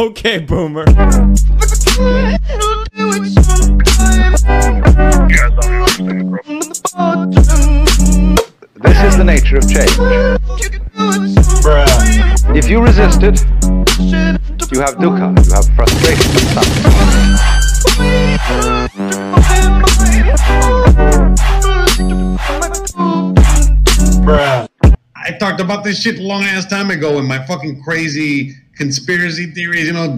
Okay, boomer. This is the nature of change. Bruh. If you resist it, you have dukkha, you have frustration. Bruh. I talked about this shit long ass time ago in my fucking crazy conspiracy theories, you know,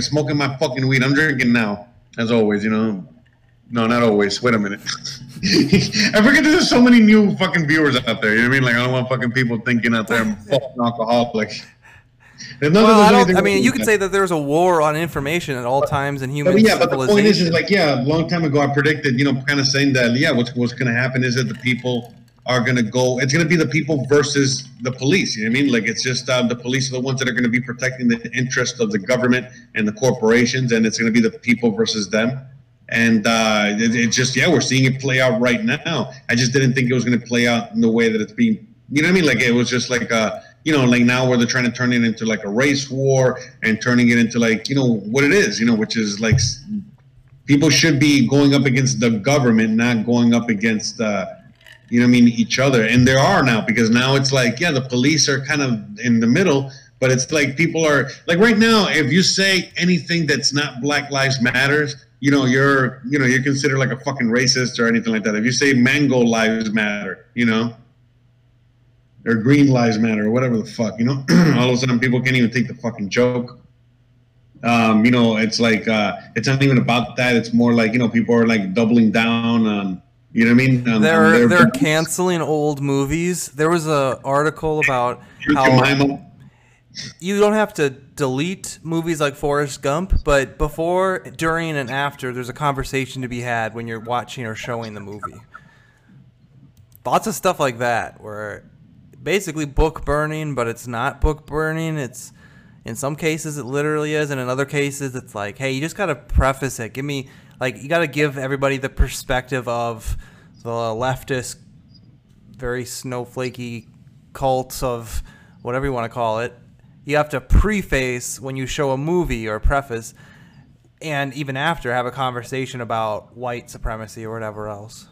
smoking my fucking weed. I'm drinking now, as always, you know. No, not always. Wait a minute. I forget there's so many new fucking viewers out there, you know what I mean? Like, I don't want fucking people thinking out there I'm fucking alcoholic. I mean, you could say that there's a war on information at all times in human civilization. But the point is like, yeah, a long time ago I predicted, you know, kind of saying that, yeah, what's going to happen is that the people are going to go, it's going to be the people versus the police, you know what I mean? Like, it's just the police are the ones that are going to be protecting the interest of the government and the corporations, and it's going to be the people versus them. And it's just, yeah, we're seeing it play out right now. I just didn't think it was going to play out in the way that it's being, you know what I mean? Like, it was just like, you know, like now where they're trying to turn it into like a race war and turning it into like, you know, what it is, you know, which is like people should be going up against the government, not going up against, you know what I mean, each other. And there are now, because now it's like, yeah, the police are kind of in the middle, but it's like people are, like right now, if you say anything that's not Black Lives Matters, you know, you're considered like a fucking racist or anything like that. If you say mango lives matter, you know, or green lives matter or whatever the fuck, you know, all of a sudden people can't even take the fucking joke. You know, it's like, it's not even about that. It's more like, you know, people are like doubling down on, you know what I mean? They're canceling old movies. There was an article about how you don't have to delete movies like Forrest Gump, but before, during, and after, there's a conversation to be had when you're watching or showing the movie. Lots of stuff like that, where basically book burning, but it's not book burning. It's, in some cases it literally is, and in other cases it's like, hey, you just gotta preface it. Give me, like, you gotta give everybody the perspective of the leftist, very snowflakey cult of whatever you want to call it. You have to preface when you show a movie or preface, and even after have a conversation about white supremacy or whatever else.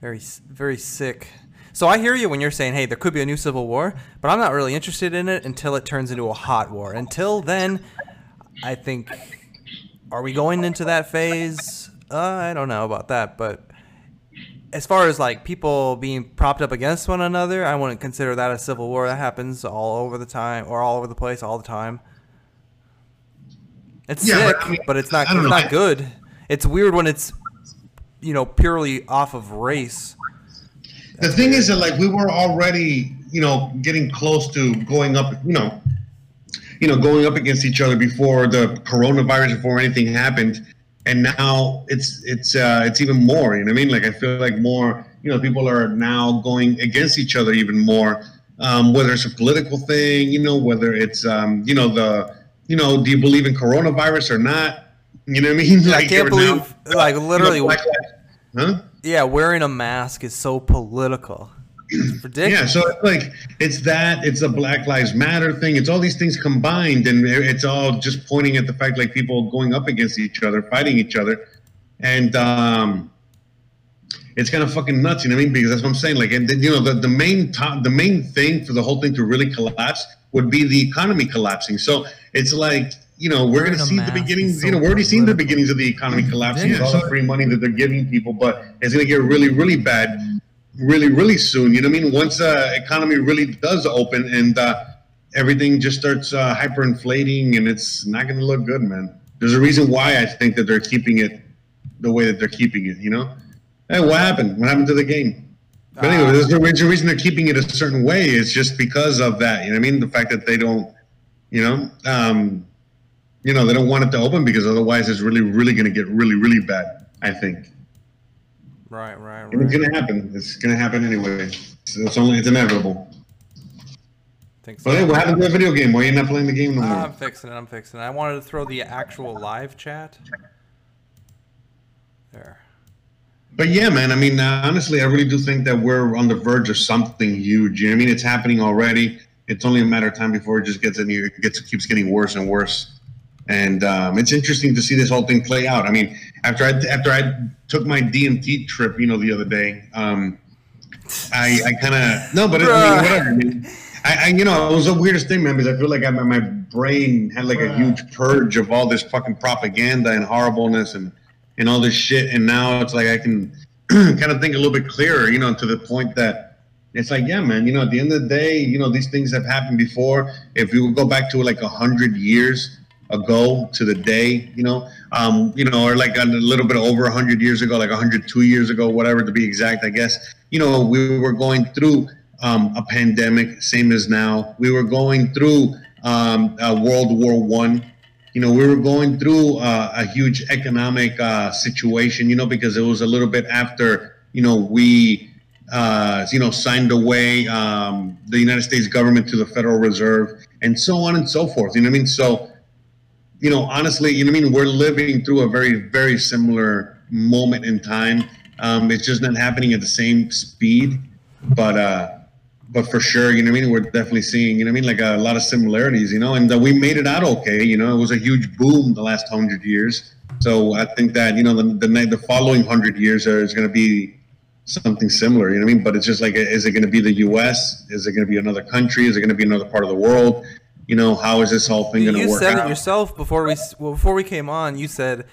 Very, very sick. So I hear you when you're saying, hey, there could be a new civil war, but I'm not really interested in it until it turns into a hot war. Until then, I think, are we going into that phase? I don't know about that, but as far as like people being propped up against one another, I wouldn't consider that a civil war. That happens all over the time, or all over the place, all the time. It's sick, but, I mean, but it's not good. It's weird when it's, you know, purely off of race. That's the thing is that like we were already, you know, getting close to going up, you know, going up against each other before the coronavirus, before anything happened. And now it's even more, you know what I mean? Like, I feel like more, you know, people are now going against each other even more, whether it's a political thing, you know, whether it's, do you believe in coronavirus or not? You know what I mean? Like, I can't believe, now, like, literally, you know, huh? Yeah, wearing a mask is so political. It's ridiculous. Yeah, so it's like, it's the Black Lives Matter thing. It's all these things combined, and it's all just pointing at the fact like people going up against each other, fighting each other, and it's kind of fucking nuts, you know what I mean? Because that's what I'm saying. Like, and you know, the main thing for the whole thing to really collapse would be the economy collapsing. So it's like, you know, we're going to see the beginnings, you know, we're already seeing the beginnings of the economy collapsing, all the free money that they're giving people, but it's going to get really, really bad really soon, you know what I mean? Once economy really does open and everything just starts hyperinflating, and it's not going to look good, man. There's a reason why I think that they're keeping it the way that they're keeping it, you know? Hey, what happened? What happened to the game? But anyway, there's a reason they're keeping it a certain way. It's just because of that, you know what I mean? The fact that they don't, you know, they don't want it to open, because otherwise it's really, really going to get really, really bad, I think. Right. It's going to happen. It's going to happen anyway. It's inevitable. Thanks. But hey, what happened to the video game? Why are you not playing the game no more? I'm fixing it. I wanted to throw the actual live chat. There. But yeah, man, I mean, honestly, I really do think that we're on the verge of something huge. You know what I mean? It's happening already. it's only a matter of time before it just gets any, keeps getting worse and worse. And it's interesting to see this whole thing play out. I mean, after I took my DMT trip, you know, the other day, I kind of no, but it, I mean, whatever. I mean, I you know, it was the weirdest thing, man, because I feel like my brain had like a huge purge of all this fucking propaganda and horribleness and all this shit, and now it's like I can kind of think a little bit clearer, you know, to the point that. It's like, yeah, man, you know, at the end of the day, you know, these things have happened before. If you would go back to like 100 years ago to the day, you know, or like a little bit over 100 years ago, like 102 years ago, whatever to be exact, I guess, you know, we were going through a pandemic, same as now. We were going through World War I. You know, we were going through a huge economic situation, you know, because it was a little bit after, you know, we... you know, signed away the United States government to the Federal Reserve and so on and so forth. You know what I mean? So, you know, honestly, you know what I mean? We're living through a very, very similar moment in time. It's just not happening at the same speed, but for sure, you know what I mean? We're definitely seeing, you know what I mean? Like a lot of similarities, you know, and we made it out okay. You know, it was a huge boom the last 100 years. So I think that, you know, the following 100 years is going to be something similar, you know what I mean? But it's just like, is it going to be the U.S.? Is it going to be another country? Is it going to be another part of the world? You know, how is this whole thing going to work out? You said it yourself before we came on. You said,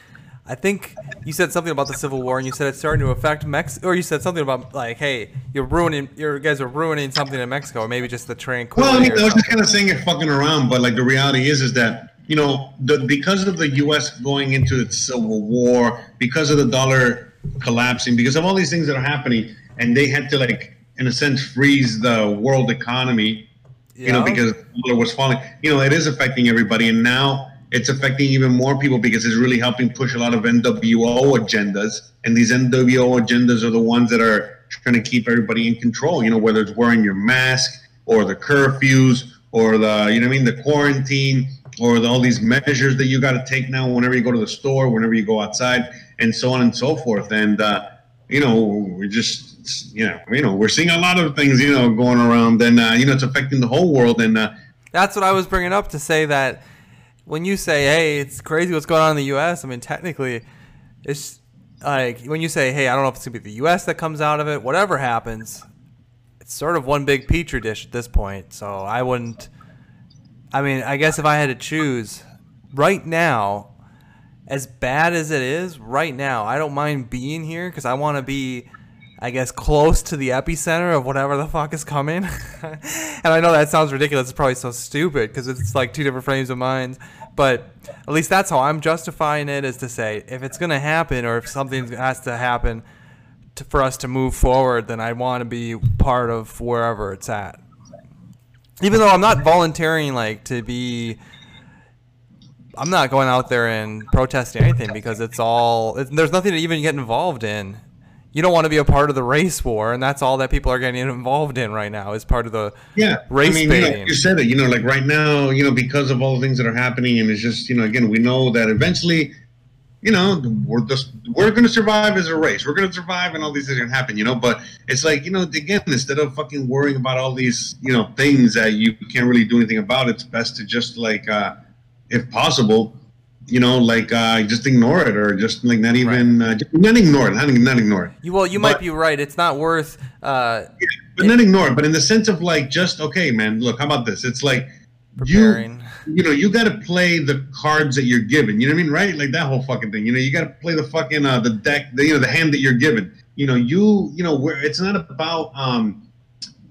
I think you said something about the Civil War, and you said it's starting to affect Mexico, or you said something about like, hey, you guys are ruining something in Mexico, or maybe just the tranquility. Well, I mean, I was just kind of saying it fucking around, but like the reality is that, you know, because of the U.S. going into its Civil War, because of the dollar collapsing, because of all these things that are happening, and they had to, like, in a sense, freeze the world economy, yeah. You know, because the dollar was falling. You know, it is affecting everybody, and now it's affecting even more people because it's really helping push a lot of NWO agendas, and these NWO agendas are the ones that are trying to keep everybody in control, you know, whether it's wearing your mask or the curfews or the, you know what I mean, the quarantine or all these measures that you got to take now whenever you go to the store, whenever you go outside, and so on and so forth. And, you know, we're just, you know, we're seeing a lot of things, you know, going around, and, you know, it's affecting the whole world. And that's what I was bringing up to say that when you say, hey, it's crazy what's going on in the U.S., I mean, technically, it's like when you say, hey, I don't know if it's going to be the U.S. that comes out of it, whatever happens, it's sort of one big petri dish at this point. So I wouldn't, I mean, I guess if I had to choose right now, as bad as it is right now, I don't mind being here because I want to be, I guess, close to the epicenter of whatever the fuck is coming. And I know that sounds ridiculous. It's probably so stupid because it's like two different frames of mind. But at least that's how I'm justifying it, is to say if it's going to happen or if something has to happen for us to move forward, then I want to be part of wherever it's at. Even though I'm not volunteering, like, to be... I'm not going out there and protesting anything because it's all... There's nothing to even get involved in. You don't want to be a part of the race war, and that's all that people are getting involved in right now is part of the race baiting. Yeah, I mean, you said it, you know, like right now, you know, because of all the things that are happening, and it's just, you know, again, we know that eventually, you know, we're going to survive as a race. We're going to survive, and all these things are going to happen, you know, but it's like, you know, again, instead of fucking worrying about all these, you know, things that you can't really do anything about, it's best to just, like... if possible, you know, like just ignore it, or just like not even not ignore it, not ignore it. You, well, you might be right. It's not worth. Yeah, but not ignore it. But in the sense of like, just okay, man. Look, how about this? It's like preparing. You know, you got to play the cards that you're given. You know what I mean, right? Like that whole fucking thing. You know, you got to play the fucking the deck. You know, the hand that you're given. You know, where it's not about.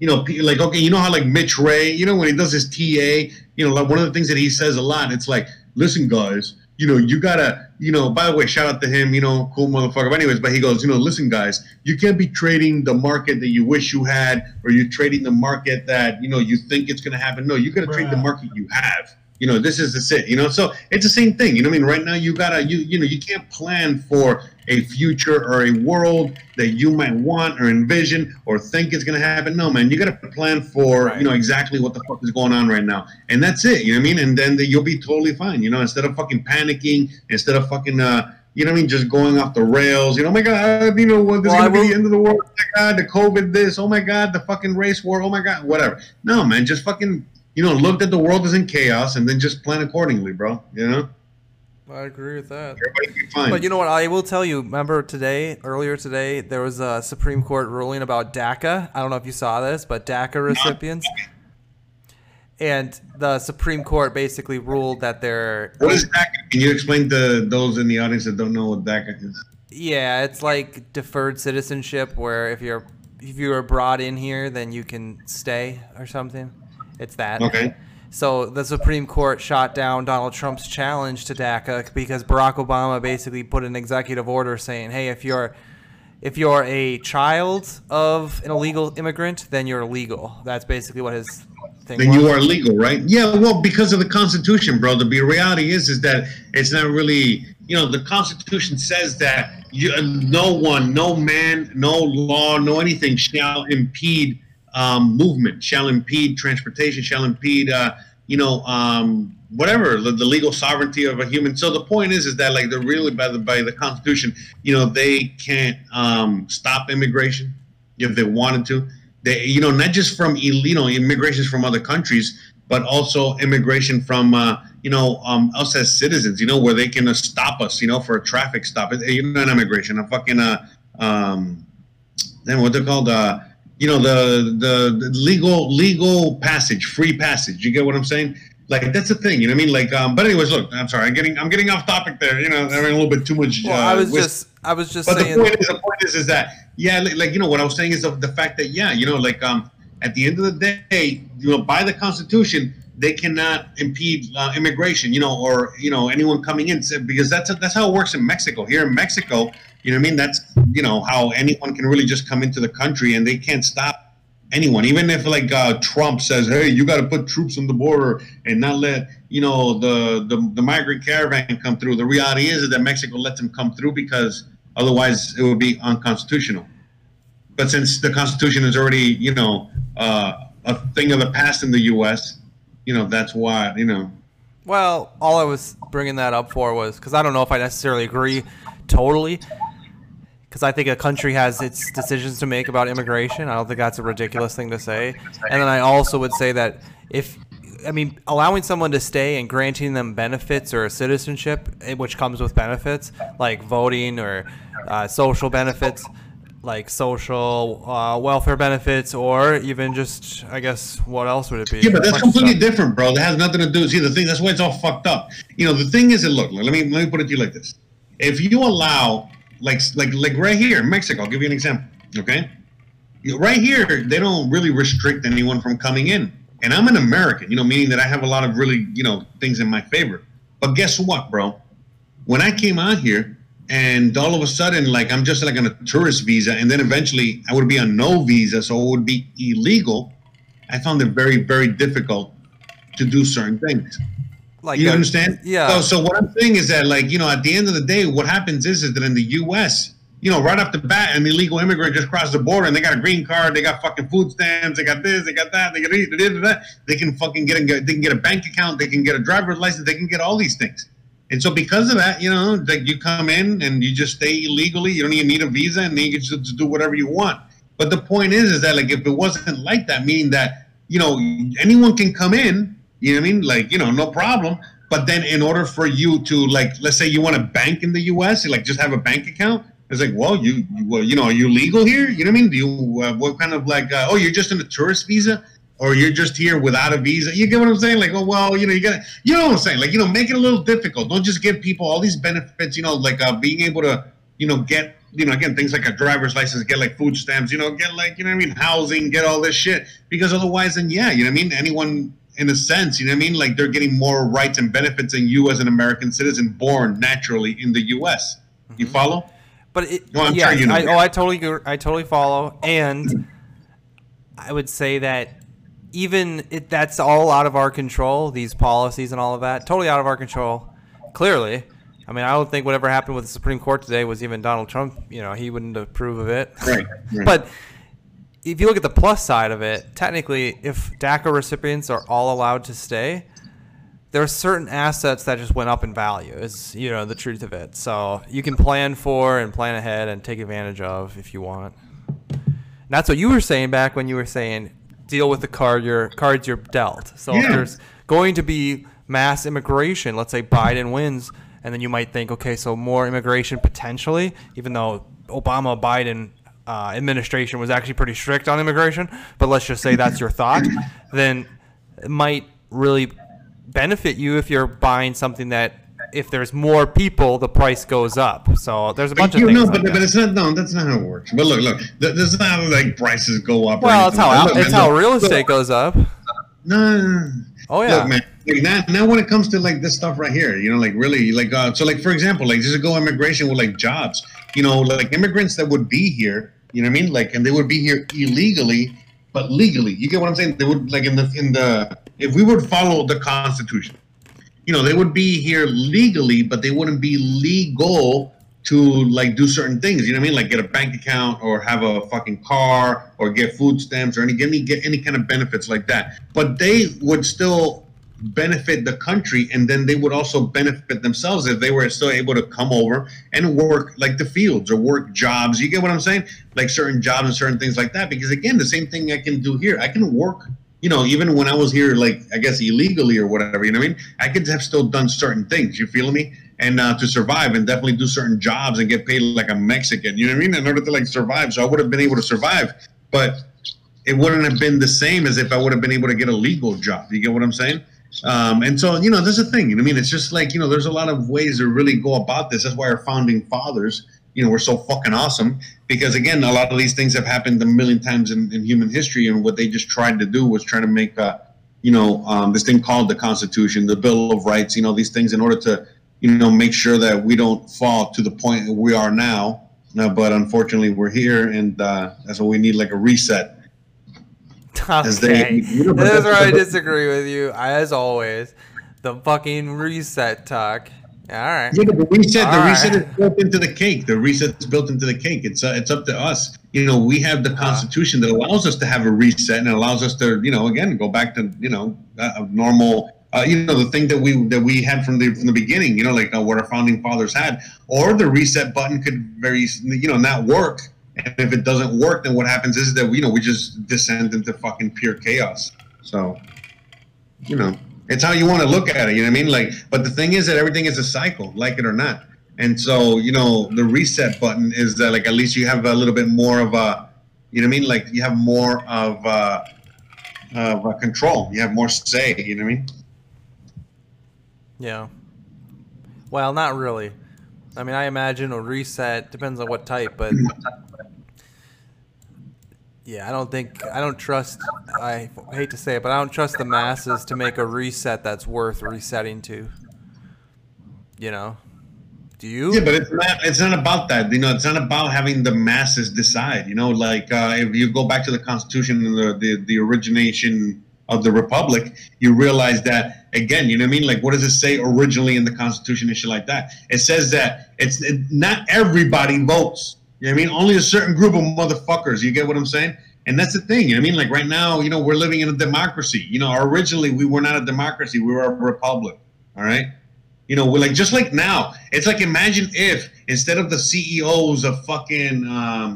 You know, like, okay, you know how, like, Mitch Ray, you know, when he does his TA, you know, like, one of the things that he says a lot, it's like, listen, guys, you know, you gotta, you know, by the way, shout out to him, you know, cool motherfucker. But anyways, but he goes, you know, listen, guys, you can't be trading the market that you wish you had, or you're trading the market that, you know, you think it's going to happen. No, you got to trade the market you have. You know, this is it, you know, so it's the same thing. You know what I mean? Right now, you gotta, you know, you can't plan for a future or a world that you might want or envision or think is going to happen. No, man, you got to plan for, you know, exactly what the fuck is going on right now. And that's it, you know what I mean? And then you'll be totally fine, you know, instead of fucking panicking, instead of fucking, you know what I mean, just going off the rails. You know, oh my God, you know what, this is going to be the end of the world. Oh my God, the COVID this. Oh my God, the fucking race war. Oh my God, whatever. No, man, just fucking, you know, look that the world is in chaos and then just plan accordingly, bro. You know? I agree with that. Everybody be fine. But you know what, I will tell you, remember earlier today, there was a Supreme Court ruling about DACA. I don't know if you saw this, but DACA recipients. Okay. And the Supreme Court basically ruled that they're... What is DACA? Can you explain to those in the audience that don't know what DACA is? Yeah, it's like deferred citizenship, where if you are brought in here, then you can stay or something. It's that. Okay. So the Supreme Court shot down Donald Trump's challenge to DACA because Barack Obama basically put an executive order saying, hey, if you're a child of an illegal immigrant, then you're illegal. That's basically what his... Then you are legal, right? Yeah, well, because of the Constitution, bro. The reality is that it's not really, you know, the Constitution says that no one, no man, no law, no anything shall impede movement, shall impede transportation, shall impede, whatever, the legal sovereignty of a human. So the point is that, like, they're really, by the Constitution, you know, they can't stop immigration if they wanted to. They, you know, not just from immigrations from other countries, but also immigration from us as citizens. You know, where they can stop us. You know, for a traffic stop. You know, an immigration, a fucking then what they're called. The legal passage, free passage. You get what I'm saying? Like, that's the thing. You know what I mean? Like, but anyways, look. I'm sorry. I'm getting off topic there. You know, having a little bit too much. Well, I was just saying. But the point is that. Yeah, like, you know, what I was saying is the fact that, yeah, you know, like, at the end of the day, you know, by the Constitution, they cannot impede immigration, you know, or, you know, anyone coming in, because that's how it works in Mexico. Here in Mexico, you know what I mean? That's, you know, how anyone can really just come into the country, and they can't stop anyone. Even if, like, Trump says, hey, you got to put troops on the border and not let, you know, the migrant caravan come through. The reality is that Mexico lets them come through because... Otherwise, it would be unconstitutional. But since the Constitution is already, you know, a thing of the past in the U.S., you know, that's why, you know. Well, all I was bringing that up for was because I don't know if I necessarily agree totally, because I think a country has its decisions to make about immigration. I don't think that's a ridiculous thing to say. And then I also would say that allowing someone to stay and granting them benefits or citizenship, which comes with benefits like voting or social benefits, like social welfare benefits, or even just, I guess, what else would it be? Yeah, but that's completely different, bro. That has nothing to do with the thing. That's why it's all fucked up. You know, the thing is, look, let me put it to you like this: if you allow, like right here in Mexico, I'll give you an example. Okay, right here they don't really restrict anyone from coming in. And I'm an American, you know, meaning that I have a lot of really, you know, things in my favor. But guess what, bro? When I came out here and all of a sudden, like, I'm just like on a tourist visa, and then eventually I would be on no visa, so it would be illegal. I found it very, very difficult to do certain things. Like, you understand? Yeah. So what I'm saying is that, like, you know, at the end of the day, what happens is that in the U.S., you know, right off the bat, an illegal immigrant just crossed the border, and they got a green card, they got fucking food stamps, they got this, they got that, they got this, that. They can fucking get a bank account, they can get a driver's license, they can get all these things. And so because of that, you know, like, you come in and you just stay illegally, you don't even need a visa, and then you can just do whatever you want. But the point is that, like, if it wasn't like that, meaning that, you know, anyone can come in, you know what I mean, like, you know, no problem. But then in order for you to, like, let's say you want to bank in the U.S., you, like, just have a bank account. It's like, well, you know, are you legal here? You know what I mean? Do you, what kind of, like, oh, you're just in a tourist visa, or you're just here without a visa? You get what I'm saying? Like, oh, well, you know, you know what I'm saying? Like, you know, make it a little difficult. Don't just give people all these benefits, you know, like being able to, you know, get, you know, again, things like a driver's license, get like food stamps, you know, get like, you know what I mean? Housing, get all this shit, because otherwise then, yeah, you know what I mean? Anyone in a sense, you know what I mean? Like, they're getting more rights and benefits than you as an American citizen born naturally in the U.S. You follow? But I totally follow, and I would say that even if that's all out of our control, these policies and all of that, totally out of our control, clearly. I mean, I don't think whatever happened with the Supreme Court today was even Donald Trump, you know, he wouldn't approve of it. Right. But if you look at the plus side of it, technically, if DACA recipients are all allowed to stay, there are certain assets that just went up in value, is, you know, the truth of it. So you can plan for and plan ahead and take advantage of if you want. And that's what you were saying back when you were saying deal with the cards you're dealt. So yeah. If there's going to be mass immigration, let's say Biden wins, and then you might think, okay, so more immigration potentially, even though Obama-Biden administration was actually pretty strict on immigration, but let's just say that's your thought, then it might really benefit you if you're buying something that if there's more people the price goes up. So there's a bunch of things. No, like but it's not. No, that's not how it works. But look, that's not like prices go up. Well, it's how real estate goes up. No. Oh yeah. Look, man, like now when it comes to like this stuff right here, you know, like really, like so, like for example, like just to go immigration with like jobs, you know, like immigrants that would be here, you know what I mean, like, and they would be here illegally, but legally, you get what I'm saying? They would like in the if we would follow the Constitution, you know, they would be here legally, but they wouldn't be legal to like do certain things. You know what I mean? Like get a bank account or have a fucking car or get food stamps or get any kind of benefits like that. But they would still benefit the country, and then they would also benefit themselves if they were still able to come over and work like the fields or work jobs. You get what I'm saying? Like certain jobs and certain things like that. Because again, the same thing I can do here. I can work. You know, even when I was here, like, I guess illegally or whatever, you know what I mean? I could have still done certain things, you feel me? And to survive and definitely do certain jobs and get paid like a Mexican, you know what I mean? In order to like survive. So I would have been able to survive, but it wouldn't have been the same as if I would have been able to get a legal job. You get what I'm saying? And so, you know, there's a thing, you know what I mean? It's just like, you know, there's a lot of ways to really go about this. That's why our founding fathers, you know, we're so fucking awesome, because again, a lot of these things have happened a million times in human history, and what they just tried to do was try to make, this thing called the Constitution, the Bill of Rights, you know, these things in order to, you know, make sure that we don't fall to the point that we are now. But unfortunately, we're here, and that's what we need, like a reset. Okay, this is where I disagree with you, as always. The fucking reset talk. All right. Yeah, but the reset is built into the cake. The reset is built into the cake. It's up to us. You know, we have the Constitution that allows us to have a reset and allows us to, you know, again, go back to, you know, a normal, you know, the thing that we had from the beginning. You know, like what our founding fathers had. Or the reset button could very, you know, not work. And if it doesn't work, then what happens is that we just descend into fucking pure chaos. So, you know. It's how you want to look at it, you know what I mean? Like, but the thing is that everything is a cycle, like it or not. And so, you know, the reset button is that, like, at least you have a little bit more of a, you know what I mean? Like, you have more of a control. You have more say, you know what I mean? Yeah. Well, not really. I mean, I imagine a reset depends on what type, but yeah, I hate to say it, but I don't trust the masses to make a reset that's worth resetting to. You know? Do you? Yeah, but it's not about that. You know, it's not about having the masses decide. You know, like if you go back to the Constitution and the origination of the Republic, you realize that, again, you know what I mean? Like, what does it say originally in the Constitution and shit like that? It says that not everybody votes. You know what I mean? Only a certain group of motherfuckers. You get what I'm saying? And that's the thing. You know what I mean? Like right now, you know, we're living in a democracy. You know, originally we were not a democracy. We were a republic. All right? You know, we're like, just like now. It's like, imagine if instead of the CEOs of fucking, I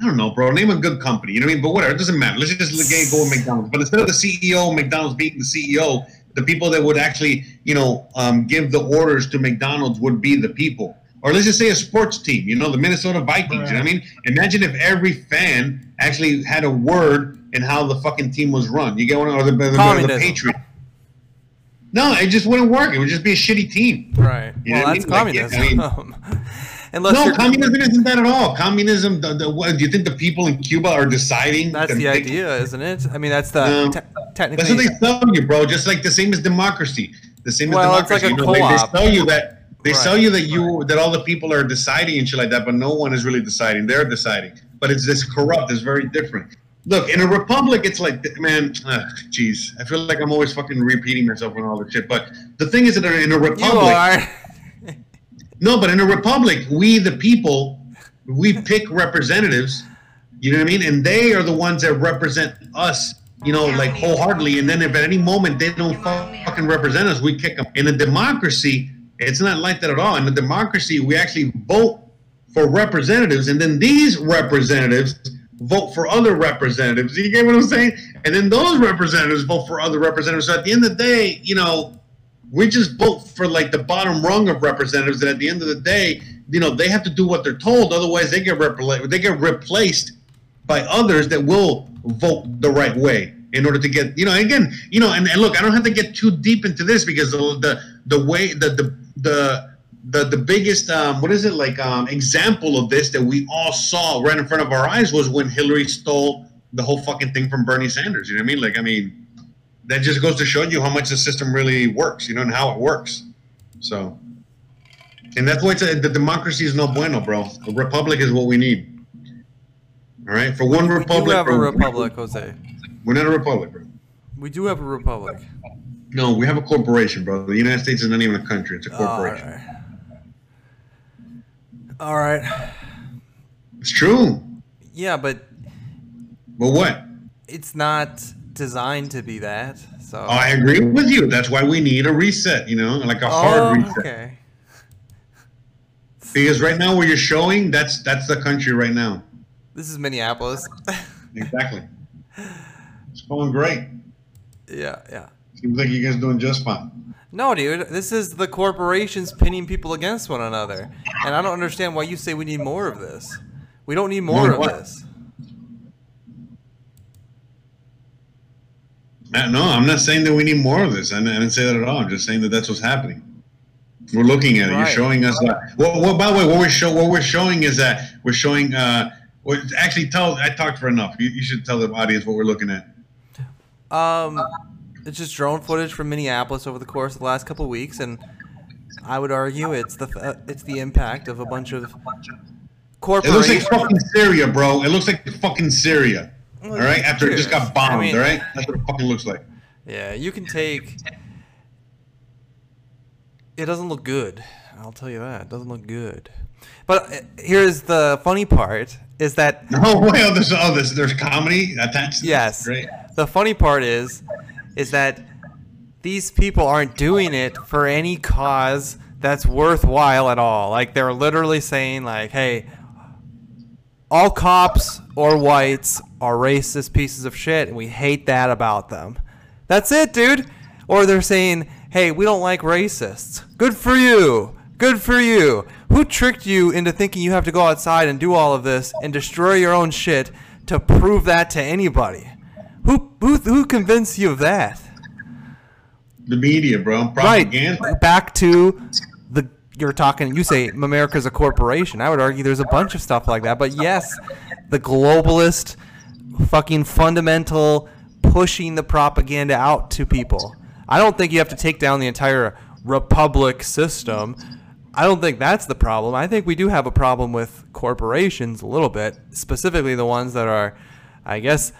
don't know, bro, name a good company. You know what I mean? But whatever. It doesn't matter. Let's just go with McDonald's. But instead of the CEO of McDonald's being the CEO, the people that would actually, you know, give the orders to McDonald's would be the people. Or let's just say a sports team, you know, the Minnesota Vikings, right. You know what I mean? Imagine if every fan actually had a word in how the fucking team was run. You get one or the Patriots. No, it just wouldn't work. It would just be a shitty team. Right. You well, that's communism. Like, yeah, I mean, no, communism isn't that at all. Communism, do you think the people in Cuba are deciding? That's the idea, isn't it? I mean, that's the technically. That's what they sell you, bro. Just like the same as democracy. The same as democracy. It's like a co-op. They sell you that. They sell you that all the people are deciding and shit like that, but no one is really deciding. They're deciding. But it's this corrupt. It's very different. Look, in a republic, it's like, man, jeez. I feel like I'm always fucking repeating myself on all this shit. But the thing is that in a republic... You are. No, but in a republic, we, the people, we pick representatives, you know what I mean? And they are the ones that represent us you know, like wholeheartedly. And then if at any moment they don't fucking represent us, we kick them. In a democracy, it's not like that at all. In a democracy, we actually vote for representatives, and then these representatives vote for other representatives. You get what I'm saying? And then those representatives vote for other representatives. So at the end of the day, you know, we just vote for like the bottom rung of representatives. And at the end of the day, you know, they have to do what they're told. Otherwise, they get replaced by others that will vote the right way in order to get, you know, again, you know, and look, I don't have to get too deep into this because the biggest example of this that we all saw right in front of our eyes was when Hillary stole the whole fucking thing from Bernie Sanders. You know what I mean? Like, I mean, that just goes to show you how much the system really works, you know, and how it works. So, and that's why the democracy is no bueno, bro. A republic is what we need. All right, for one republic. We do have a republic, Jose. We're not a republic, bro. We do have a republic. No, we have a corporation, bro. The United States is not even a country; it's a corporation. All right. All right. It's true. Yeah, but what? It's not designed to be that. So I agree with you. That's why we need a reset, you know, like a hard reset. Okay. Because right now where you're showing, that's the country right now. This is Minneapolis. Exactly. It's going great. Yeah, yeah. Seems like you guys are doing just fine. No, dude, this is the corporations pinning people against one another. And I don't understand why you say we need more of this. We don't need more of this. No, I'm not saying that we need more of this. I didn't say that at all. I'm just saying that that's what's happening. We're looking at it. Right. You're showing us that. Well, by the way, what we're showing is that we're showing actually I talked for enough. You should tell the audience what we're looking at. It's just drone footage from Minneapolis over the course of the last couple of weeks, and I would argue it's the impact of a bunch of corporations. It looks like fucking Syria, bro. It looks like fucking Syria. Well, all right, after it just got bombed. I mean, all right, that's what it fucking looks like. Yeah, you can take. It doesn't look good. I'll tell you that. It doesn't look good. But here's the funny part: is that there's comedy attached to this. Yes, great. The funny part is that these people aren't doing it for any cause that's worthwhile at all. Like, they're literally saying, like, hey, all cops or whites are racist pieces of shit, and we hate that about them. That's it, dude. Or they're saying, hey, we don't like racists. Good for you. Good for you. Who tricked you into thinking you have to go outside and do all of this and destroy your own shit to prove that to anybody? Who convinced you of that? The media, bro. Propaganda. Right. Back to the you're talking. You say America's a corporation. I would argue there's a bunch of stuff like that. But yes, the globalist, fucking fundamental, pushing the propaganda out to people. I don't think you have to take down the entire republic system. I don't think that's the problem. I think we do have a problem with corporations a little bit, specifically the ones that are, I guess.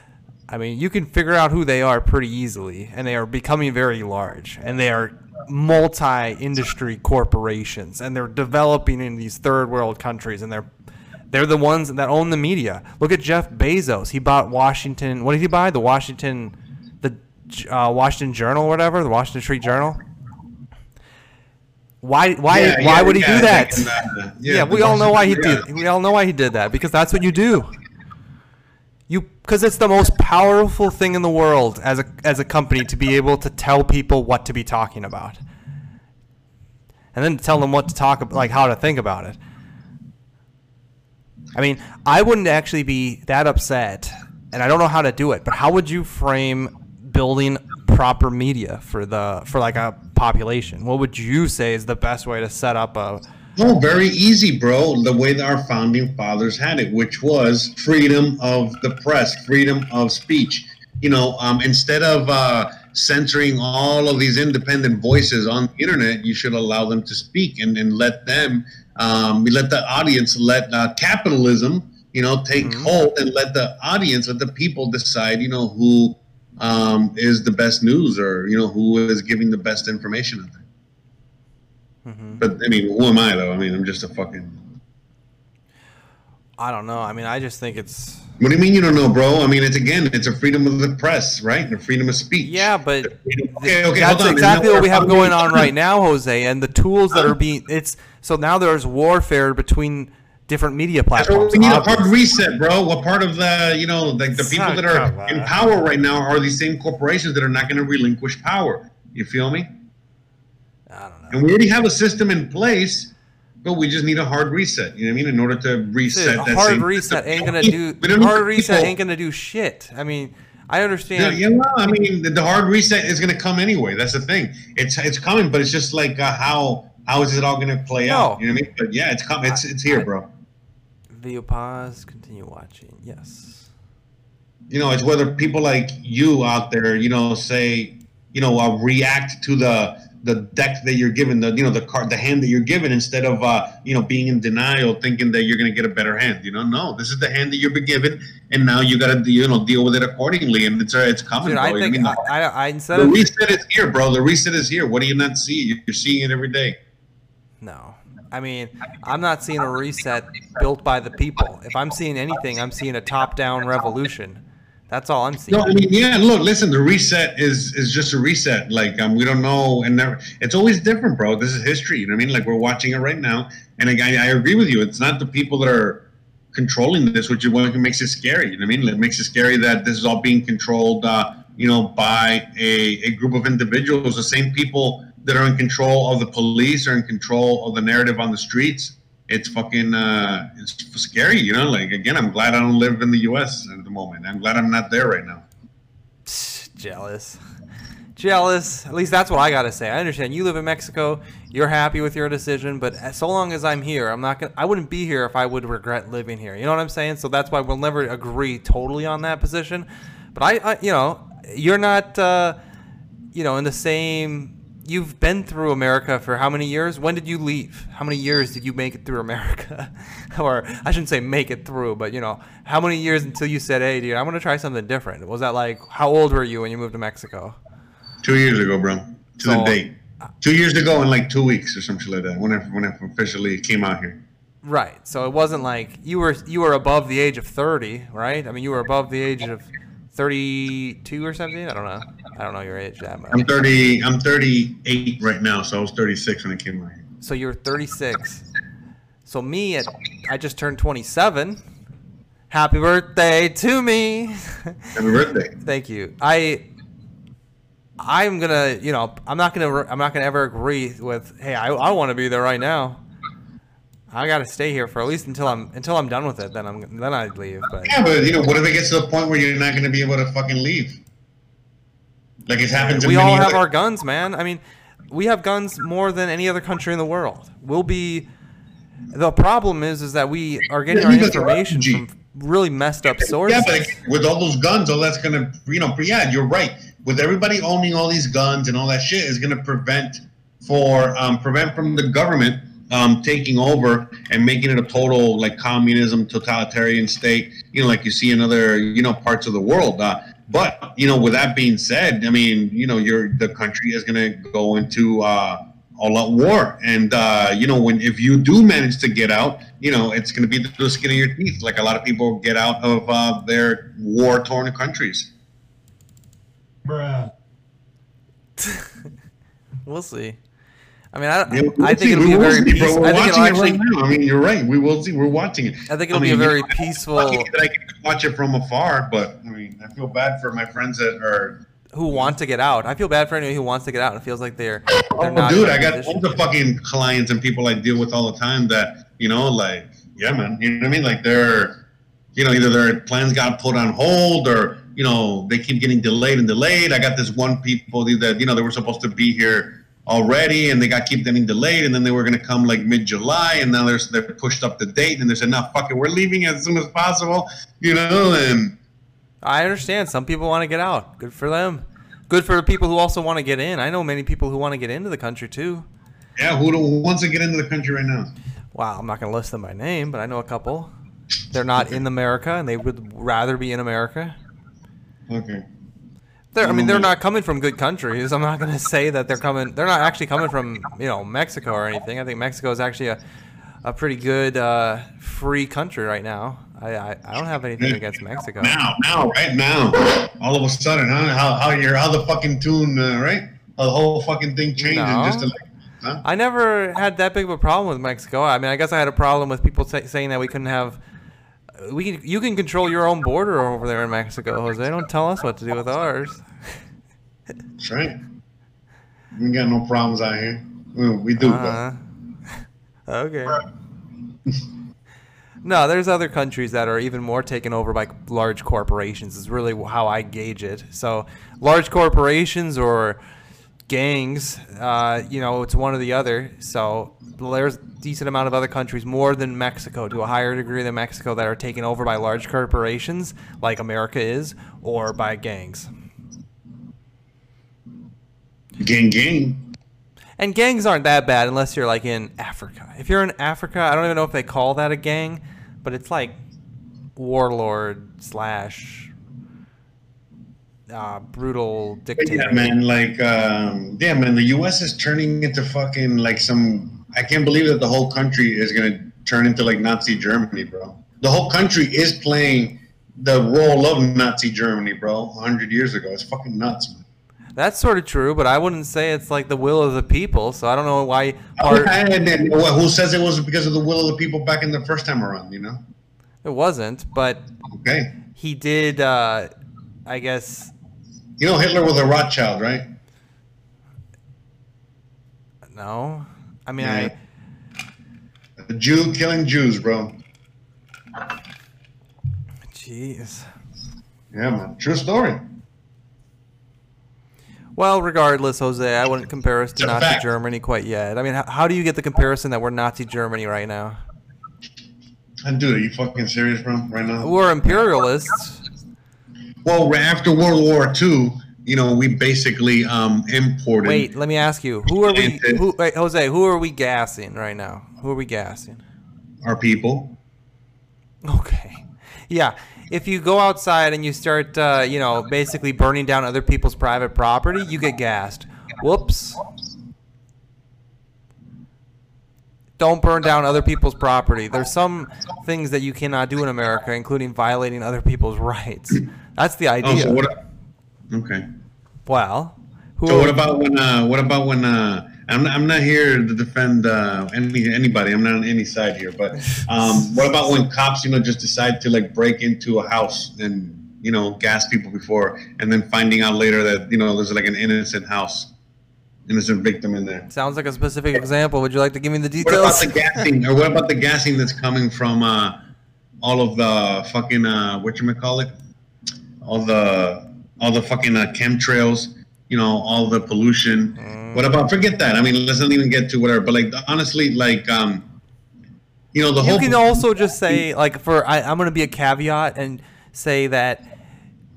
I mean, you can figure out who they are pretty easily, and they are becoming very large, and they are multi-industry corporations, and they're developing in these third-world countries, and they're the ones that own the media. Look at Jeff Bezos. He bought Washington. What did he buy? The Washington Journal or whatever, the Washington Street Journal. Why would he do that? We all know why he did. We all know why he did that, because that's what you do. Because it's the most powerful thing in the world as a company to be able to tell people what to be talking about, and then tell them what to talk about, like how to think about it. I mean, I wouldn't actually be that upset, and I don't know how to do it. But how would you frame building proper media for like a population? What would you say is the best way to set up a? Oh, very easy, bro. The way that our founding fathers had it, which was freedom of the press, freedom of speech. You know, instead of censoring all of these independent voices on the internet, you should allow them to speak and let them, let the audience, let capitalism, you know, take hold, and let the audience, let the people decide, you know, who is the best news, or, you know, who is giving the best information out there. But I mean, who am I though? I mean, I'm just a fucking. I don't know. I mean, I just think it's. What do you mean you don't know, bro? I mean, it's a freedom of the press, right? And a freedom of speech. Yeah, but okay, that's exactly what we have going on right now, Jose, and the tools that are being – it's so now there's warfare between different media platforms. We need a hard reset, bro. What part of the – you know, like the people that are in power right now are these same corporations that are not going to relinquish power. You feel me? I don't know. And we already have a system in place – but we just need a hard reset, you know what I mean? In order to reset that. Hard reset ain't gonna do shit. I mean, I understand. Yeah, you know, I mean, the hard reset is gonna come anyway. That's the thing. It's coming, but it's just like how is it all gonna play out? You know what I mean? But yeah, it's coming. It's here, bro. Video pause. Continue watching. Yes. You know, it's whether people like you out there, you know, say, you know, react to the deck that you're given, the hand that you're given, instead of you know, being in denial, thinking that you're gonna get a better hand. You know, no, this is the hand that you're been given, and now you gotta deal with it accordingly. And it's coming. Dude, bro. The reset is here, bro. The reset is here. What do you not see? You're seeing it every day. No, I mean, I'm not seeing a reset built by the people. If I'm seeing anything, I'm seeing a top-down revolution. That's all I'm seeing. No, I mean, yeah. Look, listen. The reset is just a reset. Like we don't know, and it's always different, bro. This is history. You know what I mean? Like we're watching it right now, and I agree with you. It's not the people that are controlling this, which is what makes it scary. You know what I mean? It makes it scary that this is all being controlled, you know, by a group of individuals. The same people that are in control of the police are in control of the narrative on the streets. It's fucking, it's scary, you know? Like, again, I'm glad I don't live in the U.S. at the moment. I'm glad I'm not there right now. Jealous. Jealous. At least that's what I got to say. I understand. You live in Mexico. You're happy with your decision. But so long as I'm here, I'm not gonna, I wouldn't be here if I would regret living here. You know what I'm saying? So that's why we'll never agree totally on that position. But I you know, you're not, you know, in the same... You've been through America for how many years? When did you leave? How many years did you make it through America? Or I shouldn't say make it through, but, you know, how many years until you said, hey, dude, I'm going to try something different? Was that like, how old were you when you moved to Mexico? 2 years ago, bro. To the date. 2 years ago in like 2 weeks or something like that, when I officially came out here. Right. So it wasn't like you were above the age of 30, right? I mean, you were above the age of 32 or something? I don't know. I don't know your age that much. I'm 38 right now, so I was 36 when I came out here. So you were 36. So me, I just turned 27. Happy birthday to me. Happy birthday. Thank you. I'm gonna, you know, I'm not gonna ever agree with, hey, I want to be there right now. I gotta stay here for at least until I'm done with it. Then I'd leave. But. Yeah, but you know, what if it gets to the point where you're not gonna be able to fucking leave? Like it's happened. We all have our guns, man. I mean, we have guns more than any other country in the world. We'll be. The problem is that we are getting our information from really messed up sources. Yeah, but with all those guns, all that's gonna, you know, yeah, you're right. With everybody owning all these guns and all that shit, is gonna prevent from the government. Taking over and making it a total like communism, totalitarian state, you know, like you see in other, you know, parts of the world. But you know, with that being said, I mean, you know, the country is gonna go into all-out war, and you know, if you do manage to get out, you know, it's gonna be the skin of your teeth. Like a lot of people get out of their war-torn countries. Bruh. We'll see. I mean, I think it'll be a very peaceful. I think it'll actually. I mean, you're right. We will see. We're watching it. I think it'll be a very peaceful. I'm lucky that I can watch it from afar, but I mean, I feel bad for my friends who want to get out. I feel bad for anyone who wants to get out and feels like they're not. Dude, I got all the fucking clients and people I deal with all the time that, you know, like, yeah, man, you know what I mean? Like they're, you know, either their plans got put on hold or, you know, they keep getting delayed and delayed. I got this one people that, you know, they were supposed to be here already, and they got keep getting delayed, and then they were gonna come like mid-July, and now they're pushed up the date, and they said, "No, fuck it, we're leaving as soon as possible," you know. And I understand some people want to get out. Good for them. Good for people who also want to get in. I know many people who want to get into the country too. Yeah, who wants to get into the country right now? Wow, I'm not gonna list them by name, but I know a couple. They're not in America, and they would rather be in America. Okay. I mean, they're not coming from good countries. I'm not going to say that they're coming. They're not actually coming from, you know, Mexico or anything. I think Mexico is actually a pretty good free country right now. I don't have anything against Mexico. Now, right now, all of a sudden, huh? How the fucking tune, right? How the whole fucking thing changes just to like. Huh? I never had that big of a problem with Mexico. I mean, I guess I had a problem with people saying that we couldn't have. You can control your own border over there in Mexico, Jose. Don't tell us what to do with ours. That's right. We got no problems out here. We do. Okay. No, there's other countries that are even more taken over by large corporations is really how I gauge it. So large corporations or gangs, you know, it's one or the other. So there's a decent amount of other countries, more than Mexico, to a higher degree than Mexico, that are taken over by large corporations like America is, or by gangs. Gang. And gangs aren't that bad unless you're like in Africa. If you're in Africa, I don't even know if they call that a gang, but it's like warlord slash brutal dictator. Yeah, man. Like, yeah, man. The U.S. is turning into fucking like some. I can't believe that the whole country is gonna turn into like Nazi Germany, bro. The whole country is playing the role of Nazi Germany, bro. 100 years ago, it's fucking nuts, man. That's sort of true, but I wouldn't say it's like the will of the people, so I don't know why. Who says it wasn't because of the will of the people back in the first time around, you know? It wasn't, but okay. He did, I guess. You know Hitler was a Rothschild, right? No. I mean, yeah. A Jew killing Jews, bro. Jeez. Yeah, man. True story. Well, regardless, Jose, I wouldn't compare us to Nazi Germany quite yet. I mean, how do you get the comparison that we're Nazi Germany right now? And dude, are you fucking serious, bro? Right now, we're imperialists. Well, after World War II, you know, we basically imported. Wait, let me ask you: who are we? Wait, Jose, who are we gassing right now? Who are we gassing? Our people. Okay. Yeah. If you go outside and you start, you know, basically burning down other people's private property, you get gassed. Whoops. Don't burn down other people's property. There's some things that you cannot do in America, including violating other people's rights. That's the idea. Oh, so what, okay. Well. So what about when? What about when? I'm not here to defend anybody. I'm not on any side here. But what about when cops, you know, just decide to like break into a house and, you know, gas people before, and then finding out later that, you know, there's like an innocent house, innocent victim in there? Sounds like a specific example. Would you like to give me the details? What about the gassing? Or what about the gassing that's coming from all of the fucking whatchamacallit? All the fucking chemtrails. You know, all the pollution. What about, forget that. I mean, let's not even get to whatever. But like, honestly, like, you know, the whole. You can also just say, like, I'm going to be a caveat and say that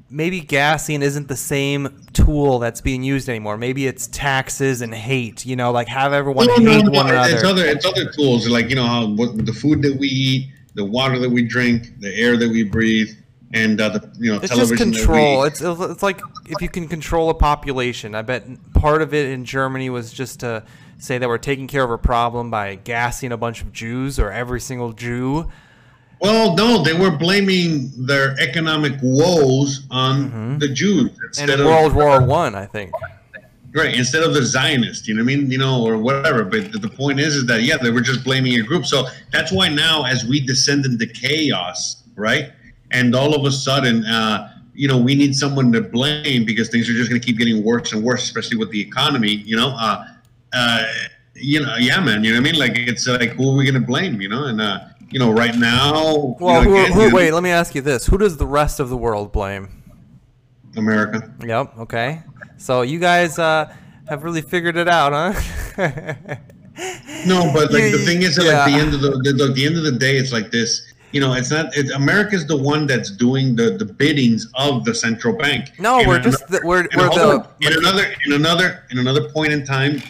maybe gassing isn't the same tool that's being used anymore. Maybe it's taxes and hate. You know, like have everyone hate one another. It's other tools, like, you know, the food that we eat, the water that we drink, the air that we breathe. And you know, it's television just control. It's like if you can control a population. I bet part of it in Germany was just to say that we're taking care of a problem by gassing a bunch of Jews or every single Jew. Well, no, they were blaming their economic woes on the Jews instead and in World War I, I think. Right, instead of the Zionists, you know what I mean, you know, or whatever. But the point is that yeah, they were just blaming a group. So that's why now, as we descend into chaos, right? And all of a sudden, you know, we need someone to blame because things are just going to keep getting worse and worse, especially with the economy, you know, yeah, man, you know what I mean? Like, it's like, who are we going to blame, you know? And, you know, right now. Well, you know, wait, let me ask you this. Who does the rest of the world blame? America. Yep. Okay. So you guys have really figured it out, huh? No, but like the thing is, at the end of the end of the day, it's like this. You know, it's not. America's the one that's doing the biddings of the central bank. No, in another point in time,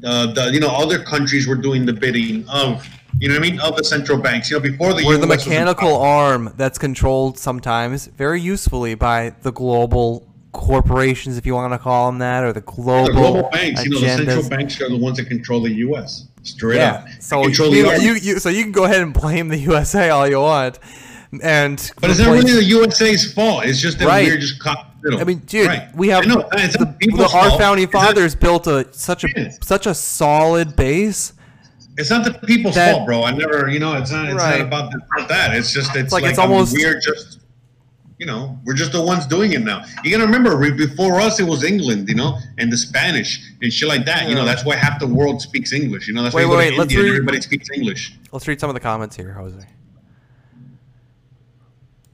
you know, other countries were doing the bidding of, you know what I mean, of the central banks. You know, before the US, the mechanical arm that's controlled sometimes very usefully by the global corporations, if you want to call them that, or the global banks. You know, the central banks are the ones that control the U.S. Straight up. So you can go ahead and blame the USA all you want, And but it's not really the USA's fault. It's just that we're just caught in the middle. I mean, dude, we have our founding fathers built such a solid base. It's not the people's fault, bro. I never, it's not about that. It's just we're just the ones doing it now. You gotta remember, before us, it was England, and the Spanish and shit like that. Yeah. That's why half the world speaks English. That's why India, everybody speaks English. Let's read some of the comments here, Jose.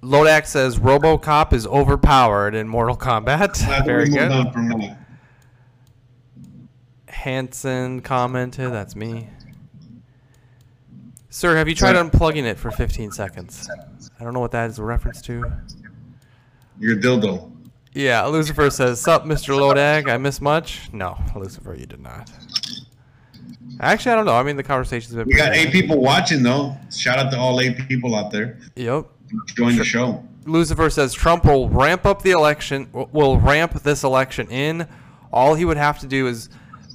Lodak says RoboCop is overpowered in Mortal Kombat. Very good. Hanson commented, "That's me." Sir, have you tried unplugging it for 15 seconds? I don't know what that is a reference to. Your dildo. Yeah, Lucifer says, "Sup, Mr. Lodag? I miss much?" No, Lucifer, you did not. Actually, I don't know. I mean, the conversation's been. We got 8 people watching, though. Shout out to all 8 people out there. Yep. Join the show. Lucifer says Trump will ramp this election in. All he would have to do is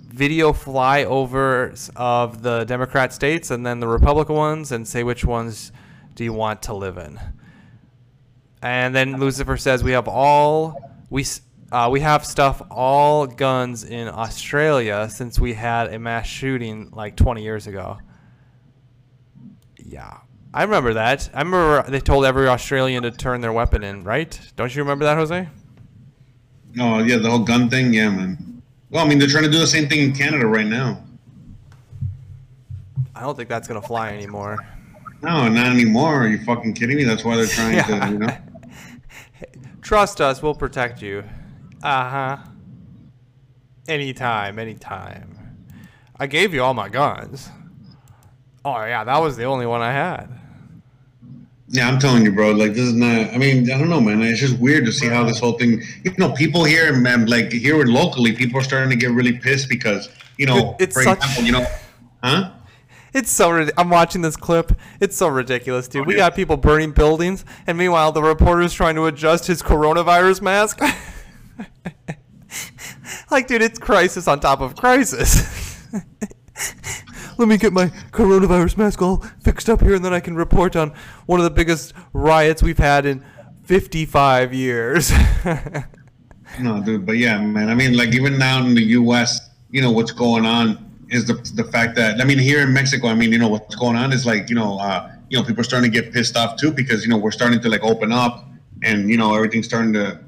video flyovers of the Democrat states and then the Republican ones and say which ones do you want to live in. And then Lucifer says we have all guns in Australia since we had a mass shooting like 20 years ago. Yeah. I remember that. I remember they told every Australian to turn their weapon in, right? Don't you remember that, Jose? Oh, yeah, the whole gun thing, yeah, man. Well, I mean, they're trying to do the same thing in Canada right now. I don't think that's going to fly anymore. No, not anymore. Are you fucking kidding me? That's why they're trying to, Trust us. We'll protect you. Uh-huh. Anytime, anytime. I gave you all my guns. Oh, yeah, that was the only one I had. Yeah, I'm telling you, bro. Like, this is not... I mean, I don't know, man. It's just weird to see how this whole thing... people here, man, like, here locally, people are starting to get really pissed because, for example, It's so... I'm watching this clip. It's so ridiculous, dude. We got people burning buildings, and meanwhile, the reporter's trying to adjust his coronavirus mask. Like, dude, it's crisis on top of crisis. Let me get my coronavirus mask all fixed up here, and then I can report on one of the biggest riots we've had in 55 years. No, dude, but yeah, man. I mean, like, even now in the U.S., what's going on is the fact that, I mean, here in Mexico, I mean, what's going on is like, people are starting to get pissed off too because, we're starting to like open up and, everything's starting to,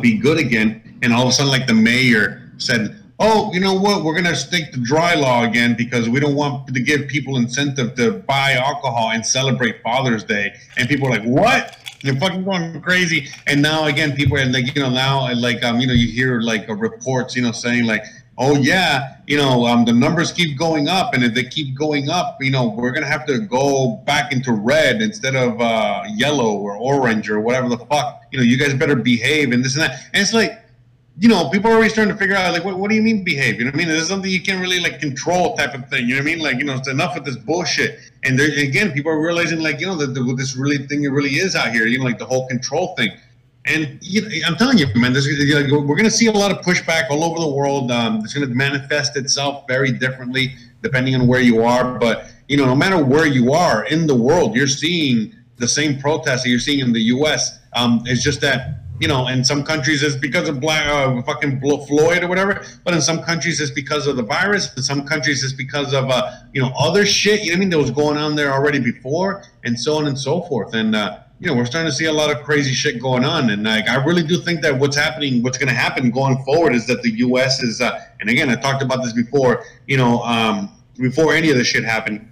be good again. And all of a sudden, like, the mayor said, "Oh, you know what? We're going to stick to dry law again because we don't want to give people incentive to buy alcohol and celebrate Father's Day." And people are like, "What? You're fucking going crazy." And now again, people are like, you hear like reports, saying like, "Oh yeah, the numbers keep going up, and if they keep going up, we're going to have to go back into red instead of yellow or orange or whatever the fuck. You guys better behave," and this and that. And it's like, people are already starting to figure out, like, what do you mean behave? You know what I mean? This is something you can't really, like, control type of thing. You know what I mean? Like, it's enough of this bullshit. And there, again, people are realizing, like, that this really thing it really is out here, like the whole control thing. And I'm telling you, man, we're going to see a lot of pushback all over the world. It's going to manifest itself very differently depending on where you are. But, no matter where you are in the world, you're seeing the same protests that you're seeing in the U.S. It's just that... in some countries it's because of fucking Floyd or whatever, but in some countries it's because of the virus. In some countries it's because of other shit. You know what I mean? That was going on there already before, and so on and so forth. And we're starting to see a lot of crazy shit going on. And like, I really do think that what's going to happen going forward, is that the U.S. is. And again, I talked about this before. Before any of this shit happened.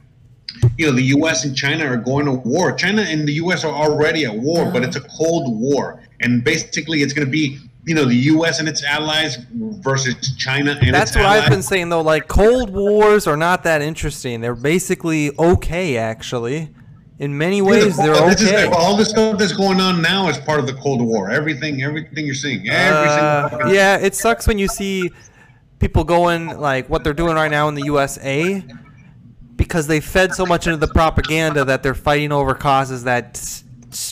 The U.S. and China are going to war. China and the U.S. are already at war, but it's a Cold War. And basically it's going to be, the U.S. and its allies versus China and its allies. That's what I've been saying, though. Like, Cold Wars are not that interesting. They're basically okay, actually. In many ways, they're okay. All this stuff that's going on now is part of the Cold War. Everything you're seeing. Yeah, it sucks when you see people going, like, what they're doing right now in the USA. Because they fed so much into the propaganda that they're fighting over causes that,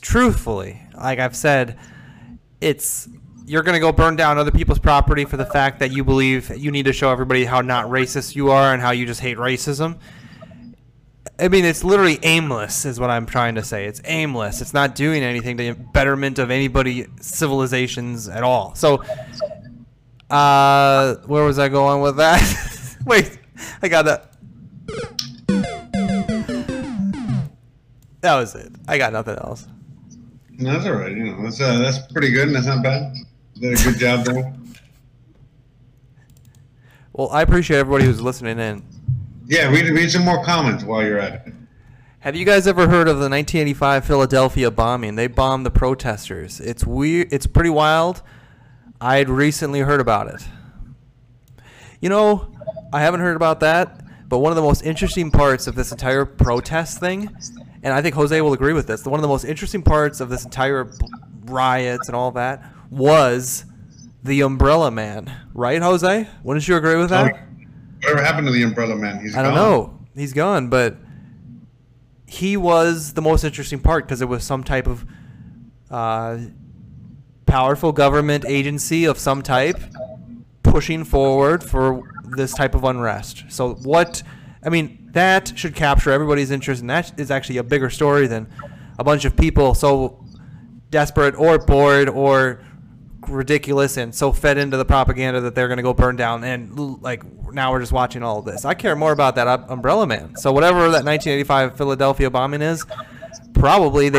truthfully, like I've said, you're going to go burn down other people's property for the fact that you believe you need to show everybody how not racist you are and how you just hate racism. I mean, it's literally aimless is what I'm trying to say. It's aimless. It's not doing anything to the betterment of anybody's civilizations at all. So where was I going with that? Wait, I got that. That was it. I got nothing else. No, that's all right. You know, that's pretty good, and that's not bad. Did a good job there. Well, I appreciate everybody who's listening in. Yeah, read some more comments while you're at it. Have you guys ever heard of the 1985 Philadelphia bombing? They bombed the protesters. It's weird. It's pretty wild. I had recently heard about it. You know, I haven't heard about that, but one of the most interesting parts of this entire protest thing, and I think Jose will agree with this, one of the most interesting parts of this entire riots and all that was the Umbrella Man. Right, Jose? Wouldn't you agree with that? Whatever happened to the Umbrella Man? He's gone. I don't know. He's gone, but he was the most interesting part because it was some type of powerful government agency of some type pushing forward for this type of unrest. So what... I mean, that should capture everybody's interest, and that is actually a bigger story than a bunch of people so desperate or bored or ridiculous and so fed into the propaganda that they're going to go burn down, and like now we're just watching all of this. I care more about that Umbrella Man. So whatever that 1985 Philadelphia bombing is, they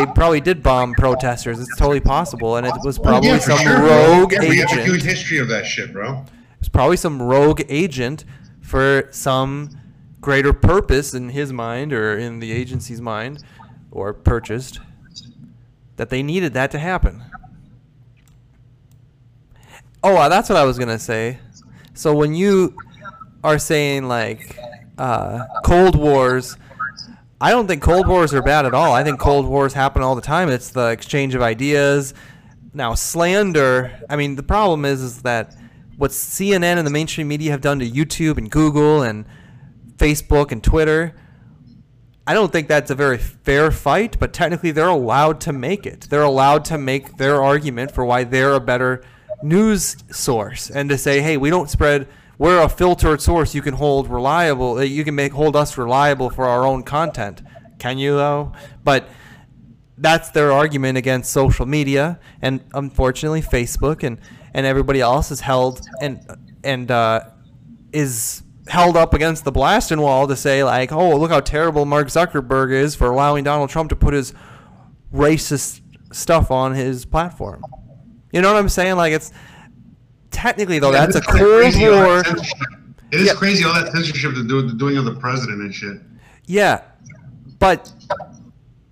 probably did bomb protesters. It's totally possible, and it was probably some rogue agent. We have a huge history of that shit, bro. It's probably some rogue agent for some greater purpose in his mind or in the agency's mind or purchased that they needed that to happen. Oh, that's what I was going to say. So when you are saying like Cold Wars, I don't think Cold Wars are bad at all. I think Cold Wars happen all the time. It's the exchange of ideas. Now slander, I mean, the problem is that what CNN and the mainstream media have done to YouTube and Google and Facebook and Twitter, I don't think that's a very fair fight, but technically they're allowed to make it. They're allowed to make their argument for why they're a better news source and to say, hey, we don't spread, we're a filtered source you can hold reliable, you can make hold us reliable for our own content. Can you though? But that's their argument against social media, and unfortunately Facebook and everybody else is held and is held up against the blasting wall to say like, oh, look how terrible Mark Zuckerberg is for allowing Donald Trump to put his racist stuff on his platform. You know what I'm saying? Like, it's technically though, that's a Cold War. It is crazy all that censorship the doing of the president and shit. Yeah, but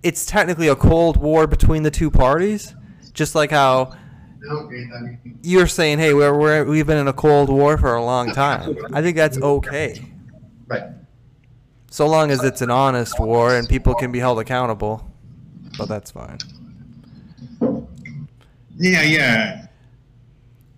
it's technically a Cold War between the two parties, just like how you're saying, hey, we've been in a Cold War for a long time. I think that's okay. Right. So long as it's an honest war and people can be held accountable, but that's fine. Yeah.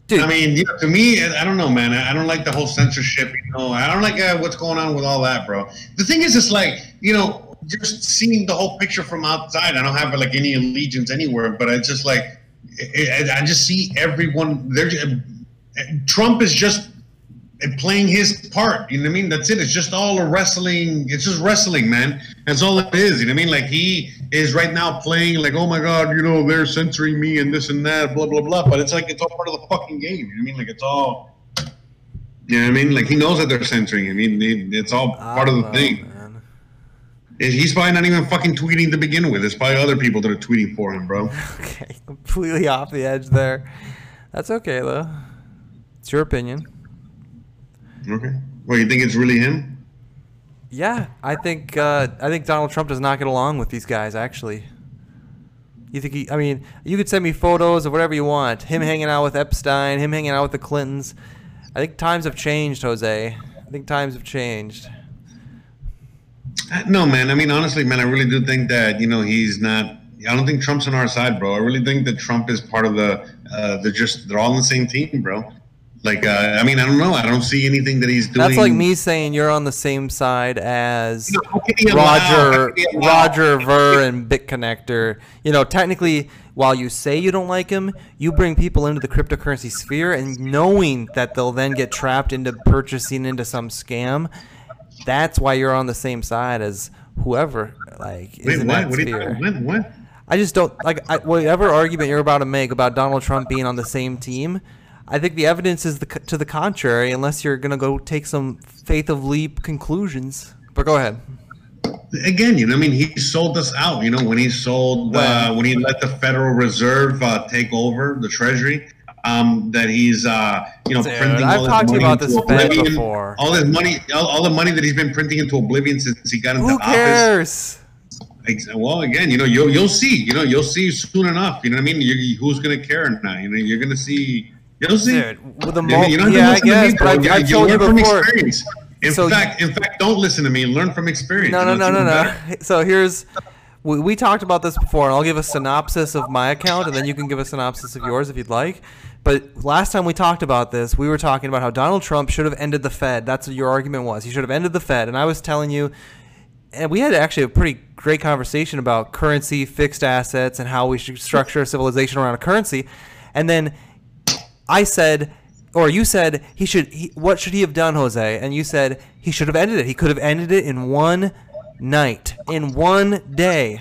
Dude. I mean, to me, I don't know, man. I don't like the whole censorship. You know, I don't like what's going on with all that, bro. The thing is, it's like, you know, just seeing the whole picture from outside. I don't have like any allegiance anywhere, but it's just like, I just see everyone there. Trump is just playing his part. You know what I mean? That's it. It's just all a wrestling. It's just wrestling, man. That's all it is. You know what I mean? Like, he is right now playing like, oh my God, you know, they're censoring me and this and that, blah, blah, blah. But it's like, it's all part of the fucking game. You know what I mean? Like, it's all, you know what I mean? Like, he knows that they're censoring him. It's all part of the thing. Man. He's probably not even fucking tweeting to begin with. It's probably other people that are tweeting for him, bro. Okay, completely off the edge there. That's okay, though. It's your opinion. Okay. Well, you think it's really him? Yeah, I think Donald Trump does not get along with these guys, actually. You think I mean, you could send me photos of whatever you want. Him hanging out with Epstein, him hanging out with the Clintons. I think times have changed, Jose. I think times have changed. No, man. I mean, honestly, man, I really do think that, you know, he's not – I don't think Trump's on our side, bro. I really think that Trump is part of the they're all on the same team, bro. Like, I mean, I don't know. I don't see anything that he's doing. That's like me saying you're on the same side as Roger Ver and BitConnector. You know, technically, while you say you don't like him, you bring people into the cryptocurrency sphere, and knowing that they'll then get trapped into purchasing into some scam – that's why you're on the same side as whoever, like, is in that sphere. What? I just don't, like, whatever argument you're about to make about Donald Trump being on the same team, I think the evidence is to the contrary, unless you're going to go take some faith of leap conclusions. But go ahead. Again, you know, I mean, he sold us out, you know, when he sold, when he let the Federal Reserve take over the Treasury, that he's, you know, printing all the money that he's been printing into oblivion since he got into office. Who cares? Well, again, you know, you'll see soon enough. You know what I mean? Who's going to care now? You know, you're going to see, you'll see. Dude, with the I guess, but I've told you before. In fact, don't listen to me. Learn from experience. No. So here's, we talked about this before, and I'll give a synopsis of my account, and then you can give a synopsis of yours if you'd like. But last time we talked about this, we were talking about how Donald Trump should have ended the Fed. That's what your argument was. He should have ended the Fed. And I was telling you, and we had actually a pretty great conversation about currency, fixed assets, and how we should structure civilization around a currency. And then I said, or you said, what should he have done, Jose? And you said he should have ended it. He could have ended it in one night, in one day.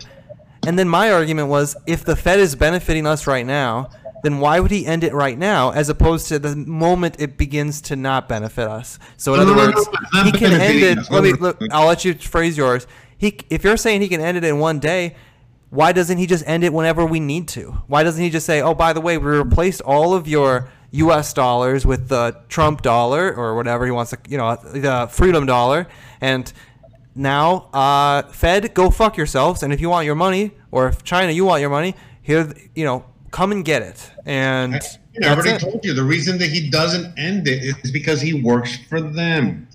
And then my argument was, if the Fed is benefiting us right now, then why would he end it right now, as opposed to the moment it begins to not benefit us? So in other words, he can end it. I'll let you phrase yours. If you're saying he can end it in one day, why doesn't he just end it whenever we need to? Why doesn't he just say, oh, by the way, we replaced all of your U.S. dollars with the Trump dollar, or whatever he wants to, you know, the freedom dollar, and now Fed, go fuck yourselves, and if you want your money, or if China, you want your money, here, you know, come and get it. And I already told you, the reason that he doesn't end it is because he works for them.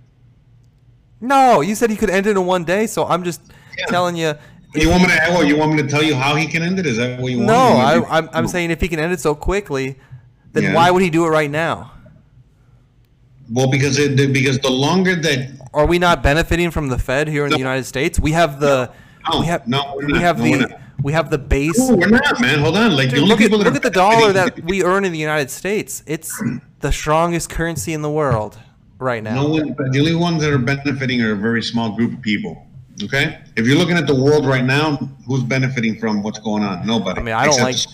No, you said he could end it in one day, so I'm just telling you. You want me to tell you how he can end it? Is that what you want? No, I'm saying if he can end it so quickly, then why would he do it right now? Well, because the longer that are we not benefiting from the Fed here in the United States? We have the we have the base. No, we're not, man. Hold on. Like, dude, look at the dollar that we earn in the United States. It's the strongest currency in the world right now. No one, the only ones that are benefiting are a very small group of people. Okay? If you're looking at the world right now, who's benefiting from what's going on? Nobody. I mean, I don't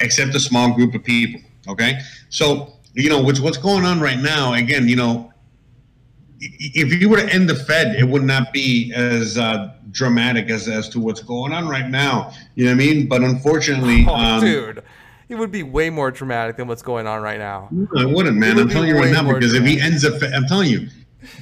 except a small group of people. Okay? So, you know, what's going on right now, again, you know, if you were to end the Fed, it would not be as dramatic as to what's going on right now. You know what I mean? But unfortunately, dude, it would be way more dramatic than what's going on right now. No, it wouldn't, man. I'm telling you right now, because if he ends the Fed, I'm telling you,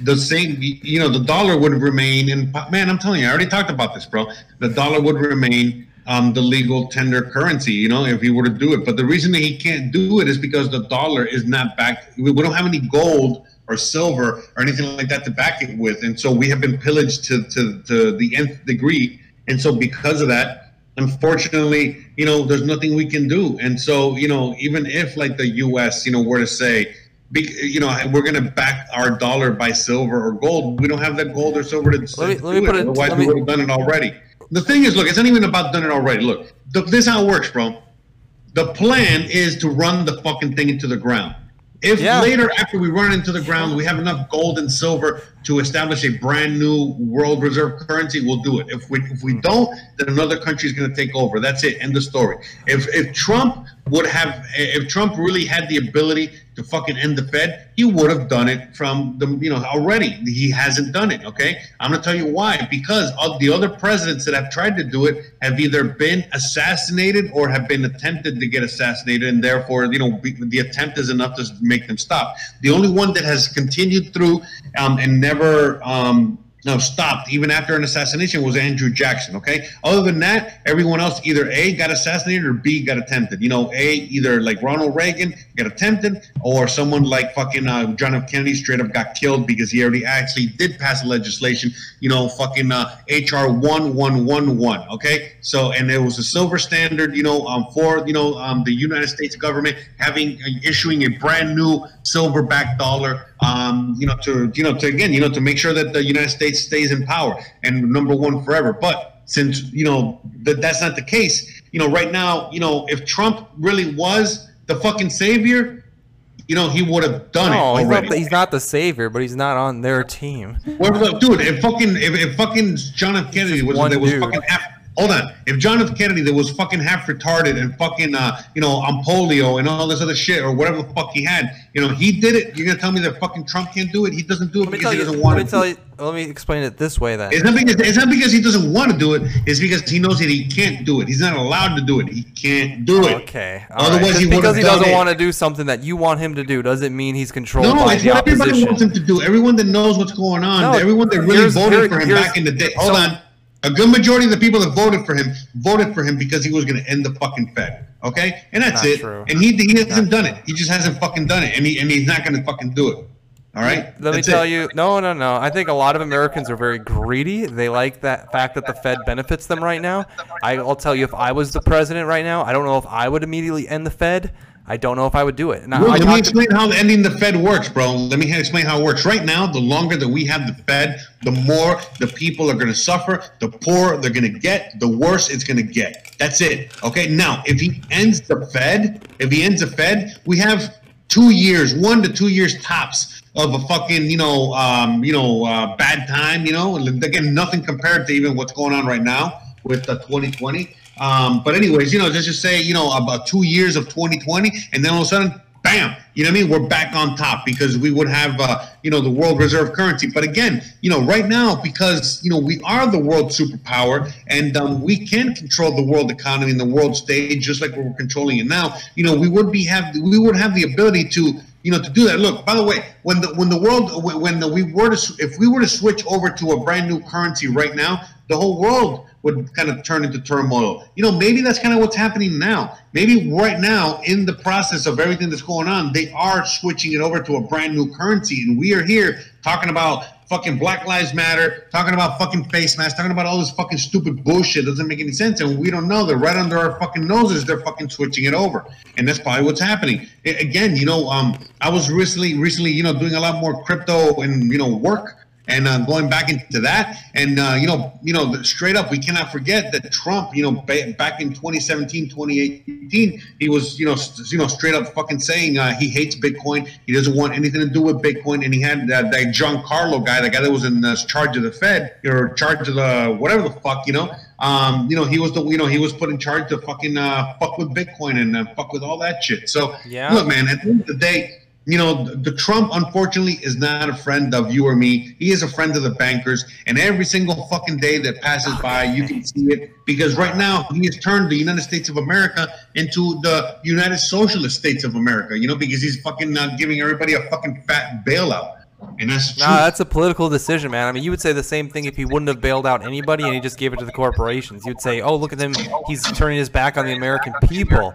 the same, you know, the dollar would remain in. Man, I'm telling you, I already talked about this, bro. The dollar would remain the legal tender currency, you know, if he were to do it. But the reason that he can't do it is because the dollar is not backed. We don't have any gold or silver or anything like that to back it with, and so we have been pillaged to the nth degree. And so because of that, unfortunately, you know, there's nothing we can do. And so, you know, even if, like, the U.S., you know, were to say, you know, we're going to back our dollar by silver or gold, we don't have that gold or silver to do it. Otherwise, we would have done it already. The thing is, look, it's not even about done it already. Look, this is how it works, bro. The plan is to run the fucking thing into the ground. If later, after we run into the ground, we have enough gold and silver to establish a brand new world reserve currency, we'll do it. If we don't, then another country is going to take over. That's it. End of story. If Trump really had the ability to fucking end the Fed, he would have done it from the, you know, already. He hasn't done it. Okay, I'm going to tell you why. Because of the other presidents that have tried to do it have either been assassinated or have been attempted to get assassinated, and therefore, you know, the attempt is enough to make them stop. The only one that has continued through and never stopped even after an assassination was Andrew Jackson. Okay, other than that, everyone else either A, got assassinated, or B, got attempted. You know, A, either like Ronald Reagan got attempted, or someone like fucking John F. Kennedy straight up got killed because he already actually did pass legislation, you know, fucking HR 1111. Okay, so, and there was a silver standard, you know, for, you know, the United States government issuing a brand new silver-backed dollar, you know, to again, you know, to make sure that the United States stays in power and number one forever. But since, you know, that's not the case, you know, right now, you know, if Trump really was the fucking savior, you know, he would have done it already. He's not the savior, but he's not on their team. Well, dude, if fucking John F. Kennedy was fucking half. Hold on. If John F. Kennedy that was fucking half retarded and fucking, on polio and all this other shit or whatever the fuck he had, he did it. You're going to tell me that fucking Trump can't do it? He doesn't do it because he doesn't want to do it. Let me explain it this way then. It's not because he doesn't want to do it. It's because he knows that he can't do it. He's not allowed to do it. He can't do it. Okay. Otherwise, he would have done it. Because he doesn't want to do something that you want him to do doesn't mean he's controlled by the opposition. No, it's what everybody wants him to do. Everyone that knows what's going on. Everyone that really voted for him back in the day. Hold on. A good majority of the people that voted for him because he was going to end the fucking Fed, okay? And that's it. And he hasn't done it. He just hasn't fucking done it, and he's not going to fucking do it. All right? Let me tell you, no. I think a lot of Americans are very greedy. They like that fact that the Fed benefits them right now. I'll tell you, if I was the president right now, I don't know if I would immediately end the Fed. I don't know if I would do it. Now, let me explain how ending the Fed works, bro. Let me explain how it works. Right now, the longer that we have the Fed, the more the people are going to suffer, the poorer they're going to get, the worse it's going to get. That's it. Okay, now, if he ends the Fed, we have 2 years, 1 to 2 years tops of a fucking, bad time, Again, nothing compared to even what's going on right now with the 2020. But anyways, let's just say, about 2 years of 2020, and then all of a sudden, bam, we're back on top because we would have, the world reserve currency. But again, right now, because, we are the world superpower and we can control the world economy and the world stage just like we're controlling it now, we would have the ability to, to do that. Look, by the way, if we were to switch over to a brand new currency right now, the whole world would kind of turn into turmoil. Maybe that's kind of what's happening now. Maybe right now, in the process of everything that's going on, they are switching it over to a brand new currency. And we are here talking about fucking Black Lives Matter, talking about fucking face masks, talking about all this fucking stupid bullshit. Doesn't make any sense. And we don't know. They're right under our fucking noses. They're fucking switching it over. And that's probably what's happening. Again, I was recently, doing a lot more crypto and, work. And going back into that, and straight up, we cannot forget that Trump, back in 2017, 2018, he was, straight up fucking saying he hates Bitcoin, he doesn't want anything to do with Bitcoin, and he had that Giancarlo guy, the guy that was in charge of the Fed or charge of the whatever the fuck, he was put in charge to fucking fuck with Bitcoin and fuck with all that shit. So yeah. Look, man, at the end of the day. The Trump, unfortunately, is not a friend of you or me. He is a friend of the bankers. And every single fucking day that passes by, you can see it. Because right now, he has turned the United States of America into the United Socialist States of America, because he's fucking giving everybody a fucking fat bailout. And that's true. No, that's a political decision, man. I mean, you would say the same thing if he wouldn't have bailed out anybody and he just gave it to the corporations. You'd say, oh, look at him. He's turning his back on the American people.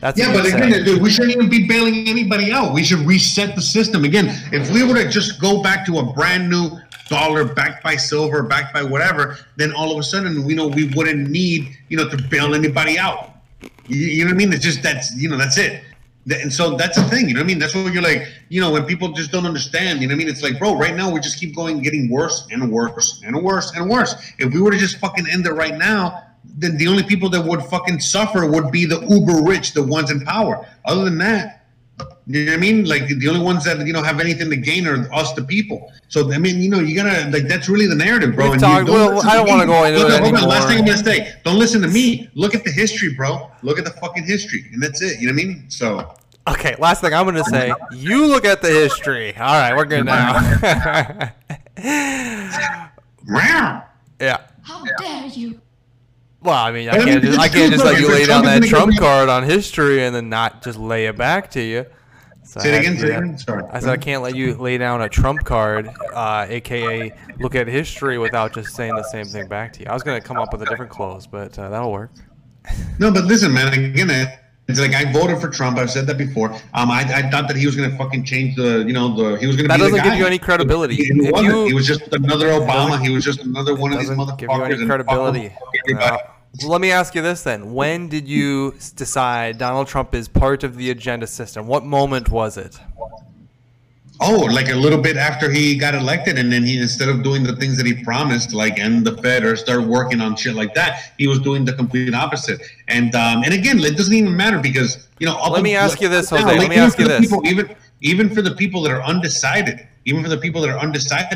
That's yeah, but again, dude, we shouldn't even be bailing anybody out. We should reset the system. Again, if we were to just go back to a brand new dollar backed by silver, backed by whatever, then all of a sudden, we wouldn't need, to bail anybody out. You know what I mean? It's just that's it. And so that's the thing, That's what you're like, when people just don't understand, It's like, bro, right now we just keep getting worse and worse and worse and worse. If we were to just fucking end it right now, then the only people that would fucking suffer would be the uber rich, the ones in power. Other than that, Like the only ones that have anything to gain are us, the people. So you gotta that's really the narrative, bro. And I don't want to go into it anymore. Last thing I'm gonna say, don't listen to me. Look at the history, bro. Look at the fucking history, and that's it. So. Okay, last thing I'm gonna say. You look at the history. All right, we're good now. Yeah. How dare you? Well, I can't just let you lay down that Trump card on history and then not just lay it back to you. So say it again. Sorry. I said I can't let you lay down a Trump card, aka look at history, without just saying the same thing back to you. I was gonna come up with a different close, but that'll work. No, but listen, man. Again, it's like I voted for Trump. I've said that before. I thought that he was gonna fucking change the, he was gonna. That doesn't give you any credibility. He was just another Obama. He was just another one of these motherfuckers. Give you any credibility. Well, let me ask you this then. When did you decide Donald Trump is part of the agenda system? What moment was it? Oh, like a little bit after he got elected, and then he, instead of doing the things that he promised, like end the Fed or start working on shit like that, he was doing the complete opposite. And again, it doesn't even matter because, you know. Let me ask you this, Jose. Let me ask you this. Even for the people that are undecided,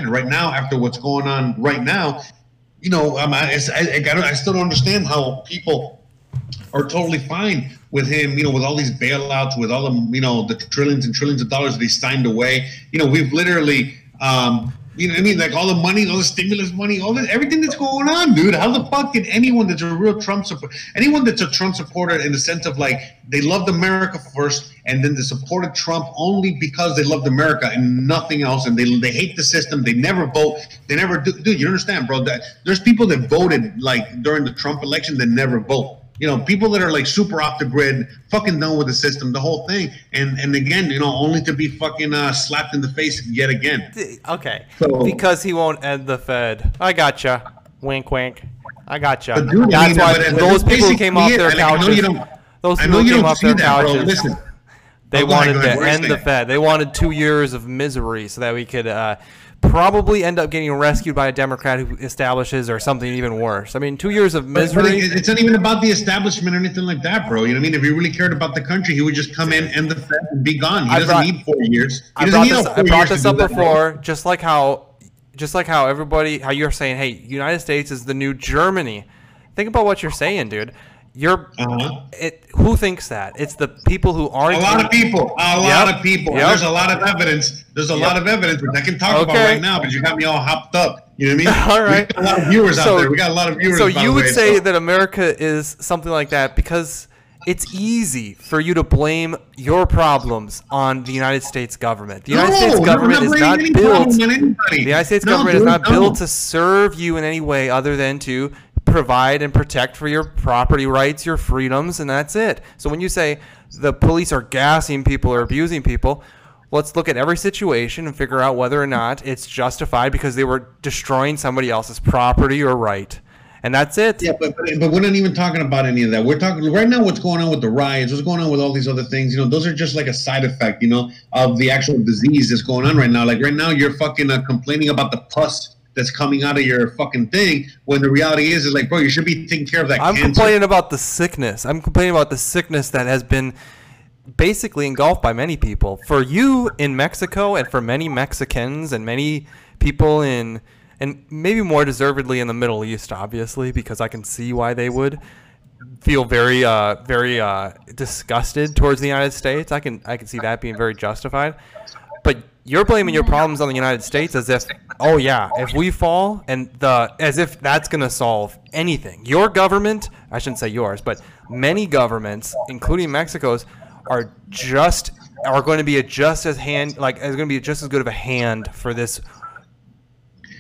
right now, after what's going on right now, you know, I still don't understand how people are totally fine with him, you know, with all these bailouts, with all the, you know, the trillions and trillions of dollars that he signed away. You know, we've literally, you know what I mean? Like all the money, all the stimulus money, all that, everything that's going on, dude. How the fuck did anyone that's a real Trump supporter, anyone that's a Trump supporter in the sense of like they loved America first and then they supported Trump only because they loved America and nothing else, and they hate the system, they never vote, they never do. Dude, you understand, bro, that there's people that voted like during the Trump election that never vote. You know, people that are like super off the grid, fucking done with the system, the whole thing. And again, you know, only to be fucking slapped in the face yet again. Okay. So, because he won't end the Fed. I gotcha. Wink, wink. I gotcha. Dude, that's why those people came off their couches. Those people came off their couches. They wanted to end the Fed. They wanted 2 years of misery so that we could probably end up getting rescued by a Democrat who establishes or something even worse. I mean, 2 years of misery. But it's not even about the establishment or anything like that, bro. You know what I mean? If he really cared about the country, he would just come in and the Fed and be gone. He doesn't need 4 years. I brought this up before, just like how everybody, how you're saying, hey, United States is the new Germany. Think about what you're saying, dude. You're who thinks that? It's the people who aren't. A lot of people. Yep. There's a lot of evidence. There's a lot of evidence that I can talk about right now, but you got me all hopped up. You know what I mean? All right. We got a lot of viewers out there. We got a lot of viewers. So you would say that America is something like that because it's easy for you to blame your problems on the United States government. The United States government is not built. The United States government is not built to serve you in any way other than to provide and protect for your property rights, your freedoms, and that's it. So when you say the police are gassing people or abusing people, let's look at every situation and figure out whether or not it's justified because they were destroying somebody else's property or right. And that's it. Yeah, but we're not even talking about any of that. We're talking right now what's going on with the riots, what's going on with all these other things. You know, those are just like a side effect, you know, of the actual disease that's going on right now. Like right now you're fucking complaining about the pus that's coming out of your fucking thing when the reality is like, bro, you should be taking care of that cancer. Complaining about the sickness. I'm complaining about the sickness that has been basically engulfed by many people. For you in Mexico and for many Mexicans and many people in, and maybe more deservedly in the Middle East, obviously, because I can see why they would feel very, very disgusted towards the United States. I can see that being very justified. But you're blaming your problems on the United States as if, oh yeah, if we fall, and as if that's going to solve anything. Your government, I shouldn't say yours, but many governments, including Mexico's, are going to be just as good of a hand for this.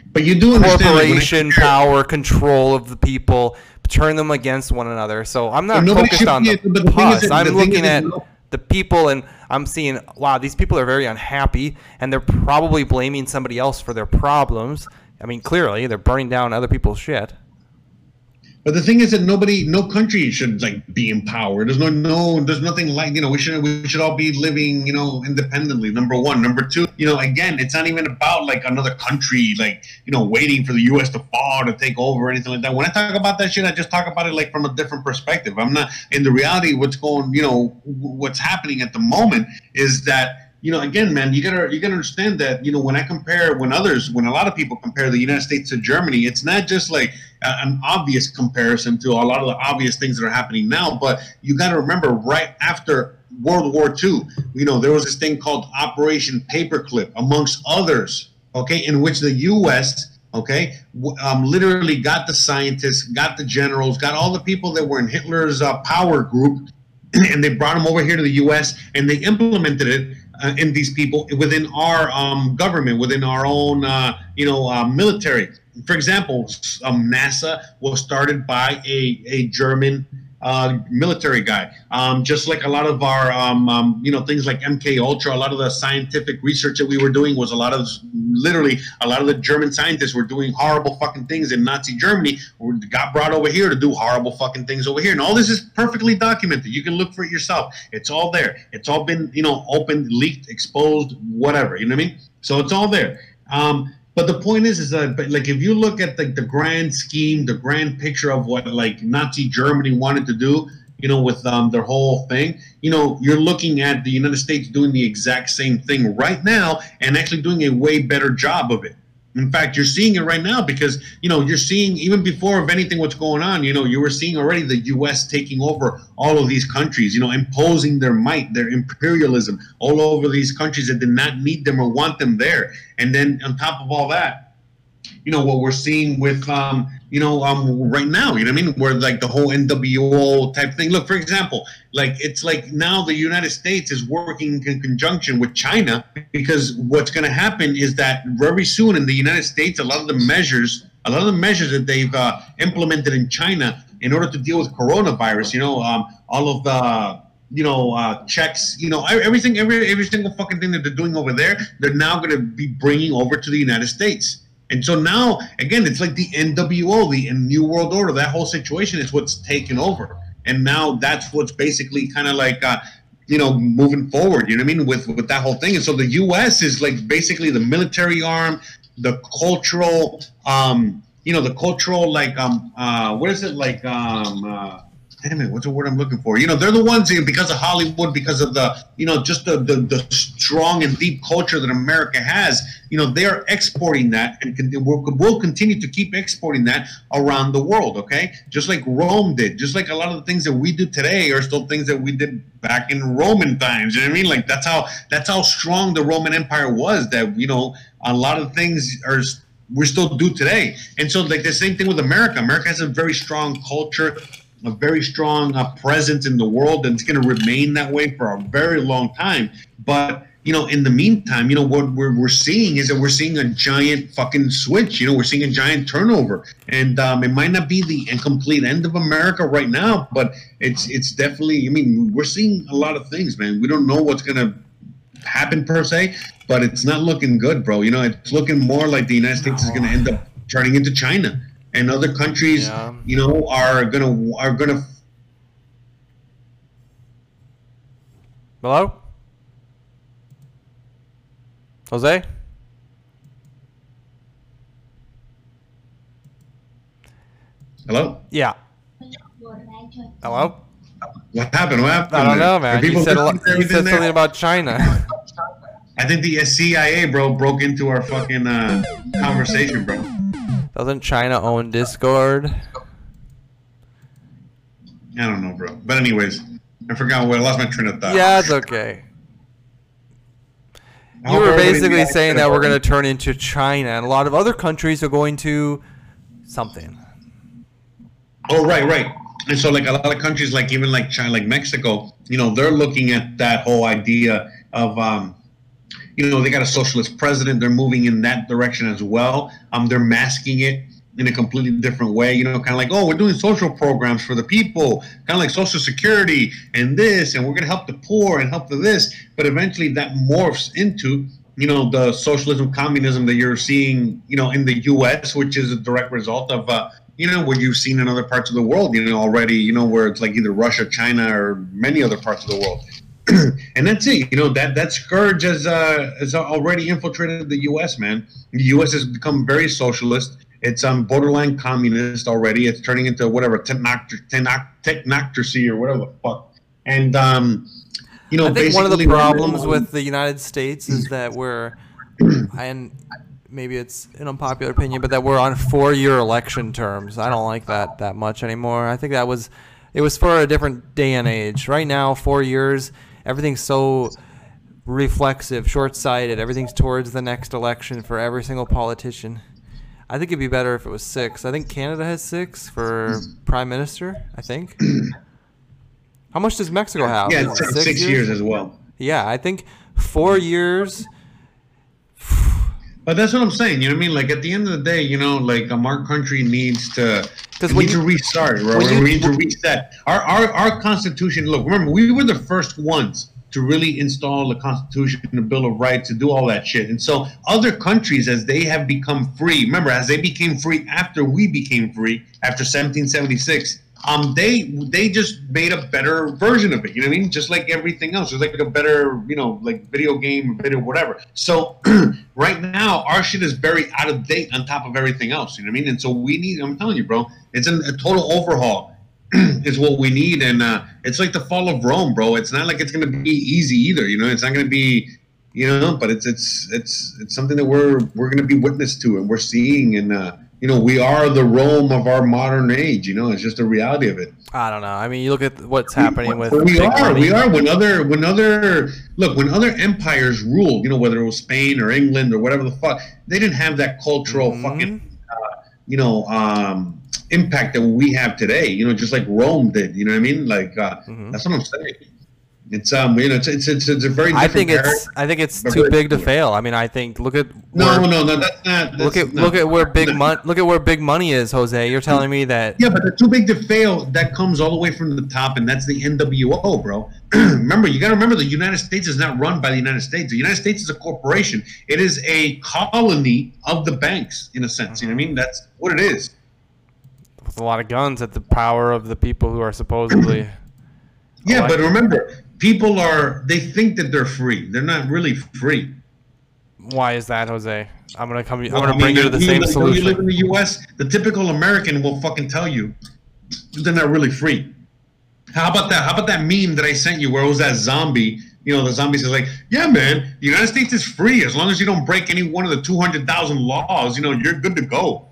But you do understand corporation power, control of the people, turn them against one another. So I'm not focused on the pus. I'm looking at the people, and I'm seeing, wow, these people are very unhappy, and they're probably blaming somebody else for their problems. I mean, clearly, they're burning down other people's shit. But the thing is that no country should like be in power. There's there's nothing like, you know, we should all be living, you know, independently. Number one. Number two, you know, again, it's not even about like another country, like, you know, waiting for the U.S. to fall to take over or anything like that. When I talk about that shit, I just talk about it like from a different perspective. I'm not in the reality what's happening at the moment is that, you know, again, man, you gotta understand that, you know, when a lot of people compare the United States to Germany, it's not just like an obvious comparison to a lot of the obvious things that are happening now. But you got to remember, right after World War II, you know, there was this thing called Operation Paperclip, amongst others, okay, in which the U.S., okay, literally got the scientists, got the generals, got all the people that were in Hitler's power group, and they brought them over here to the U.S. and they implemented it. In these people within our government, within our own, military. For example, NASA was started by a German military guy. Just like a lot of our, things like MK Ultra, a lot of the scientific research that we were doing was literally a lot of the German scientists were doing horrible fucking things in Nazi Germany, got brought over here to do horrible fucking things over here. And all this is perfectly documented. You can look for it yourself. It's all there. It's all been, open, leaked, exposed, whatever, So it's all there. But the point is that, if you look at the grand scheme, the grand picture of what Nazi Germany wanted to do, with their whole thing, you're looking at the United States doing the exact same thing right now and actually doing a way better job of it. In fact, you're seeing it right now because, you're seeing even before of anything what's going on, you were seeing already the U.S. taking over all of these countries, imposing their might, their imperialism all over these countries that did not need them or want them there. And then on top of all that, what we're seeing with, right now, where the whole NWO type thing. Look, for example, it's now the United States is working in conjunction with China because what's going to happen is that very soon in the United States, a lot of the measures that they've implemented in China in order to deal with coronavirus, all of the, checks, everything, every single fucking thing that they're doing over there, they're now going to be bringing over to the United States. And so now, again, it's the NWO, the New World Order, that whole situation is what's taken over. And now that's what's basically kind of moving forward, with that whole thing. And so the U.S. is basically the military arm, the cultural, damn it, what's the word I'm looking for? They're the ones, because of Hollywood, because of the, just the strong and deep culture that America has, they are exporting that and will continue to keep exporting that around the world, okay? Just like Rome did, just like a lot of the things that we do today are still things that we did back in Roman times, That's how strong the Roman Empire was, that, a lot of things are we still do today. And so, the same thing with America. America has a very strong culture, a very strong presence in the world, and it's going to remain that way for a very long time. But, in the meantime, what we're seeing is that we're seeing a giant fucking switch. We're seeing a giant turnover. And it might not be the complete end of America right now, but it's definitely, we're seeing a lot of things, man. We don't know what's going to happen per se, but it's not looking good, bro. It's looking more like the United States is going to end up turning into China. And other countries, yeah, are gonna. Hello, Jose. Hello. Yeah. Hello. What happened? What happened? I don't know, man. He said something about China. I think the CIA, bro, broke into our fucking conversation, bro. Doesn't China own Discord? I don't know, bro. But anyways, I forgot where I lost my train of thought. Yeah, it's okay. You were basically saying that we're going to turn into China, and a lot of other countries are going to something. Oh, right, right. And so, a lot of countries, even China, Mexico, they're looking at that whole idea of, they got a socialist president. They're moving in that direction as well. They're masking it in a completely different way. Kind of oh, we're doing social programs for the people, kind of Social Security and this, and we're going to help the poor and help the this. But eventually, that morphs into the socialism, communism that you're seeing in the U.S., which is a direct result of what you've seen in other parts of the world. Already where it's either Russia, China, or many other parts of the world. And that's it. That scourge has already infiltrated the U.S., man. The U.S. has become very socialist. It's borderline communist already. It's turning into whatever, technocracy or whatever the fuck. And, I think one of the problems with the United States is that we're, and maybe it's an unpopular opinion, but that we're on 4-year election terms. I don't like that much anymore. I think it was for a different day and age. Right now, 4 years... Everything's so reflexive, short-sighted. Everything's towards the next election for every single politician. I think it'd be better if it was 6. I think Canada has 6 for prime minister, I think. How much does Mexico have? Yeah, it's 6 years as well. Yeah, I think 4 years. But that's what I'm saying. At the end of the day, our country needs to Because we need to restart. We need to reset our Constitution. Look, remember, we were the first ones to really install the Constitution, the Bill of Rights, to do all that shit. And so other countries, as they have become free, remember, as they became free after we became free, after 1776, they just made a better version of it. You know what I mean? Just like everything else. It's like a better, you know, like video game, video whatever. So right now, our shit is very out of date on top of everything else. You know what I mean? And so we need, I'm telling you, bro, it's a total overhaul. Is what we need, and it's like the fall of Rome, bro. It's not like it's going to be easy either, you know. It's not going to be, you know, but it's something that we're going to be witness to, and we're seeing, and you know, we are the Rome of our modern age. You know, it's just the reality of it. I don't know. I mean, you look at what's happening with when other empires ruled, you know, whether it was Spain or England or whatever the fuck, they didn't have that cultural fucking, you know. Impact that we have today, you know, just like Rome did, you know what I mean? Like that's what I'm saying. It's you know, it's a very different I think it's too big to fail. I mean, I think look at where big money is, Jose. You're telling me that but the too big to fail, that comes all the way from the top, and that's the NWO, bro. Remember, you got to remember the United States is not run by the United States. The United States is a corporation. It is a colony of the banks in a sense, you know what I mean? That's what it is. With a lot of guns at the power of the people who are supposedly but remember, people they think that they're free. They're not really free. Why is that, Jose? I'm gonna bring you to the same solution. You live in the U.S. The typical American will fucking tell you they're not really free. How about that? How about that meme that I sent you where it was that zombie? You know, the zombie says like, yeah, man, the United States is free as long as you don't break any one of the 200,000 laws. You know, you're good to go.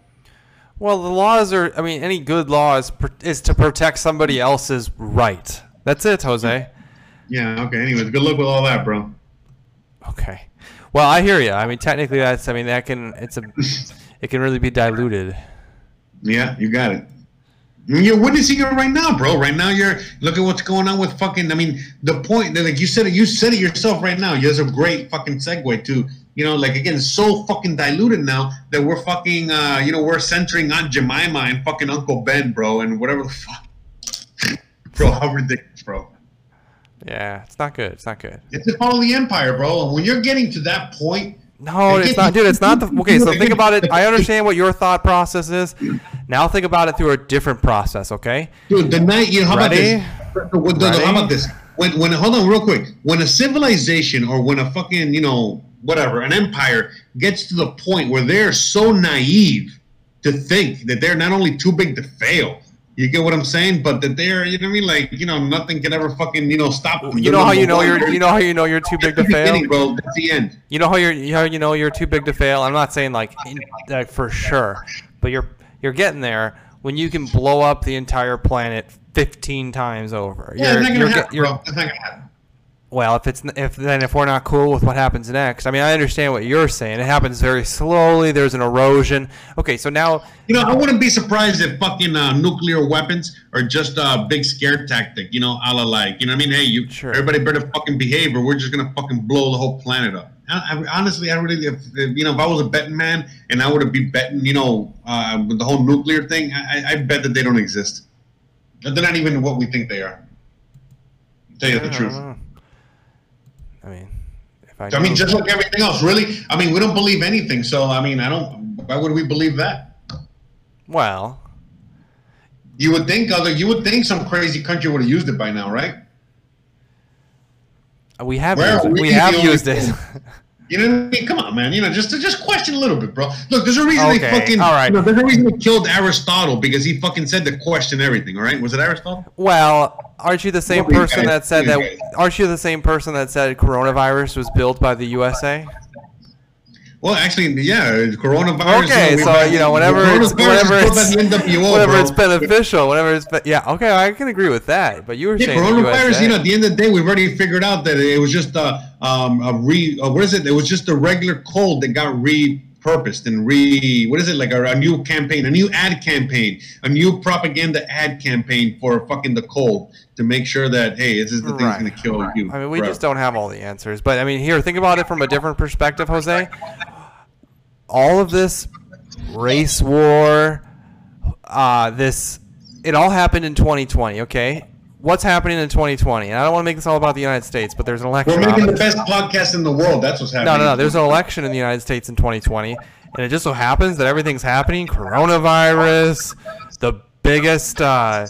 Well, the laws are, I mean, any good law is to protect somebody else's right. That's it, Jose. Yeah, okay. Anyways, good luck with all that, bro. Okay. Well, I hear you. I mean, technically it can really be diluted. Yeah, you got it. You're witnessing it right now, bro. Right now, you're looking at what's going on with fucking, I mean, the point, like you said it yourself right now. There's a great fucking segue to, you know, like, again, so fucking diluted now that we're fucking, you know, we're centering Aunt Jemima and fucking Uncle Ben, bro, and whatever the fuck. Bro, how ridiculous, bro. Yeah, it's not good. It's not good. It's the fall of the empire, bro. And when you're getting to that point. No, it's not, dude. It's not the. Okay, so think about it. I understand what your thought process is. Now think about it through a different process, okay? Dude, the night, you know, how about this? When hold on real quick. When a civilization or when a fucking, you know, whatever, an empire gets to the point where they're so naive to think that they're not only too big to fail, you get what I'm saying, but that they're, you know what I mean, like, you know, nothing can ever fucking, you know, stop them. You know how you know you're too big to fail, bro. That's the end. You know how you're too big to fail. I'm not saying like for sure, but you're getting there when you can blow up the entire planet 15 times over. Yeah, it's not gonna happen, bro. It's not gonna happen. Well, if we're not cool with what happens next, I mean, I understand what you're saying. It happens very slowly. There's an erosion. Okay, so now you know I wouldn't be surprised if fucking nuclear weapons are just a big scare tactic. You know, a la like, you know what I mean? Hey, you sure. Everybody better fucking behave, or we're just gonna fucking blow the whole planet up. Honestly, I really, you know, if I was a betting man and I would be betting, you know, with the whole nuclear thing, I bet that they don't exist. They're not even what we think they are. I'll tell you the truth. I mean, just like everything else, really. I mean, we don't believe anything. So, I mean, why would we believe that? Well, you would think some crazy country would have used it by now, right? We have used it. You know what I mean? Come on, man. You know, just question a little bit, bro. Look, there's a reason they fucking. All right. You know, there's a reason they killed Aristotle because he fucking said to question everything. All right. Was it Aristotle? Well, aren't you the same person that said that? Aren't you the same person that said coronavirus was built by the USA? Well, actually, yeah, coronavirus. Okay, so you know, whenever it's beneficial, whenever it's okay, I can agree with that. But you were saying coronavirus. You know, at the end of the day, we've already figured out that it was just It was just a regular cold that got repurposed and a new campaign, a new ad campaign, a new propaganda ad campaign for fucking the cold to make sure that, hey, this is the thing that's going to kill you. I mean, we just don't have all the answers. But, I mean, here, think about it from a different perspective, Jose. All of this race war, it all happened in 2020, okay? What's happening in 2020? And I don't want to make this all about the United States, but there's an election. We're making the best podcast in the world. That's what's happening. No. There's an election in the United States in 2020, and it just so happens that everything's happening. Coronavirus, the biggest, I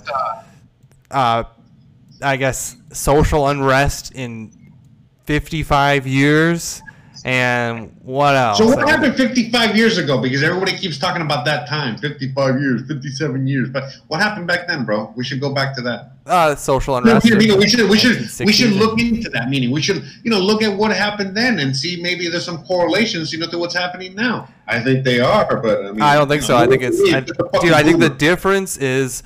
guess, social unrest in 55 years. And what else? So what happened 55 years ago? Because everybody keeps talking about that time, 55 years, 57 years. But what happened back then, bro? We should go back to that. Social unrest. We should look into that. Meaning, we should look at what happened then and see maybe there's some correlations to what's happening now. I think they are, but I mean, I don't think so. I think the difference is.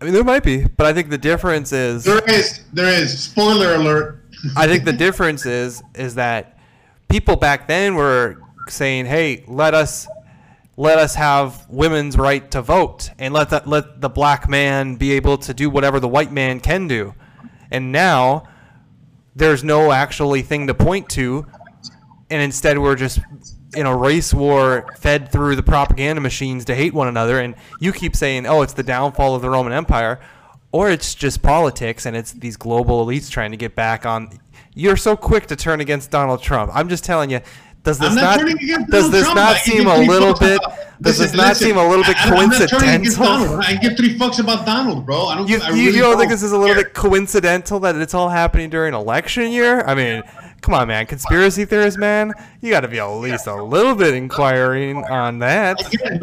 I mean, there might be, but I think the difference is there is. Spoiler alert. I think the difference is that. People back then were saying, "Hey, let us have women's right to vote, and let the black man be able to do whatever the white man can do." And now, there's no actually thing to point to, and instead we're just in a race war fed through the propaganda machines to hate one another. And you keep saying, "Oh, it's the downfall of the Roman Empire," or it's just politics, and it's these global elites trying to get back on. You're so quick to turn against Donald Trump. I'm just telling you, does this not seem a little bit coincidental? I give three fucks about Donald, bro. I really don't think this is a little bit coincidental that it's all happening during election year? I mean, come on, man. Conspiracy theorists, man. You got to be at least a little bit inquiring on that. Again,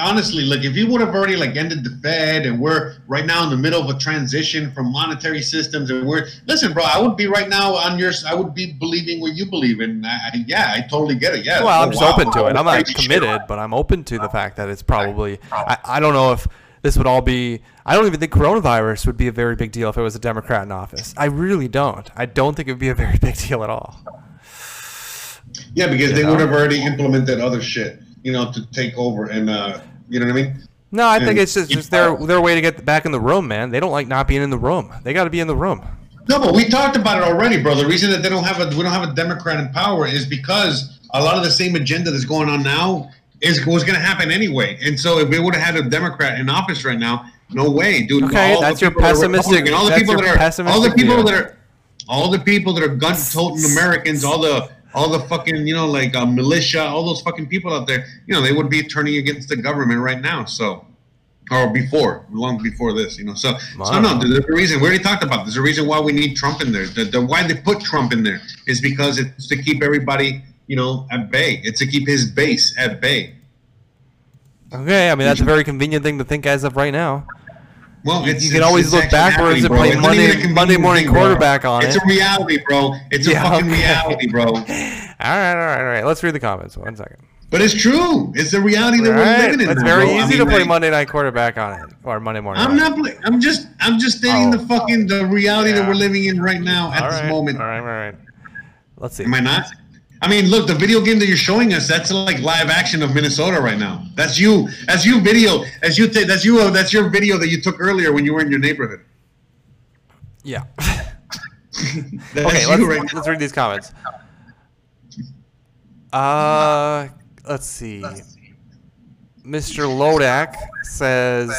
honestly, if you would have already ended the Fed and we're right now in the middle of a transition from monetary systems, and listen, bro, I would be right now on yours. I would be believing what you believe in. I totally get it. Yeah. Well, I'm just open to it. I'm not committed, but I'm open to the fact that it's probably. I don't know if this would all be. I don't even think coronavirus would be a very big deal if it was a Democrat in office. I really don't. I don't think it would be a very big deal at all. Yeah, because they would have already implemented other shit, to take over and, you know what I mean? No, I think it's just their way to get back in the room, man. They don't like not being in the room. They got to be in the room. No, but we talked about it already, bro. The reason that we don't have a Democrat in power is because a lot of the same agenda that's going on now was going to happen anyway. And so if we would have had a Democrat in office right now, no way, dude. Okay, that's your pessimistic. All the people that are gun-toting Americans, all the fucking militia, all those fucking people out there, they would be turning against the government right now. So, or before, long before this, So, no, dude, there's a reason. We already talked about this. There's a reason why we need Trump in there. Why they put Trump in there is because it's to keep everybody, at bay. It's to keep his base at bay. Okay, I mean that's a very convenient thing to think as of right now. Well, you can always look backwards and play Monday morning quarterback on it. It's a reality, bro. It's a fucking reality, bro. All right. Let's read the comments. One second. But it's true. It's the reality that we're living in. It's very easy to play Monday night quarterback on it or Monday morning. I'm not playing. I'm just stating the reality that we're living in right now at this moment. All right. Let's see. Am I not? I mean, look, the video game that you're showing us, that's live action of Minnesota right now. That's your video that you took earlier when you were in your neighborhood. Yeah. Let's read these comments. Let's see. Mr. Lodak says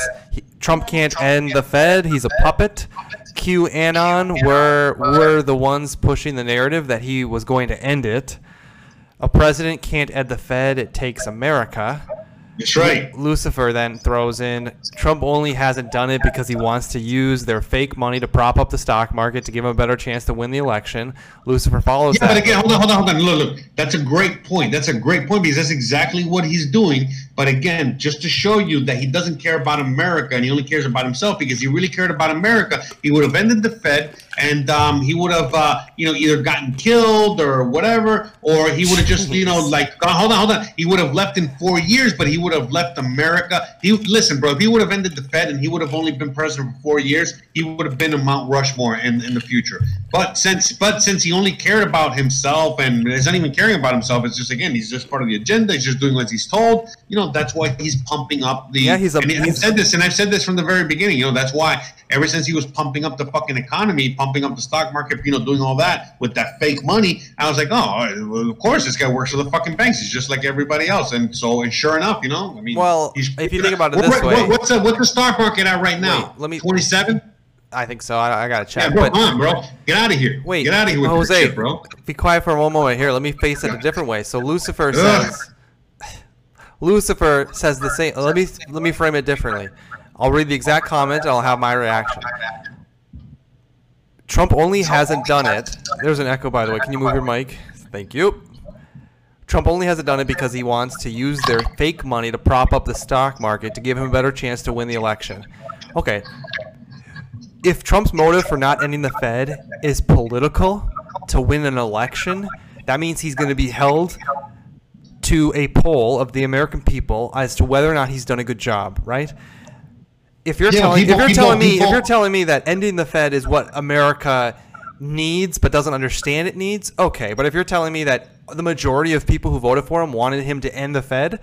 Trump can't end the Fed. He's a puppet. QAnon were the ones pushing the narrative that he was going to end it. A president can't end the Fed. It takes America. That's right. Lucifer then throws in, Trump only hasn't done it because he wants to use their fake money to prop up the stock market to give him a better chance to win the election. Lucifer follows that. But again, hold on. Look. That's a great point. Because that's exactly what he's doing. But again, just to show you that he doesn't care about America and he only cares about himself, because he really cared about America, he would have ended the Fed. And he would have, either gotten killed or whatever, or he would have just, hold on. He would have left in 4 years, but he would have left America. Listen, bro, if he would have ended the Fed and he would have only been president for 4 years, he would have been a Mount Rushmore in the future. But since he only cared about himself and is not even caring about himself, it's just, again, he's just part of the agenda. He's just doing what he's told. know, that's why he's pumping up the. Yeah, he's a. And I've said this, from the very beginning. You know, that's why ever since he was pumping up the fucking economy, pumping up the stock market, you know, doing all that with that fake money, I was like, oh, of course, this guy works for the fucking banks. He's just like everybody else, and sure enough, you know, I mean, well, if you think about it this way, what's the stock market at right now? Wait, let me 27. I think so. I gotta check. Yeah, bro, come on, bro. Get out of here. Wait, get out of here with Jose, shit, bro. Be quiet for one moment here. Let me face it a different way. So Lucifer says, Lucifer says the same. Let me frame it differently. I'll read the exact comment and I'll have my reaction. Trump only hasn't done it. There's an echo, by the way. Can you move your mic? Thank you. Trump only hasn't done it because he wants to use their fake money to prop up the stock market to give him a better chance to win the election. Okay. If Trump's motive for not ending the Fed is political to win an election, that means he's going to be held to a poll of the American people as to whether or not he's done a good job, right? If you're telling me that ending the Fed is what America needs but doesn't understand it needs, okay. But if you're telling me that the majority of people who voted for him wanted him to end the Fed,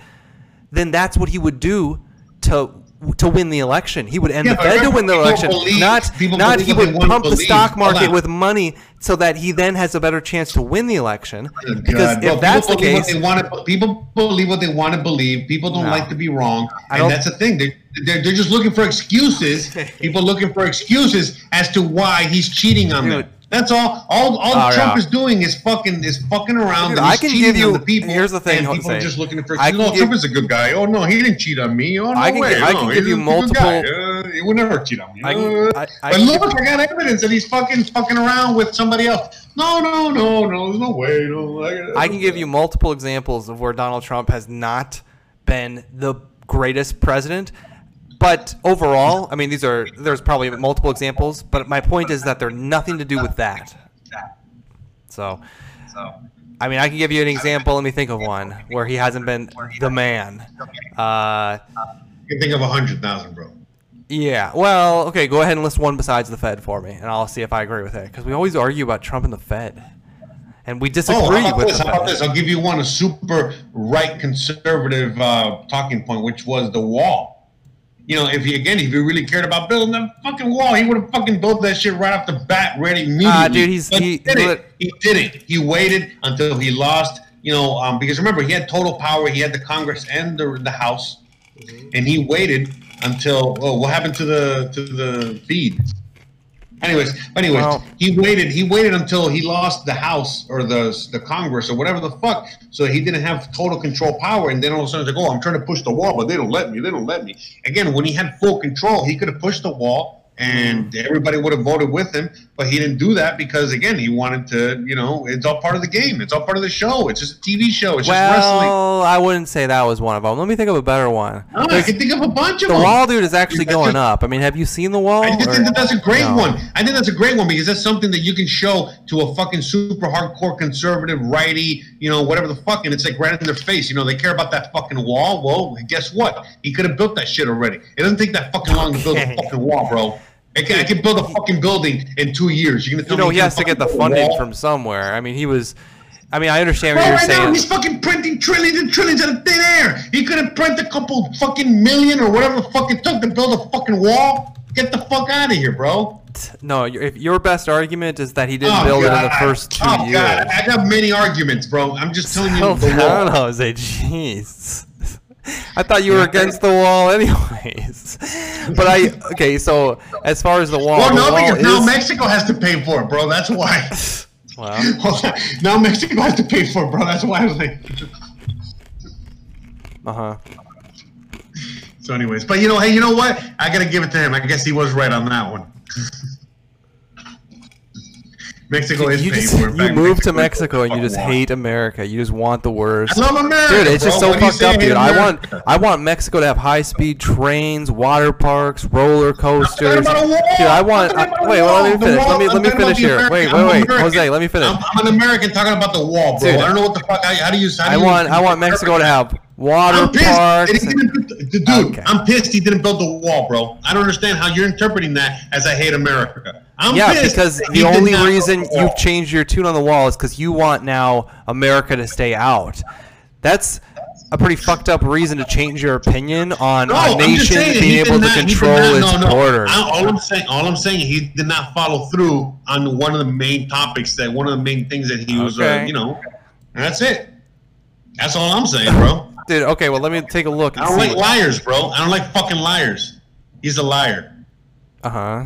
then that's what he would do to win the election. He would end the Fed to win the election. Not he would pump the stock market with money so that he then has a better chance to win the election. Because if that's the case, people believe what they want to believe. People don't like to be wrong. And that's the thing. They're just looking for excuses. People looking for excuses as to why he's cheating on them. That's all. Trump is doing is fucking around. Dude, I can give you the people. Here's the thing, Jose. People are just looking for. Trump is a good guy. Oh no, he didn't cheat on me. Oh no, I can give you multiple. He would never cheat on me. But look, I got evidence that he's fucking around with somebody else. No. There's no way. I can give you multiple examples of where Donald Trump has not been the greatest president. But overall, I mean, there's probably multiple examples, but my point is that they're nothing to do with that. So, I mean, I can give you an example. Let me think of one where he hasn't been the man. You can think of 100,000, bro. Yeah. Well, okay, go ahead and list one besides the Fed for me, and I'll see if I agree with it. Because we always argue about Trump and the Fed. And we disagree with this. I'll give you one, a super right conservative talking point, which was the wall. You know, if he really cared about building that fucking wall, he would have fucking built that shit right off the bat, right immediately. Dude, he didn't. He waited until he lost. You know, because remember, he had total power. He had the Congress and the House, and he waited until. Oh, what happened to the feed? Anyways, well, he waited until he lost the House or the Congress or whatever the fuck, so he didn't have total control power. And then all of a sudden it's like, oh, I'm trying to push the wall, but they don't let me. Again, when he had full control, he could have pushed the wall and everybody would have voted with him, but he didn't do that because, again, he wanted to, you know, it's all part of the game. It's all part of the show. It's just a TV show. It's just wrestling. Well, I wouldn't say that was one of them. Let me think of a better one. No, I can think of a bunch of them. The wall, dude, is actually going up. I mean, have you seen the wall? I just think that that's a great one. I think that's a great one because that's something that you can show to a fucking super hardcore conservative righty, you know, whatever the fuck, and it's like right in their face. You know, they care about that fucking wall. Well, guess what? He could have built that shit already. It doesn't take that fucking long to build a fucking wall, bro. I can build a fucking building in 2 years. You're gonna tell me he has to get the funding from somewhere. I mean, I understand what you're saying. Right now, he's fucking printing trillions and trillions out of thin air. He could have printed a couple fucking million or whatever the fuck it took to build a fucking wall. Get the fuck out of here, bro. No, your best argument is that he didn't build it in the first two years. Oh, God. I got many arguments, bro. I'm just telling you the wall. Jose, jeez. I thought you were against the wall anyways. But so as far as the wall. Well, no, because now Mexico has to pay for it, bro. That's why. Well, now Mexico has to pay for it, bro. That's why I was like. So anyways, but you know, hey, you know what? I got to give it to him. I guess he was right on that one. Mexico is paying. You moved to Mexico and you just hate America. You just want the worst. I love America, dude. It's just so fucked up, dude. I want Mexico to have high-speed trains, water parks, roller coasters. Dude, I want. Wait, let me finish. Let me finish here. Wait, Jose, let me finish. I'm an American talking about the wall, bro. Dude, I don't know what the fuck. How do you? I want Mexico to have water parks. Dude, okay. I'm pissed he didn't build the wall, bro. I don't understand how you're interpreting that as I hate America. Yeah, because the only reason you've changed your tune on the wall is because you want now America to stay out. That's a pretty fucked up reason to change your opinion on a nation being able to control its border. All I'm saying, he did not follow through on one of the main topics, that one of the main things that he was, that's it. That's all I'm saying, bro. Dude, okay, well, let me take a look. I don't like liars, bro. I don't like fucking liars. He's a liar. Uh-huh.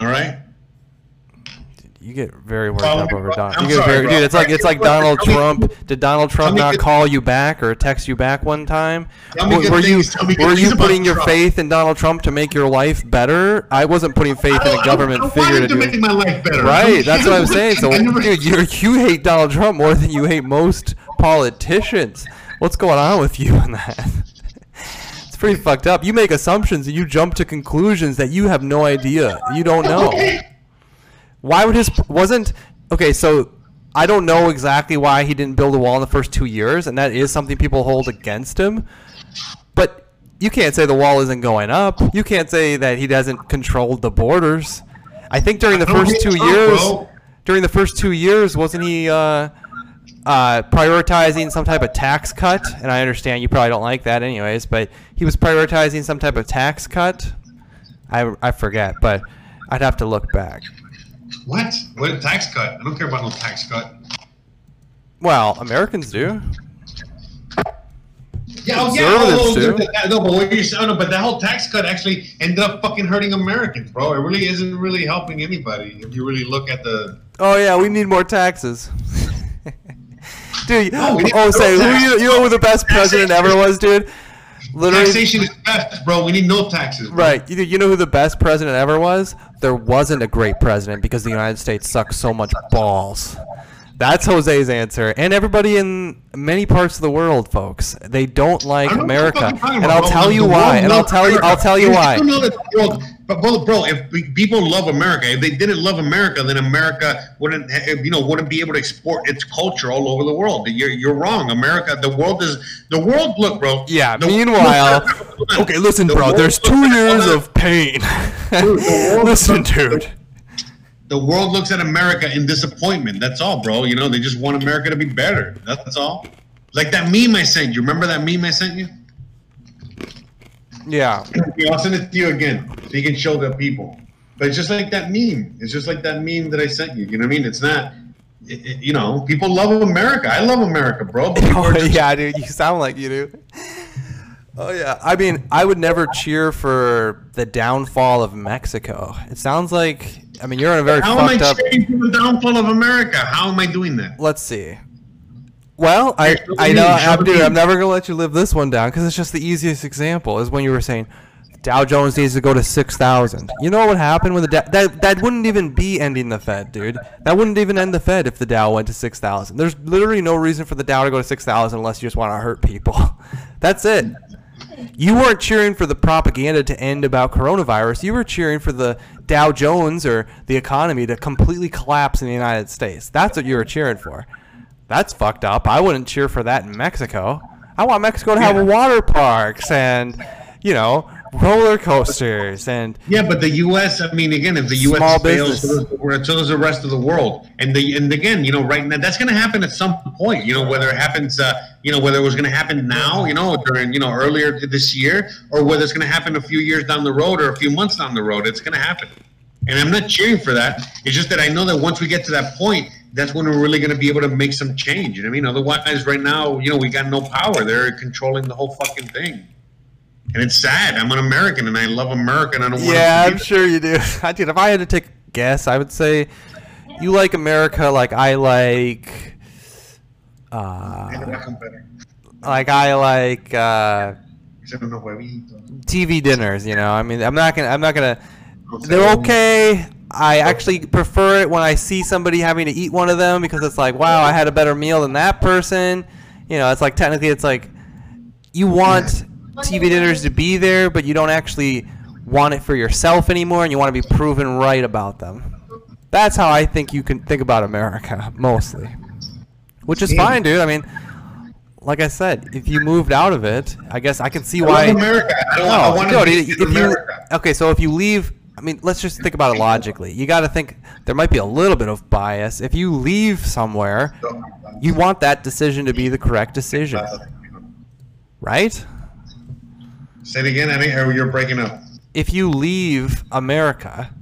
All right. You get very worked up over Donald. Dude, it's like Donald Trump. Did Donald Trump not call you back or text you back one time? Were you putting your faith in Donald Trump to make your life better? I wasn't putting faith in a government figure to do it. My life better. Right, that's what I'm saying. So, dude, you hate Donald Trump more than you hate most politicians. What's going on with you on that? It's pretty fucked up. You make assumptions and you jump to conclusions that you have no idea. You don't know. Why would his wasn't okay? So I don't know exactly why he didn't build a wall in the first 2 years, and that is something people hold against him. But you can't say the wall isn't going up. You can't say that he hasn't controlled the borders. I think during the first 2 years, wasn't he prioritizing some type of tax cut? And I understand you probably don't like that, anyways. But he was prioritizing some type of tax cut. I forget, but I'd have to look back. What? What a tax cut? I don't care about no tax cut. Well, Americans do. Yeah, oh, yeah. No, but that whole tax cut actually ended up fucking hurting Americans, bro. It really isn't really helping anybody if you really look at the. Oh yeah, we need more taxes. Dude, no, you know who the best president ever was, dude? Literally, taxation is best, bro. We need no taxes, bro. Right. You know who the best president ever was? There wasn't a great president because the United States sucks so much balls. That's Jose's answer. And everybody in many parts of the world, folks, they don't like America. And I'll tell you why. And I'll tell you why. But bro, if people love America, if they didn't love America, then America wouldn't be able to export its culture all over the world. You're wrong. America, the world. Look, bro. Yeah. Meanwhile, okay, listen, bro. There's 2 years of pain. Listen, dude. The world looks at America in disappointment. That's all, bro. You know, they just want America to be better. That's all. Like that meme I sent you. Remember that meme I sent you? Yeah. I'll send it to you again so you can show the people. But it's just like that meme. It's just like that meme that I sent you. You know what I mean? It's not, people love America. I love America, bro. Yeah, dude. You sound like you do. Oh, yeah. I mean, I would never cheer for the downfall of Mexico. It sounds like, I mean, you're in a very fucked up. How am I cheering for the downfall of America? How am I doing that? Let's see. Well, I know, I'm never going to let you live this one down because it's just the easiest example is when you were saying Dow Jones needs to go to 6,000. You know what would happen when the Dow, that wouldn't even be ending the Fed, dude. That wouldn't even end the Fed if the Dow went to 6,000. There's literally no reason for the Dow to go to 6,000 unless you just want to hurt people. That's it. You weren't cheering for the propaganda to end about coronavirus. You were cheering for the Dow Jones or the economy to completely collapse in the United States. That's what you were cheering for. That's fucked up. I wouldn't cheer for that in Mexico. I want Mexico to have water parks and, roller coasters and but the U.S. I mean, again, if the U.S. fails, so does the rest of the world. And again, right now that's going to happen at some point. Whether it happens, whether it was going to happen now, during earlier this year, or whether it's going to happen a few years down the road or a few months down the road, it's going to happen. And I'm not cheering for that. It's just that I know that once we get to that point, that's when we're really going to be able to make some change. And I mean, otherwise, right now, we got no power. They're controlling the whole fucking thing. And it's sad. I'm an American, and I love America, and I don't want to. Yeah, I'm sure you do. Dude, if I had to take a guess, I would say you like America like I like. TV dinners. I mean, I'm not gonna. They're okay. I actually prefer it when I see somebody having to eat one of them because it's like, wow, I had a better meal than that person. It's like technically, it's like you want TV dinners to be there, but you don't actually want it for yourself anymore, and you want to be proven right about them. That's how I think you can think about America mostly, which is fine, dude. I mean, like I said, if you moved out of it, I guess I can see why. I love America. I want to be America. Okay, so if you leave I mean, let's just think about it logically. You got to think there might be a little bit of bias. If you leave somewhere, you want that decision to be the correct decision, right? Say it again. I mean, you're breaking up. If you leave America,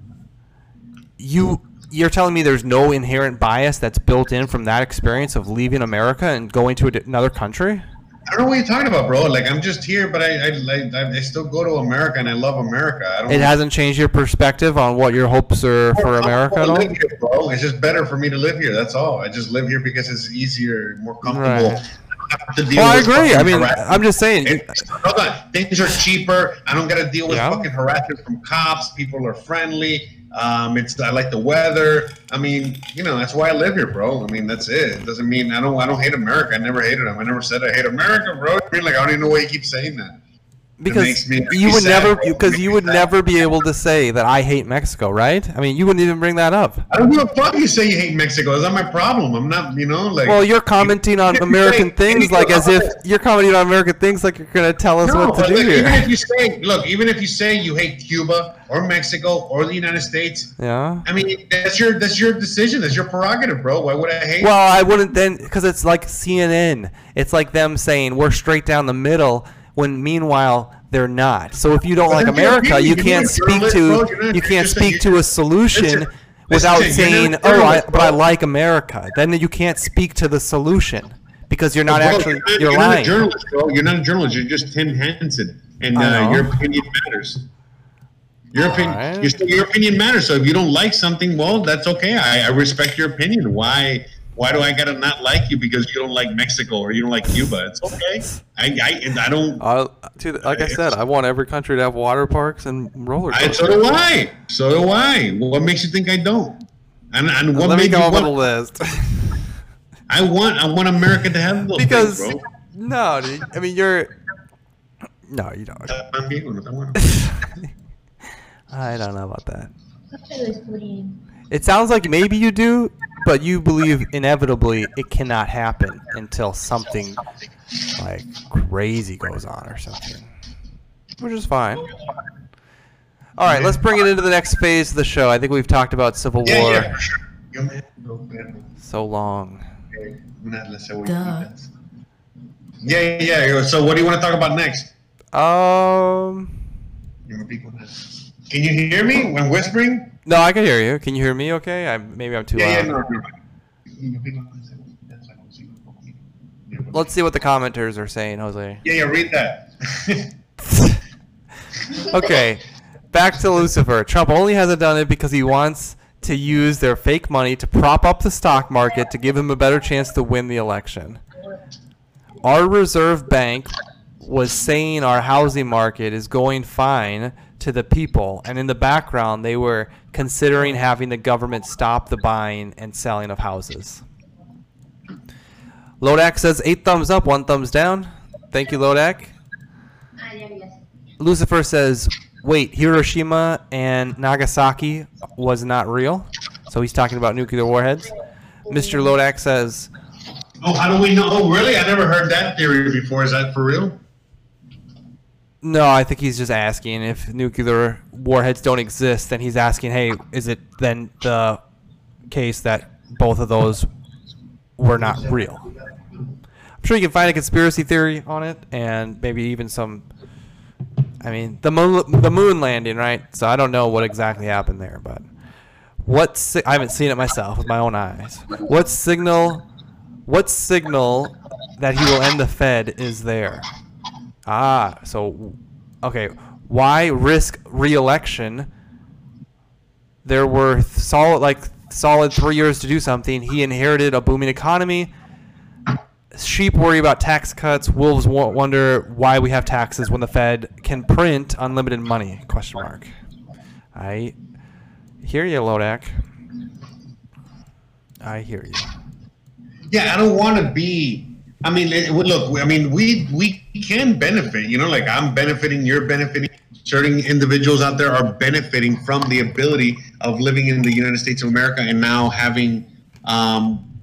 you're telling me there's no inherent bias that's built in from that experience of leaving America and going to another country? I don't know what you're talking about, bro. Like, I'm just here, but I still go to America, and I love America. It hasn't changed your perspective on what your hopes are for America at all? Here, bro. It's just better for me to live here. That's all. I just live here because it's easier, more comfortable. Right. I agree. I mean, harassment. I'm just saying. Hold on. Things are cheaper. I don't got to deal with fucking harassment from cops. People are friendly. I like the weather. I mean, you know, that's why I live here, bro. I mean, that's it. It doesn't mean I don't hate America. I never hated them. I never said I hate America, bro. I mean, like, I don't even know why you keep saying that. Because you would never be able to say that I hate Mexico, right? I mean, you wouldn't even bring that up. I don't give a fuck. You say you hate Mexico. That's not my problem. I'm not, you know, like. Well, you're commenting on American things, like as if you're commenting on American things, like you're gonna tell us what to do here. Even if you say you hate Cuba or Mexico or the United States, I mean, that's your decision. That's your prerogative, bro. Why would I hate? Well, I wouldn't then, because it's like CNN. It's like them saying we're straight down the middle, when meanwhile they're not. So if you don't like America, you can't speak to a solution without saying, "Oh, but I like America." Then you can't speak to the solution because you're not actually you're lying. You're not a journalist, bro. You're not a journalist. You're just Tim Hansen, and your opinion matters. Your opinion matters. So if you don't like something, well, that's okay. I respect your opinion. Why do I gotta not like you because you don't like Mexico or you don't like Cuba? It's okay. I don't. Dude, like I said, I want every country to have water parks and roller coasters. So do I. What makes you think I don't? And what makes you want? Let me go over the list. I want America to have those. Because things, bro. No, dude, I mean you don't. I don't know about that. It sounds like maybe you do. But you believe inevitably it cannot happen until something like crazy goes on or something, which is fine. All right, let's bring it into the next phase of the show. I think we've talked about Civil War so long. Duh. Yeah. So what do you want to talk about next? Can you hear me when whispering? No, I can hear you. Can you hear me okay? Maybe I'm too loud. Yeah, no. Let's see what the commenters are saying, Jose. Yeah, read that. Okay, back to Lucifer. Trump only hasn't done it because he wants to use their fake money to prop up the stock market to give him a better chance to win the election. Our Reserve Bank was saying our housing market is going fine to the people, and in the background they were considering having the government stop the buying and selling of houses. Lodak says 8 thumbs up, 1 thumbs down. Thank you, Lodak. Lucifer says, wait, Hiroshima and Nagasaki was not real? So he's talking about nuclear warheads. Mr. Lodak says, oh, how do we know? Oh, really? I never heard that theory before. Is that for real? No, I think he's just asking if nuclear warheads don't exist. Then he's asking, hey, is it then the case that both of those were not real? I'm sure you can find a conspiracy theory on it, and maybe even some. I mean, the moon landing, right? So I don't know what exactly happened there, but I haven't seen it myself with my own eyes. What signal that he will end the Fed is there? So, okay, why risk re-election? There were solid 3 years to do something. He inherited a booming economy. Sheep worry about tax cuts. Wolves wonder why we have taxes when the Fed can print unlimited money? ? I hear you, Lodak. I hear you. Yeah, I don't want to be. I mean, look. I mean, we can benefit. You know, like I'm benefiting, you're benefiting. Certain individuals out there are benefiting from the ability of living in the United States of America and now having,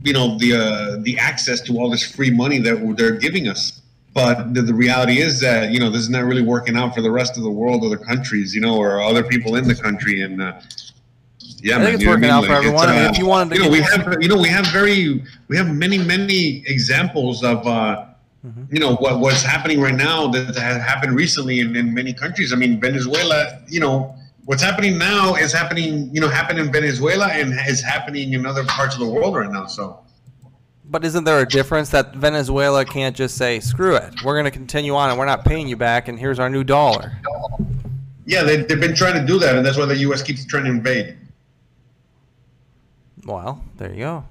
the access to all this free money that they're giving us. But the reality is that, you know, this is not really working out for the rest of the world, other countries, you know, or other people in the country. And yeah, I think it's working out for everyone. If you wanted to, we have many examples of you know, what's happening right now that has happened recently in many countries. I mean, Venezuela, you know, what's happening now is happening, you know, happened in Venezuela and is happening in other parts of the world right now. So. But isn't there a difference that Venezuela can't just say, screw it, we're going to continue on and we're not paying you back and here's our new dollar? Yeah, they've been trying to do that, and that's why the U.S. keeps trying to invade. Well, there you go.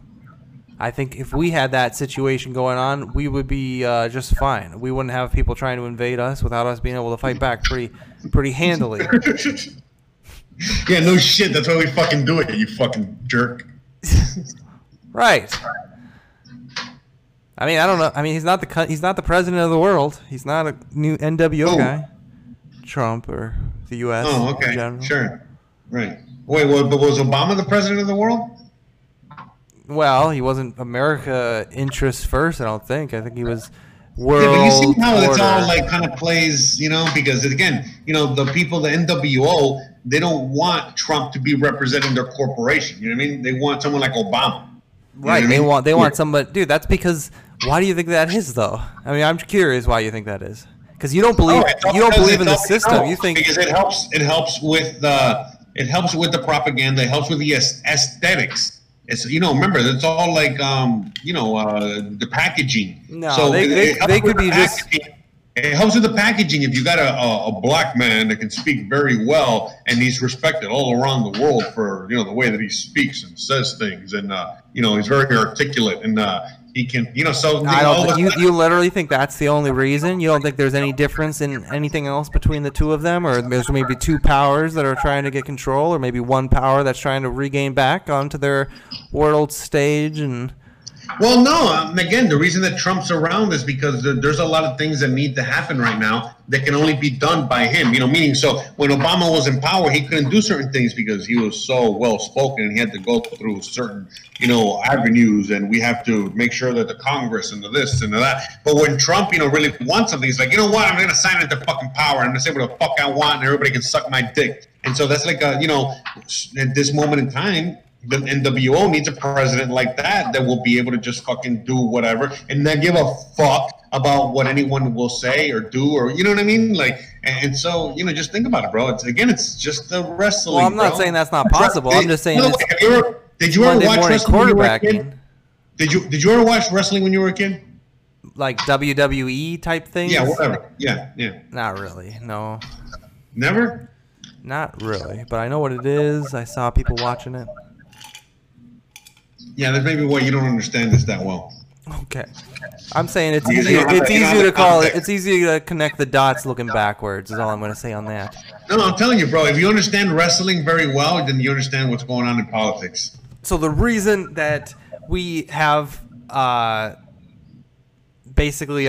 I think if we had that situation going on, we would be just fine. We wouldn't have people trying to invade us without us being able to fight back pretty handily. Yeah, no shit. That's why we fucking do it, you fucking jerk. Right. I mean, I don't know. I mean, he's not the president of the world. He's not a new NWO guy, Trump or the U.S. Oh, okay, in general. Sure, right. Wait, but was Obama the president of the world? Well, he wasn't America interests first, I don't think. I think he was world. Yeah, but you see how it's all like kind of plays, you know? Because again, you know, the people, the NWO, they don't want Trump to be representing their corporation. You know what I mean? They want someone like Obama. Right. You know what I mean? They want somebody. Dude, that's because. Why do you think that is, though? I mean, I'm curious why you think that is. Because you don't believe in the system. You think because it helps with the propaganda. It helps with the aesthetics. It's, you know, remember, it's all like you know, the packaging. No, so they could be just. It helps with the packaging. If you got a black man that can speak very well and he's respected all around the world for, you know, the way that he speaks and says things, and you know, he's very articulate, and he can, you know, so you literally think that's the only reason? You don't think there's any difference in anything else between the two of them, or there's maybe two powers that are trying to get control, or maybe one power that's trying to regain back onto their world stage? And well, no. Again, the reason that Trump's around is because there's a lot of things that need to happen right now that can only be done by him. You know, meaning, so when Obama was in power, he couldn't do certain things because he was so well-spoken and he had to go through certain, you know, avenues, and we have to make sure that the Congress and the this and the that. But when Trump, you know, really wants something, he's like, you know what, I'm going to sign into fucking power. I'm going to say what the fuck I want and everybody can suck my dick. And so that's like, you know, at this moment in time, the NWO needs a president like that will be able to just fucking do whatever and not give a fuck about what anyone will say or do, or, you know what I mean? Like, and so, you know, just think about it, bro. It's just the wrestling. Well, I'm not saying that's not possible. I'm just saying. No, did you ever watch wrestling when you were a kid? Did you ever watch wrestling when you were a kid? Like WWE type things? Yeah, whatever. Yeah. Not really. No. Never? Not really. But I know what it is. I saw people watching it. Yeah, that's maybe why you don't understand this that well. Okay, I'm saying it's easy to connect the dots looking backwards. Is all I'm going to say on that. No, I'm telling you, bro. If you understand wrestling very well, then you understand what's going on in politics. So the reason that we have basically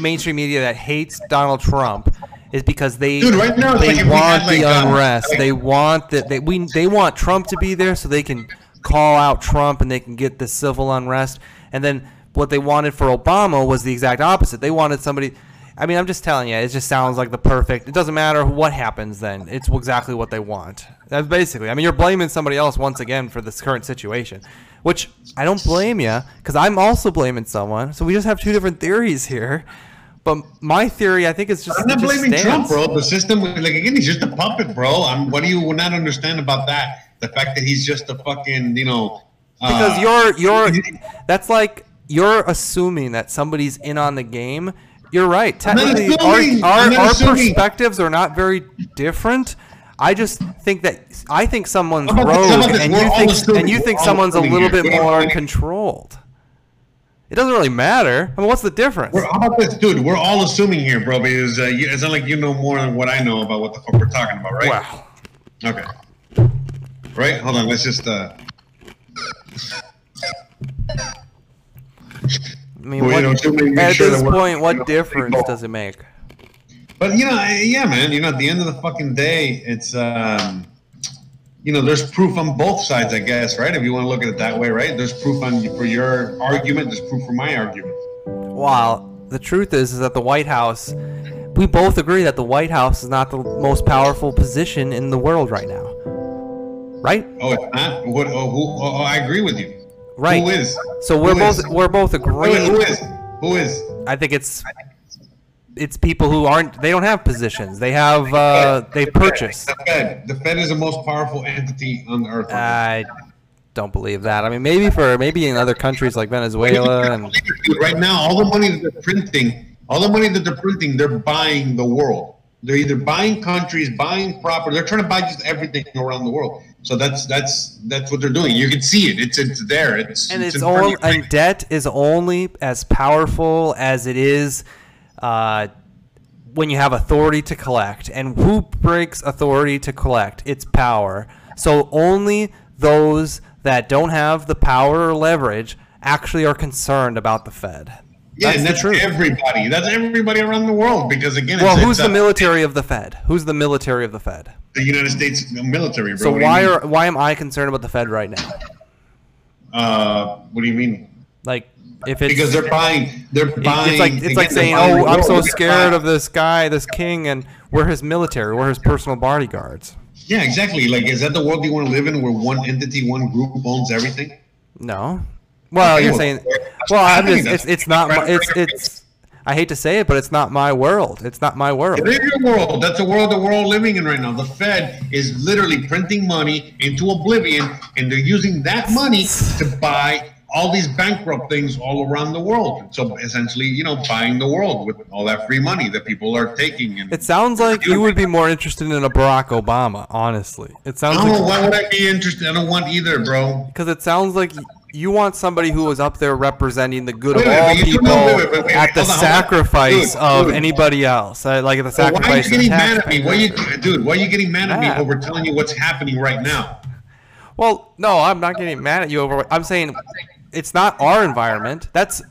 mainstream media that hates Donald Trump is because they want the unrest. They want that they want Trump to be there so they can call out Trump and they can get the civil unrest. And then what they wanted for Obama was the exact opposite. They wanted somebody. I mean, I'm just telling you, it just sounds like the perfect. It doesn't matter what happens then. It's exactly what they want. That's basically. I mean, you're blaming somebody else once again for this current situation, which I don't blame you, because I'm also blaming someone. So we just have two different theories here. But my theory, I think, is just. I'm not blaming Trump, bro. The system, like, again, he's just a puppet, bro. What do you not understand about that? The fact that he's just a fucking, you know, because that's like you're assuming that somebody's in on the game. You're right. Technically, our perspectives are not very different. I just think that someone's rogue, and you think someone's a little bit more controlled. It doesn't really matter. I mean, what's the difference? How about this, dude? We're all assuming here, bro. Because it's not like you know more than what I know about what the fuck we're talking about, right? Wow. Okay. Right? Hold on, let's just, I mean, what difference does it make? But, you know, yeah, man, you know, at the end of the fucking day, it's, you know, there's proof on both sides, I guess, right? If you want to look at it that way, right? There's proof for your argument, there's proof for my argument. Wow. the truth is that the White House, we both agree that the White House is not the most powerful position in the world right now, right? Oh, it's not. What? Oh, I agree with you. Right. Who is? So we're both agreeing. Who is? I think it's people who aren't. They don't have positions. They have. They purchase. The Fed is the most powerful entity on earth. I don't believe that. I mean, maybe in other countries like Venezuela and right now, all the money that they're printing, they're buying the world. They're either buying countries, buying property. They're trying to buy just everything around the world. So that's what they're doing. You can see it. It's there. And debt is only as powerful as it is when you have authority to collect. And who breaks authority to collect? It's power. So only those that don't have the power or leverage actually are concerned about the Fed. Yeah, that's everybody. That's everybody around the world because, again, who's the military of the Fed? Who's the military of the Fed? The United States military, bro. So why am I concerned about the Fed right now? What do you mean? Like because they're buying. It's like saying, "Oh, I'm so scared of this guy, this king, and we're his military, we're his personal bodyguards." Yeah, exactly. Like, is that the world you want to live in, where one entity, one group owns everything? No. Well, okay, you're saying. Well, it's not. I hate to say it, but it's not my world. It's not my world. It is your world. That's the world that we're all living in right now. The Fed is literally printing money into oblivion, and they're using that money to buy all these bankrupt things all around the world. So essentially, buying the world with all that free money that people are taking. And it sounds like you would be more interested in a Barack Obama, honestly. It sounds. No, why would I be interested? I don't want either, bro. Because it sounds like you want somebody who is up there representing the good of all people at the sacrifice of anybody else. Like at the sacrifice. Why are you getting mad at me? Why are you getting mad at me over telling you what's happening right now? Well, no, I'm not getting mad at you over. I'm saying. It's not our environment. That's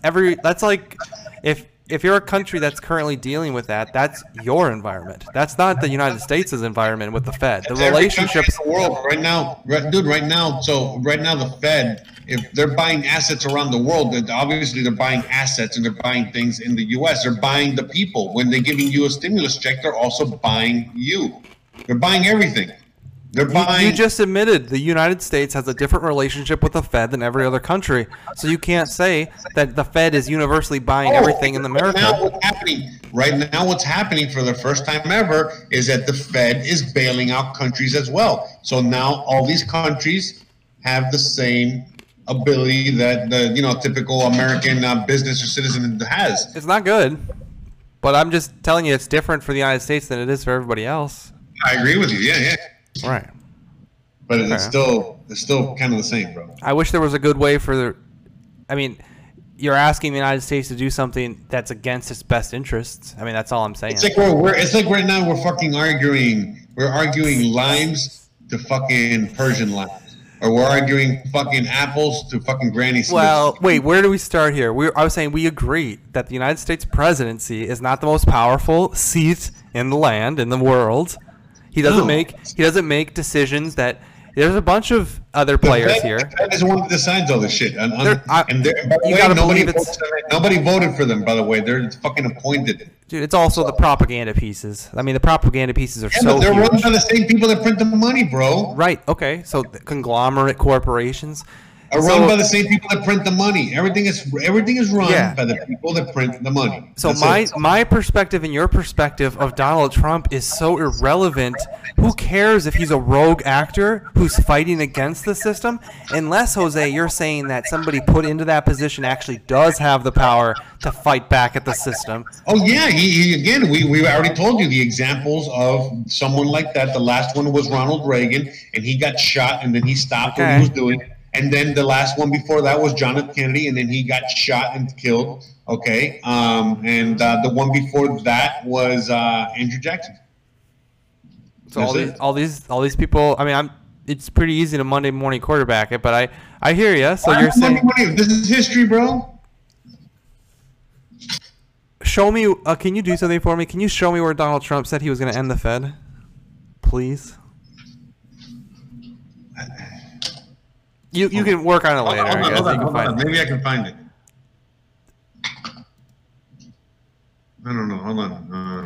like if you're a country that's currently dealing with that, that's your environment. That's not the United States' environment with the Fed. The relationships in the world right now, dude. Right now, the Fed, if they're buying assets around the world, obviously they're buying assets and they're buying things in the U.S. They're buying the people. When they're giving you a stimulus check, they're also buying you. They're buying everything. You just admitted the United States has a different relationship with the Fed than every other country, so you can't say that the Fed is universally buying everything in America. Right now what's happening for the first time ever is that the Fed is bailing out countries as well. So now all these countries have the same ability that the typical American business or citizen has. It's not good, but I'm just telling you it's different for the United States than it is for everybody else. I agree with you. Yeah. Right, but it's still kind of the same, bro. I wish there was a good way for the. I mean, you're asking the United States to do something that's against its best interests. I mean, that's all I'm saying. It's like it's like right now we're fucking arguing. We're arguing limes to fucking Persian limes, or we're arguing fucking apples to fucking Granny Smith. Well, wait, where do we start here? I was saying we agree that the United States presidency is not the most powerful seat in the land in the world. He doesn't make decisions that there's a bunch of other players here. The Fed is the one that decides all this shit. Nobody voted for them, by the way. They're fucking appointed. Dude, it's also the propaganda pieces. I mean, the propaganda pieces are so huge. They're run by the same people that print the money, bro. Right. Okay. So the conglomerate corporations are run by the same people that print the money. Everything is run by the people that print the money. So my perspective and your perspective of Donald Trump is so irrelevant. Who cares if he's a rogue actor who's fighting against the system? Unless, Jose, you're saying that somebody put into that position actually does have the power to fight back at the system. Oh, yeah. Again, we already told you the examples of someone like that. The last one was Ronald Reagan, and he got shot, and then he stopped what he was doing. And then the last one before that was John F. Kennedy, and then he got shot and killed. Okay, and the one before that was Andrew Jackson. So all these people. I mean, it's pretty easy to Monday morning quarterback it, but I hear you. So you're saying this is history, bro. Show me. Can you do something for me? Can you show me where Donald Trump said he was going to end the Fed, please? You can work on it later. Hold on, maybe I can find it. No, hold on.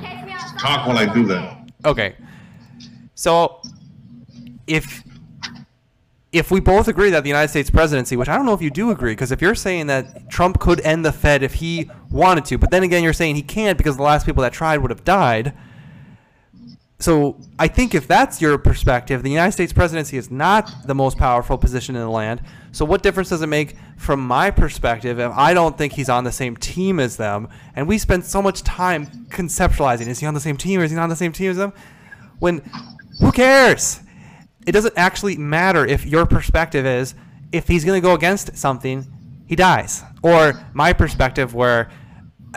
Talk while I do that. Okay. So, if we both agree that the United States presidency, which I don't know if you do agree, because if you're saying that Trump could end the Fed if he wanted to, but then again you're saying he can't because the last people that tried would have died. So I think if that's your perspective, the United States presidency is not the most powerful position in the land. So what difference does it make from my perspective if I don't think he's on the same team as them? And we spend so much time conceptualizing, is he on the same team or is he not on the same team as them? When who cares? It doesn't actually matter if your perspective is if he's going to go against something, he dies. Or my perspective where,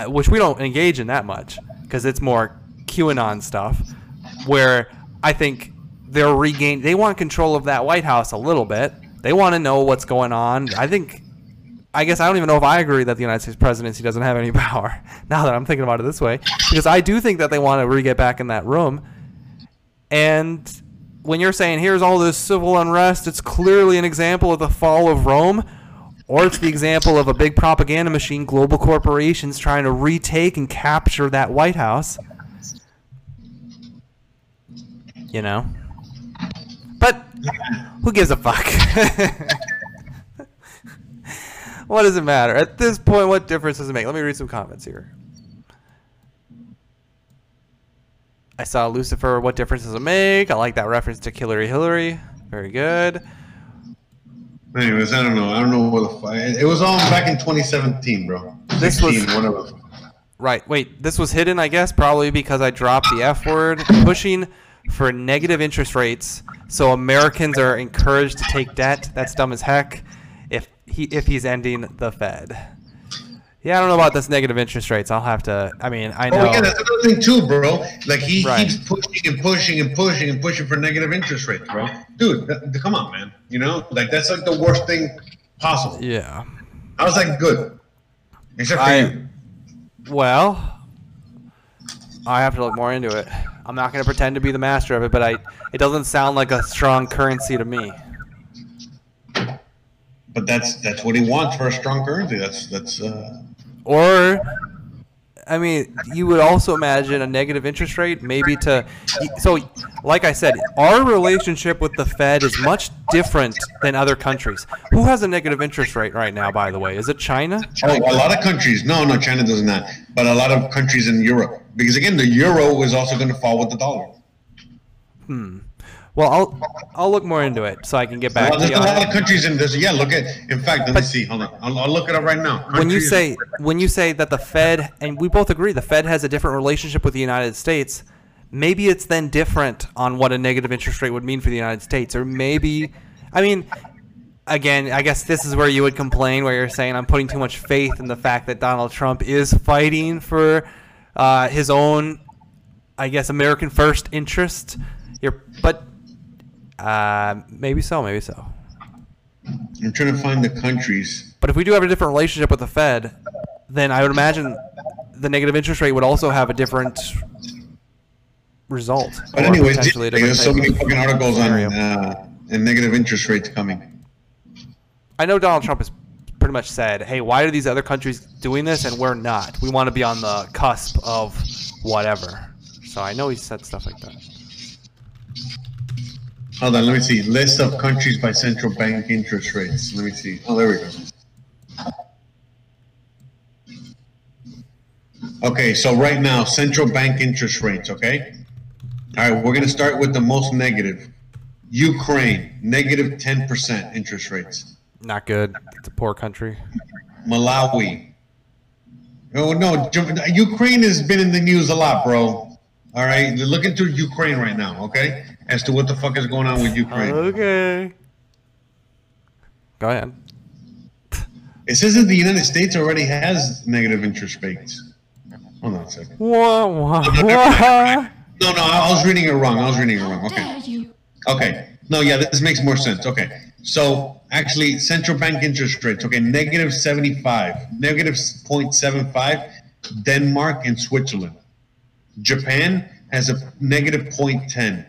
which we don't engage in that much because it's more QAnon stuff, where I think they're regained. They want control of that White House a little bit. They want to know what's going on. I guess I don't even know if I agree that the United States presidency doesn't have any power now that I'm thinking about it this way, because I do think that they want to get back in that room. And when you're saying here's all this civil unrest, it's clearly an example of the fall of Rome, or it's the example of a big propaganda machine, global corporations trying to retake and capture that White House. You know, but who gives a fuck? What does it matter? At this point, what difference does it make? Let me read some comments here. I saw Lucifer, what difference does it make? I like that reference to Killer Hillary. Very good. Anyways, I don't know what it was all back in 2017, bro. This was whatever. Right. Wait, this was hidden, I guess, probably because I dropped the F word. Pushing for negative interest rates, so Americans are encouraged to take debt. That's dumb as heck. If he's ending the Fed, yeah, I don't know about this negative interest rates. I'll have to. I mean, I know. Oh yeah, that's another thing too, bro. Like he keeps pushing and pushing and pushing and pushing for negative interest rates, bro. Dude, come on, man. You know, like that's like the worst thing possible. Yeah. I was like, good, except for you. Well, I have to look more into it. I'm not going to pretend to be the master of it, but it doesn't sound like a strong currency to me. But that's what he wants for a strong currency. Or, I mean, you would also imagine a negative interest rate maybe to... So, like I said, our relationship with the Fed is much different than other countries. Who has a negative interest rate right now, by the way? Is it China? Oh, a lot of countries. No, China does not. But a lot of countries in Europe. Because, again, the euro is also going to fall with the dollar. Well, I'll look more into it so I can get back to you. There's a lot of countries in this. Yeah, look at – in fact, let me see. Hold on. I'll look it up right now. When you say that the Fed – and we both agree the Fed has a different relationship with the United States. Maybe it's then different on what a negative interest rate would mean for the United States. Or maybe – I mean, again, I guess this is where you would complain, where you're saying I'm putting too much faith in the fact that Donald Trump is fighting for – his own, I guess, American first interest. Maybe so. I'm trying to find the countries. But if we do have a different relationship with the Fed, then I would imagine the negative interest rate would also have a different result. But anyways, there's so many fucking articles on and negative interest rates coming. I know Donald Trump is pretty much said, hey, why are these other countries doing this and we're not? We want to be on the cusp of whatever. So I know he said stuff like that. Hold on, let me see. List of countries by central bank interest rates. Let me see. Oh, there we go. Okay, so right now, central bank interest rates, okay? All right, we're going to start with the most negative. Ukraine, negative 10% interest rates. Not good. It's a poor country. Malawi. Oh, no. Ukraine has been in the news a lot, bro. All right. Look into Ukraine right now, okay? As to what the fuck is going on with Ukraine. Okay. Go ahead. It says that the United States already has negative interest rates. Hold on a second. No, I was reading it wrong. Okay. No, yeah, this makes more sense. Okay. So, actually, central bank interest rates, okay, negative 75, negative 0.75, Denmark and Switzerland. Japan has a negative 0.10.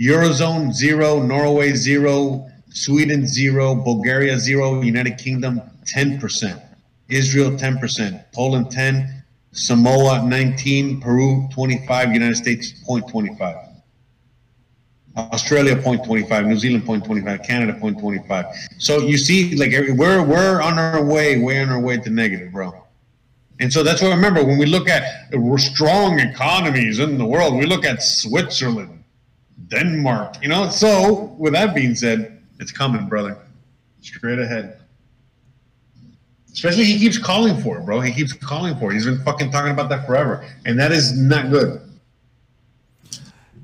Eurozone, 0, Norway, 0, Sweden, 0, Bulgaria, 0, United Kingdom, 10%. Israel, 10%. Poland, 10. Samoa 19, Peru 25, United States 0.25, Australia 0.25, New Zealand 0.25, Canada 0.25. So you see, like, we're on our way, to negative, bro. And so that's what I remember when we look at strong economies in the world, we look at Switzerland, Denmark, you know. So with that being said, it's coming, brother. Straight ahead. Especially he keeps calling for it, bro. He keeps calling for it. He's been fucking talking about that forever. And that is not good.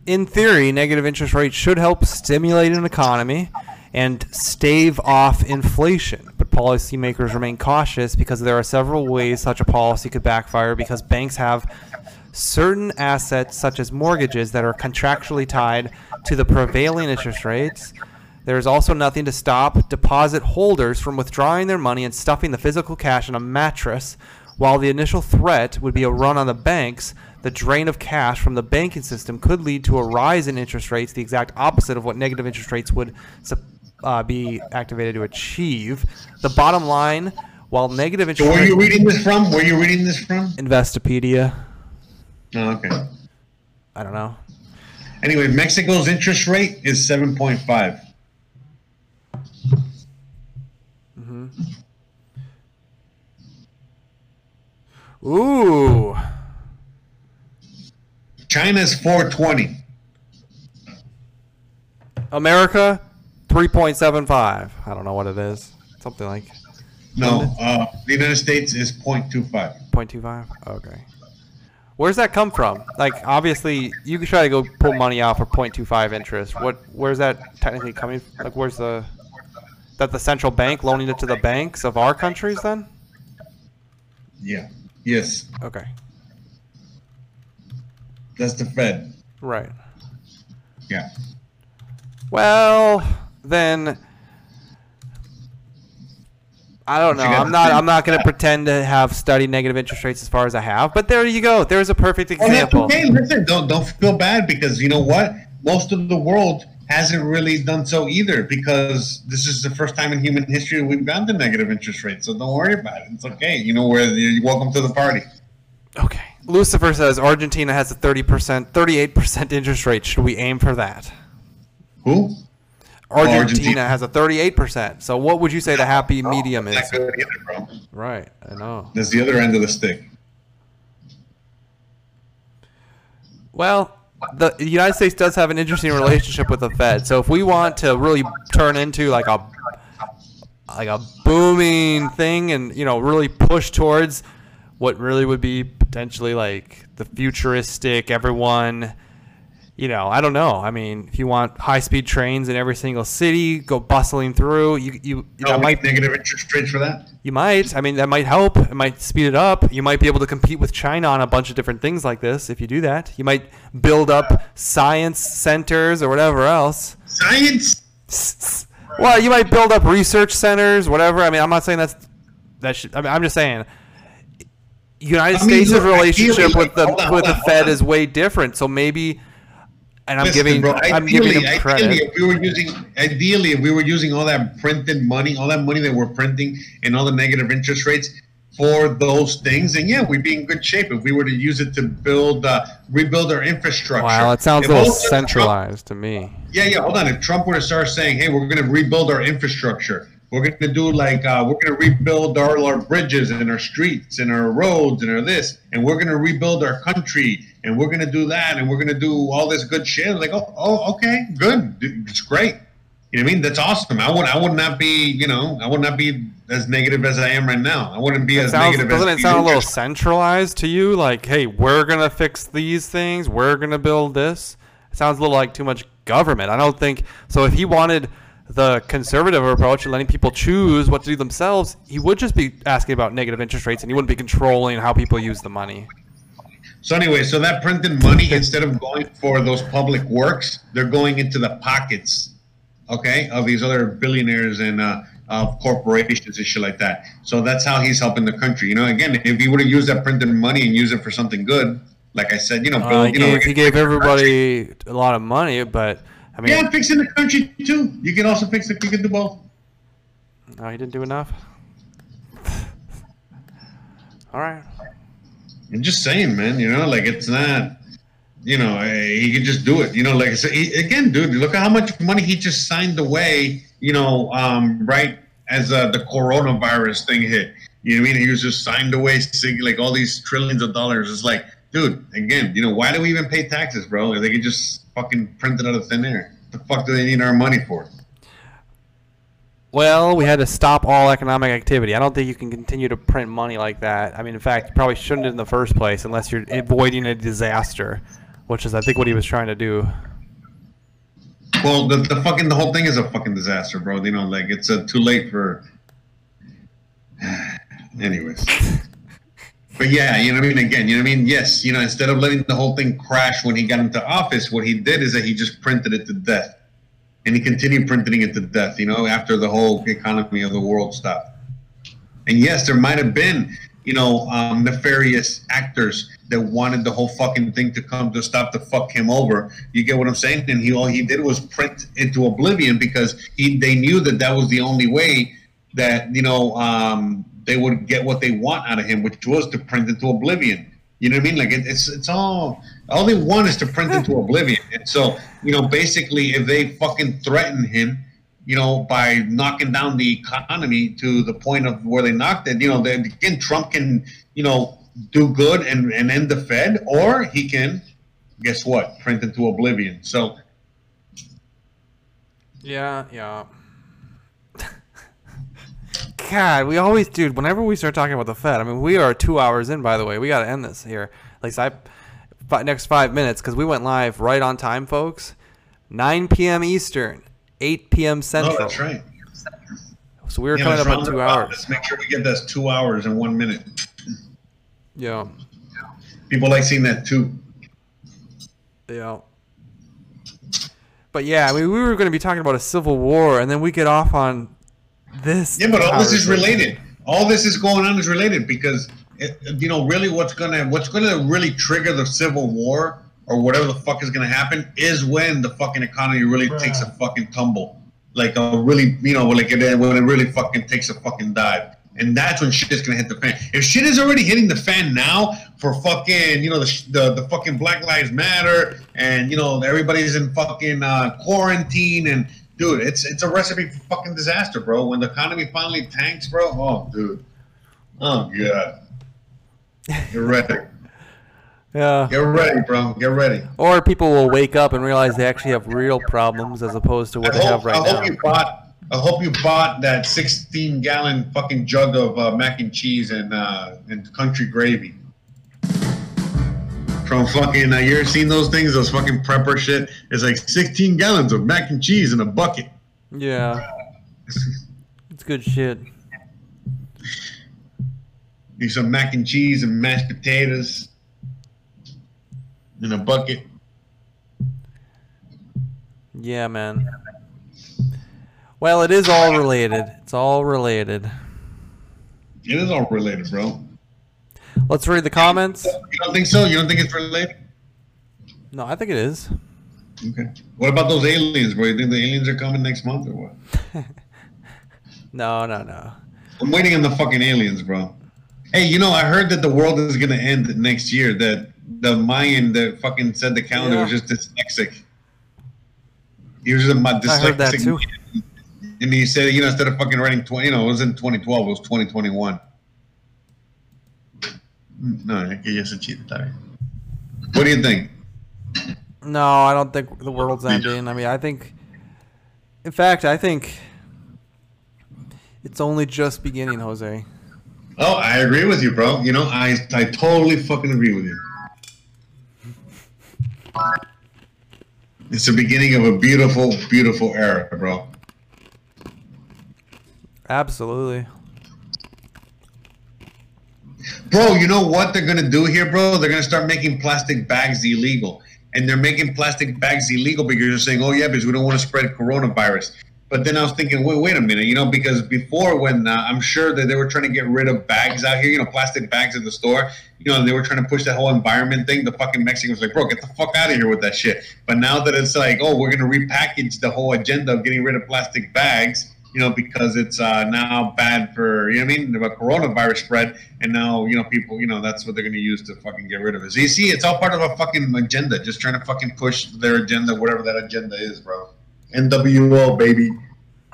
In theory, negative interest rates should help stimulate an economy and stave off inflation. But policymakers remain cautious because there are several ways such a policy could backfire, because banks have certain assets such as mortgages that are contractually tied to the prevailing interest rates. There is also nothing to stop deposit holders from withdrawing their money and stuffing the physical cash in a mattress. While the initial threat would be a run on the banks, the drain of cash from the banking system could lead to a rise in interest rates, the exact opposite of what negative interest rates would be activated to achieve. The bottom line, while negative interest rates... So where are you reading this from? Investopedia. Oh, okay. I don't know. Anyway, Mexico's interest rate is 7.5. Ooh. China's 4.20. America 3.75. I don't know what it is. Something like. No, the United States is 0.25. 0.25. Okay. Where's that come from? Like, obviously, you can try to go pull money off of 0.25 interest. Where's that technically coming? Like, where's the? That the central bank loaning it to the banks of our countries then? Yeah. Yes. Okay. That's the Fed. Right. Yeah. Well, then I don't know. I'm not going to pretend to have studied negative interest rates as far as I have, but there you go. There's a perfect example. Oh, that's okay. Listen, don't feel bad, because you know what? Most of the world hasn't really done so either, because this is the first time in human history we've gone to negative interest rates. So don't worry about it. It's okay. You know where you're welcome to the party. Okay. Lucifer says Argentina has a 38% interest rate. Should we aim for that? Who? Argentina has a 38%. So what would you say the happy medium is? That's not good either, bro. Right. I know. That's the other end of the stick. Well, the United States does have an interesting relationship with the Fed. So if we want to really turn into like a booming thing and, you know, really push towards what really would be potentially like the futuristic everyone, you know, I don't know. I mean, if you want high-speed trains in every single city, go bustling through, you might negative interest rates for that. You might. I mean, that might help. It might speed it up. You might be able to compete with China on a bunch of different things like this if you do that. You might build up science centers or whatever else. Science? Well, you might build up research centers, whatever. I mean, I'm not saying that should. I mean, I'm just saying. United States' relationship with the Fed is way different. So maybe. And I'm giving them credit. Ideally, if we were using all that printed money, all that money that we're printing and all the negative interest rates for those things, and yeah, we'd be in good shape if we were to use it to build, rebuild our infrastructure. Wow, it sounds a little centralized to me. Yeah, hold on. If Trump were to start saying, hey, we're going to rebuild our infrastructure, we're going to do we're going to rebuild our bridges and our streets and our roads and our this, and we're going to rebuild our country, and we're going to do that, and we're going to do all this good shit. Like, oh, okay, good, it's great. You know what I mean? That's awesome. I would not be as negative as I am right now. I wouldn't be as negative. Doesn't it sound a little centralized to you? Like, hey, we're going to fix these things. We're going to build this. It sounds a little like too much government. I don't think so. If he wanted the conservative approach and letting people choose what to do themselves, he would just be asking about negative interest rates and he wouldn't be controlling how people use the money. So anyway, so that printed money, instead of going for those public works, they're going into the pockets, okay, of these other billionaires and of corporations and shit like that. So that's how he's helping the country. You know, again, if he would have used that printed money and used it for something good, like I said, you know, he gave everybody a lot of money, but... I mean, yeah, fixing the country too. You can also fix the. You can do both. No, he didn't do enough. All right. I'm just saying, man, you know, like, it's not, you know, he could just do it. You know, like I said, again, dude, look at how much money he just signed away, you know, right as the coronavirus thing hit. You know what I mean? He was just signed away, like, all these trillions of dollars. It's like, dude, again, you know, why do we even pay taxes, bro? If they could just fucking print it out of thin air. What the fuck do they need our money for? Well, we had to stop all economic activity. I don't think you can continue to print money like that. I mean, in fact, you probably shouldn't in the first place unless you're avoiding a disaster, which is, I think, what he was trying to do. Well, the whole thing is a fucking disaster, bro. You know, like, it's too late for... Anyways. But, yeah, you know what I mean? Again, you know what I mean? Yes, you know, instead of letting the whole thing crash when he got into office, what he did is that he just printed it to death. And he continued printing it to death, you know, after the whole economy of the world stopped. And yes, there might have been, you know, nefarious actors that wanted the whole fucking thing to come to stop to fuck him over. You get what I'm saying? And all he did was print into oblivion because they knew that that was the only way that, you know, they would get what they want out of him, which was to print into oblivion. You know what I mean? Like, it's all they want is to print into oblivion. And so, you know, basically, if they fucking threaten him, you know, by knocking down the economy to the point of where they knocked it, you know, then again, Trump can, you know, do good and end the Fed, or he can, guess what, print into oblivion. So. Yeah, yeah. God, we always, dude, whenever we start talking about the Fed, I mean, we are 2 hours in, by the way. We got to end this here. At least next 5 minutes, because we went live right on time, folks. 9 p.m. Eastern, 8 p.m. Central. Oh, that's right. So we were coming up on 2 hours. Let's make sure we get those 2 hours in 1 minute. Yeah. People like seeing that, too. Yeah. But, yeah, I mean, we were going to be talking about a civil war, and then we get off on... This yeah, but all this is related. All this is going on is related because, you know, really what's gonna really trigger the civil war or whatever the fuck is gonna happen is when the fucking economy really takes a fucking tumble, like a really, you know, like when it really fucking takes a fucking dive, and that's when shit is gonna hit the fan. If shit is already hitting the fan now for fucking, you know, the fucking Black Lives Matter and, you know, everybody's in fucking quarantine and. Dude, it's a recipe for fucking disaster, bro. When the economy finally tanks, bro, oh, dude. Oh, God. Get ready. Yeah. Get ready, bro. Get ready. Or people will wake up and realize they actually have real problems as opposed to what they have right now. I hope you bought that 16-gallon fucking jug of mac and cheese and country gravy. From fucking, you ever seen those things? Those fucking prepper shit. It's like 16 gallons of mac and cheese in a bucket. Yeah, it's good shit. Need some mac and cheese and mashed potatoes in a bucket. Yeah, man. Well, it is all related. It's all related. It is all related, bro. Let's read the comments. You don't think so? You don't think it's related? No, I think it is. Okay. What about those aliens, bro? You think the aliens are coming next month or what? No. I'm waiting on the fucking aliens, bro. Hey, you know, I heard that the world is going to end next year. That the Mayan that fucking said the calendar was just dyslexic. He was just dyslexic. I heard that too. And he said, you know, instead of fucking writing 20, you know, it was in 2012, it was 2021. No, you're just a cheater. What do you think? No, I don't think the world's ending. I mean, I think... In fact, I think it's only just beginning, Jose. Oh, I agree with you, bro. You know, I totally fucking agree with you. It's the beginning of a beautiful, beautiful era, bro. Absolutely. Bro, you know what they're going to do here, bro? They're going to start making plastic bags illegal. And they're making plastic bags illegal because you're saying, oh, yeah, because we don't want to spread coronavirus. But then I was thinking, wait a minute, you know, because before when I'm sure that they were trying to get rid of bags out here, you know, plastic bags in the store, you know, they were trying to push that whole environment thing. The fucking Mexican was like, bro, get the fuck out of here with that shit. But now that it's like, oh, we're going to repackage the whole agenda of getting rid of plastic bags. you know, because it's now bad for, you know what I mean, the coronavirus spread, and now, you know, people, you know, that's what they're going to use to fucking get rid of it. So you see, it's all part of a fucking agenda, just trying to fucking push their agenda, whatever that agenda is, bro. NWO, baby.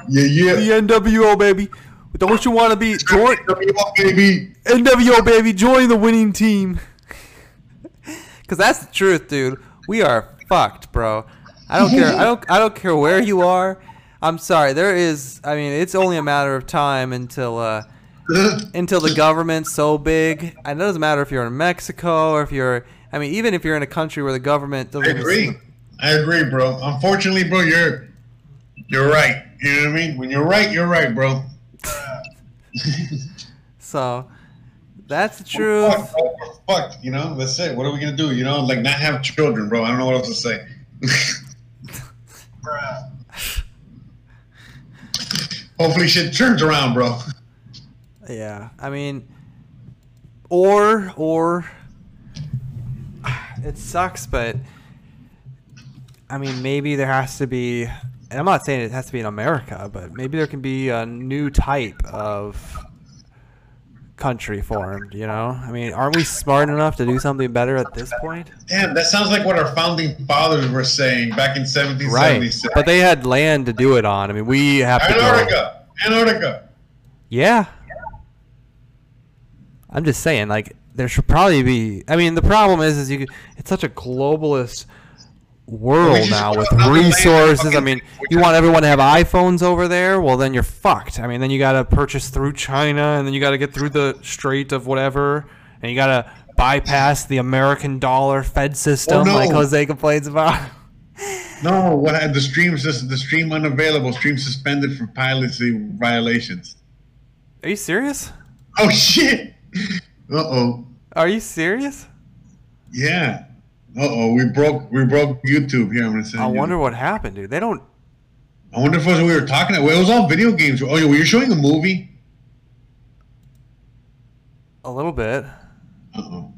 Yeah, yeah. The NWO, baby. Don't you want to be... Join, NWO, baby. NWO, baby. Join the winning team. Because that's the truth, dude. We are fucked, bro. I don't care. I don't care where you are. I'm sorry. There is... I mean, it's only a matter of time until the government's so big. And it doesn't matter if you're in Mexico or if you're... I mean, even if you're in a country where the government... doesn't... I agree, bro. Unfortunately, bro, you're right. You know what I mean? When you're right, bro. So, that's the truth. We're fucked, bro. We're fucked, you know? That's it. What are we going to do? You know, like, not have children, bro. I don't know what else to say. Hopefully shit turns around, bro. Yeah. I mean, or it sucks, but I mean, maybe there has to be, and I'm not saying it has to be in America, but maybe there can be a new type of country formed, you know? I mean, aren't we smart enough to do something better at this point? Damn, that sounds like what our founding fathers were saying back in 1776. Right, but they had land to do it on. I mean, we have to go. Antarctica. Yeah. I'm just saying, like, there should probably be, I mean, the problem is you could, it's such a globalist world now with resources. I mean, you want everyone to have iPhones over there? Well, then you're fucked. I mean, then you got to purchase through China, and then you got to get through the Strait of whatever, and you got to bypass the American dollar Fed system. Oh, no. Like Jose complains about. No, what the stream unavailable, stream suspended for piracy violations. Are you serious? Oh shit. Uh-oh. Are you serious? Yeah. Uh-oh, we broke YouTube here. I'm gonna say. I wonder what happened, dude. They don't. I wonder if we were talking. It was all video games. Oh, yeah, were you showing a movie? A little bit. Uh-oh.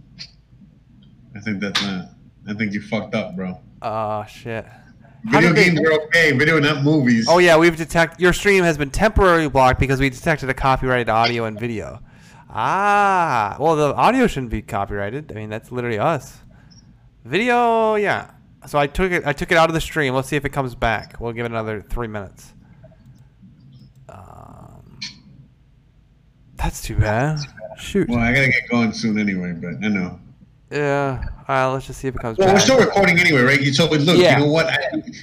I think you fucked up, bro. Oh, shit. Video games are okay. Video, not movies. Oh yeah, we've detected your stream has been temporarily blocked because we detected a copyrighted audio and video. Ah, well, the audio shouldn't be copyrighted. I mean, that's literally us. Video, yeah. So I took it out of the stream. Let's see if it comes back. We'll give it another 3 minutes. That's too bad. Shoot. Well, I gotta get going soon anyway, but I know. Yeah. All right, let's just see if it comes back. Well, we're still recording anyway, right? So, look, yeah. You know what?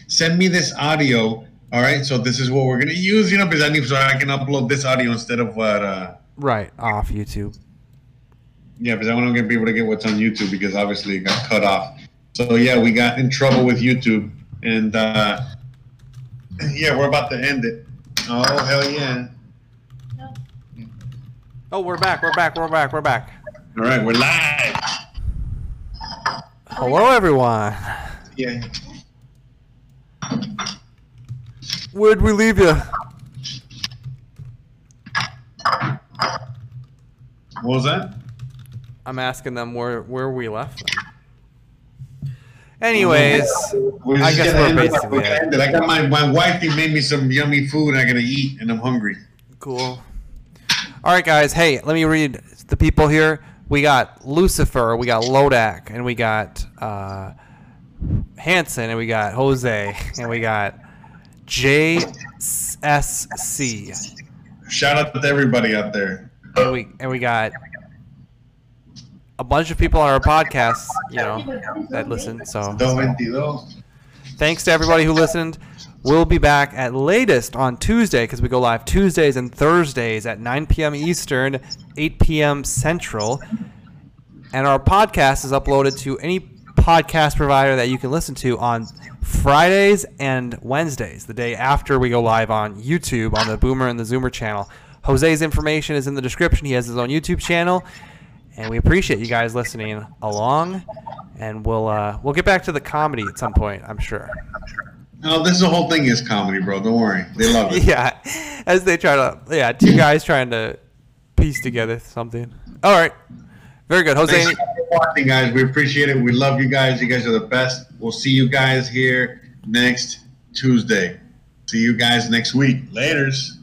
Send me this audio. All right. So this is what we're gonna use, you know, because I need so I can upload this audio instead of what. Right off YouTube. Yeah, because I want to be able to get what's on YouTube because obviously it got cut off. So, yeah, we got in trouble with YouTube. And, yeah, we're about to end it. Oh, hell yeah. Oh, we're back. All right, we're live. Hello, everyone. Yeah. Where'd we leave you? What was that? I'm asking them where we left them. Anyways, I guess we're basically it. I got my wifey made me some yummy food. I gotta eat, and I'm hungry. Cool. All right, guys. Hey, let me read the people here. We got Lucifer, we got Lodak, and we got Hanson, and we got Jose, and we got JSC. Shout out to everybody out there. And we got a bunch of people on our podcast, you know, that listen. So thanks to everybody who listened. We'll be back at latest on Tuesday because we go live Tuesdays and Thursdays at 9 p.m. Eastern, 8 p.m. Central. And our podcast is uploaded to any podcast provider that you can listen to on Fridays and Wednesdays, the day after we go live on YouTube on the Boomer and the Zoomer channel. Jose's information is in the description. He has his own YouTube channel. And we appreciate you guys listening along, and we'll get back to the comedy at some point, I'm sure. No, this whole thing is comedy, bro. Don't worry, they love it. Yeah, as they try to, yeah, two guys trying to piece together something. All right, very good, Jose. Thanks for watching, guys. We appreciate it. We love you guys. You guys are the best. We'll see you guys here next Tuesday. See you guys next week. Laters.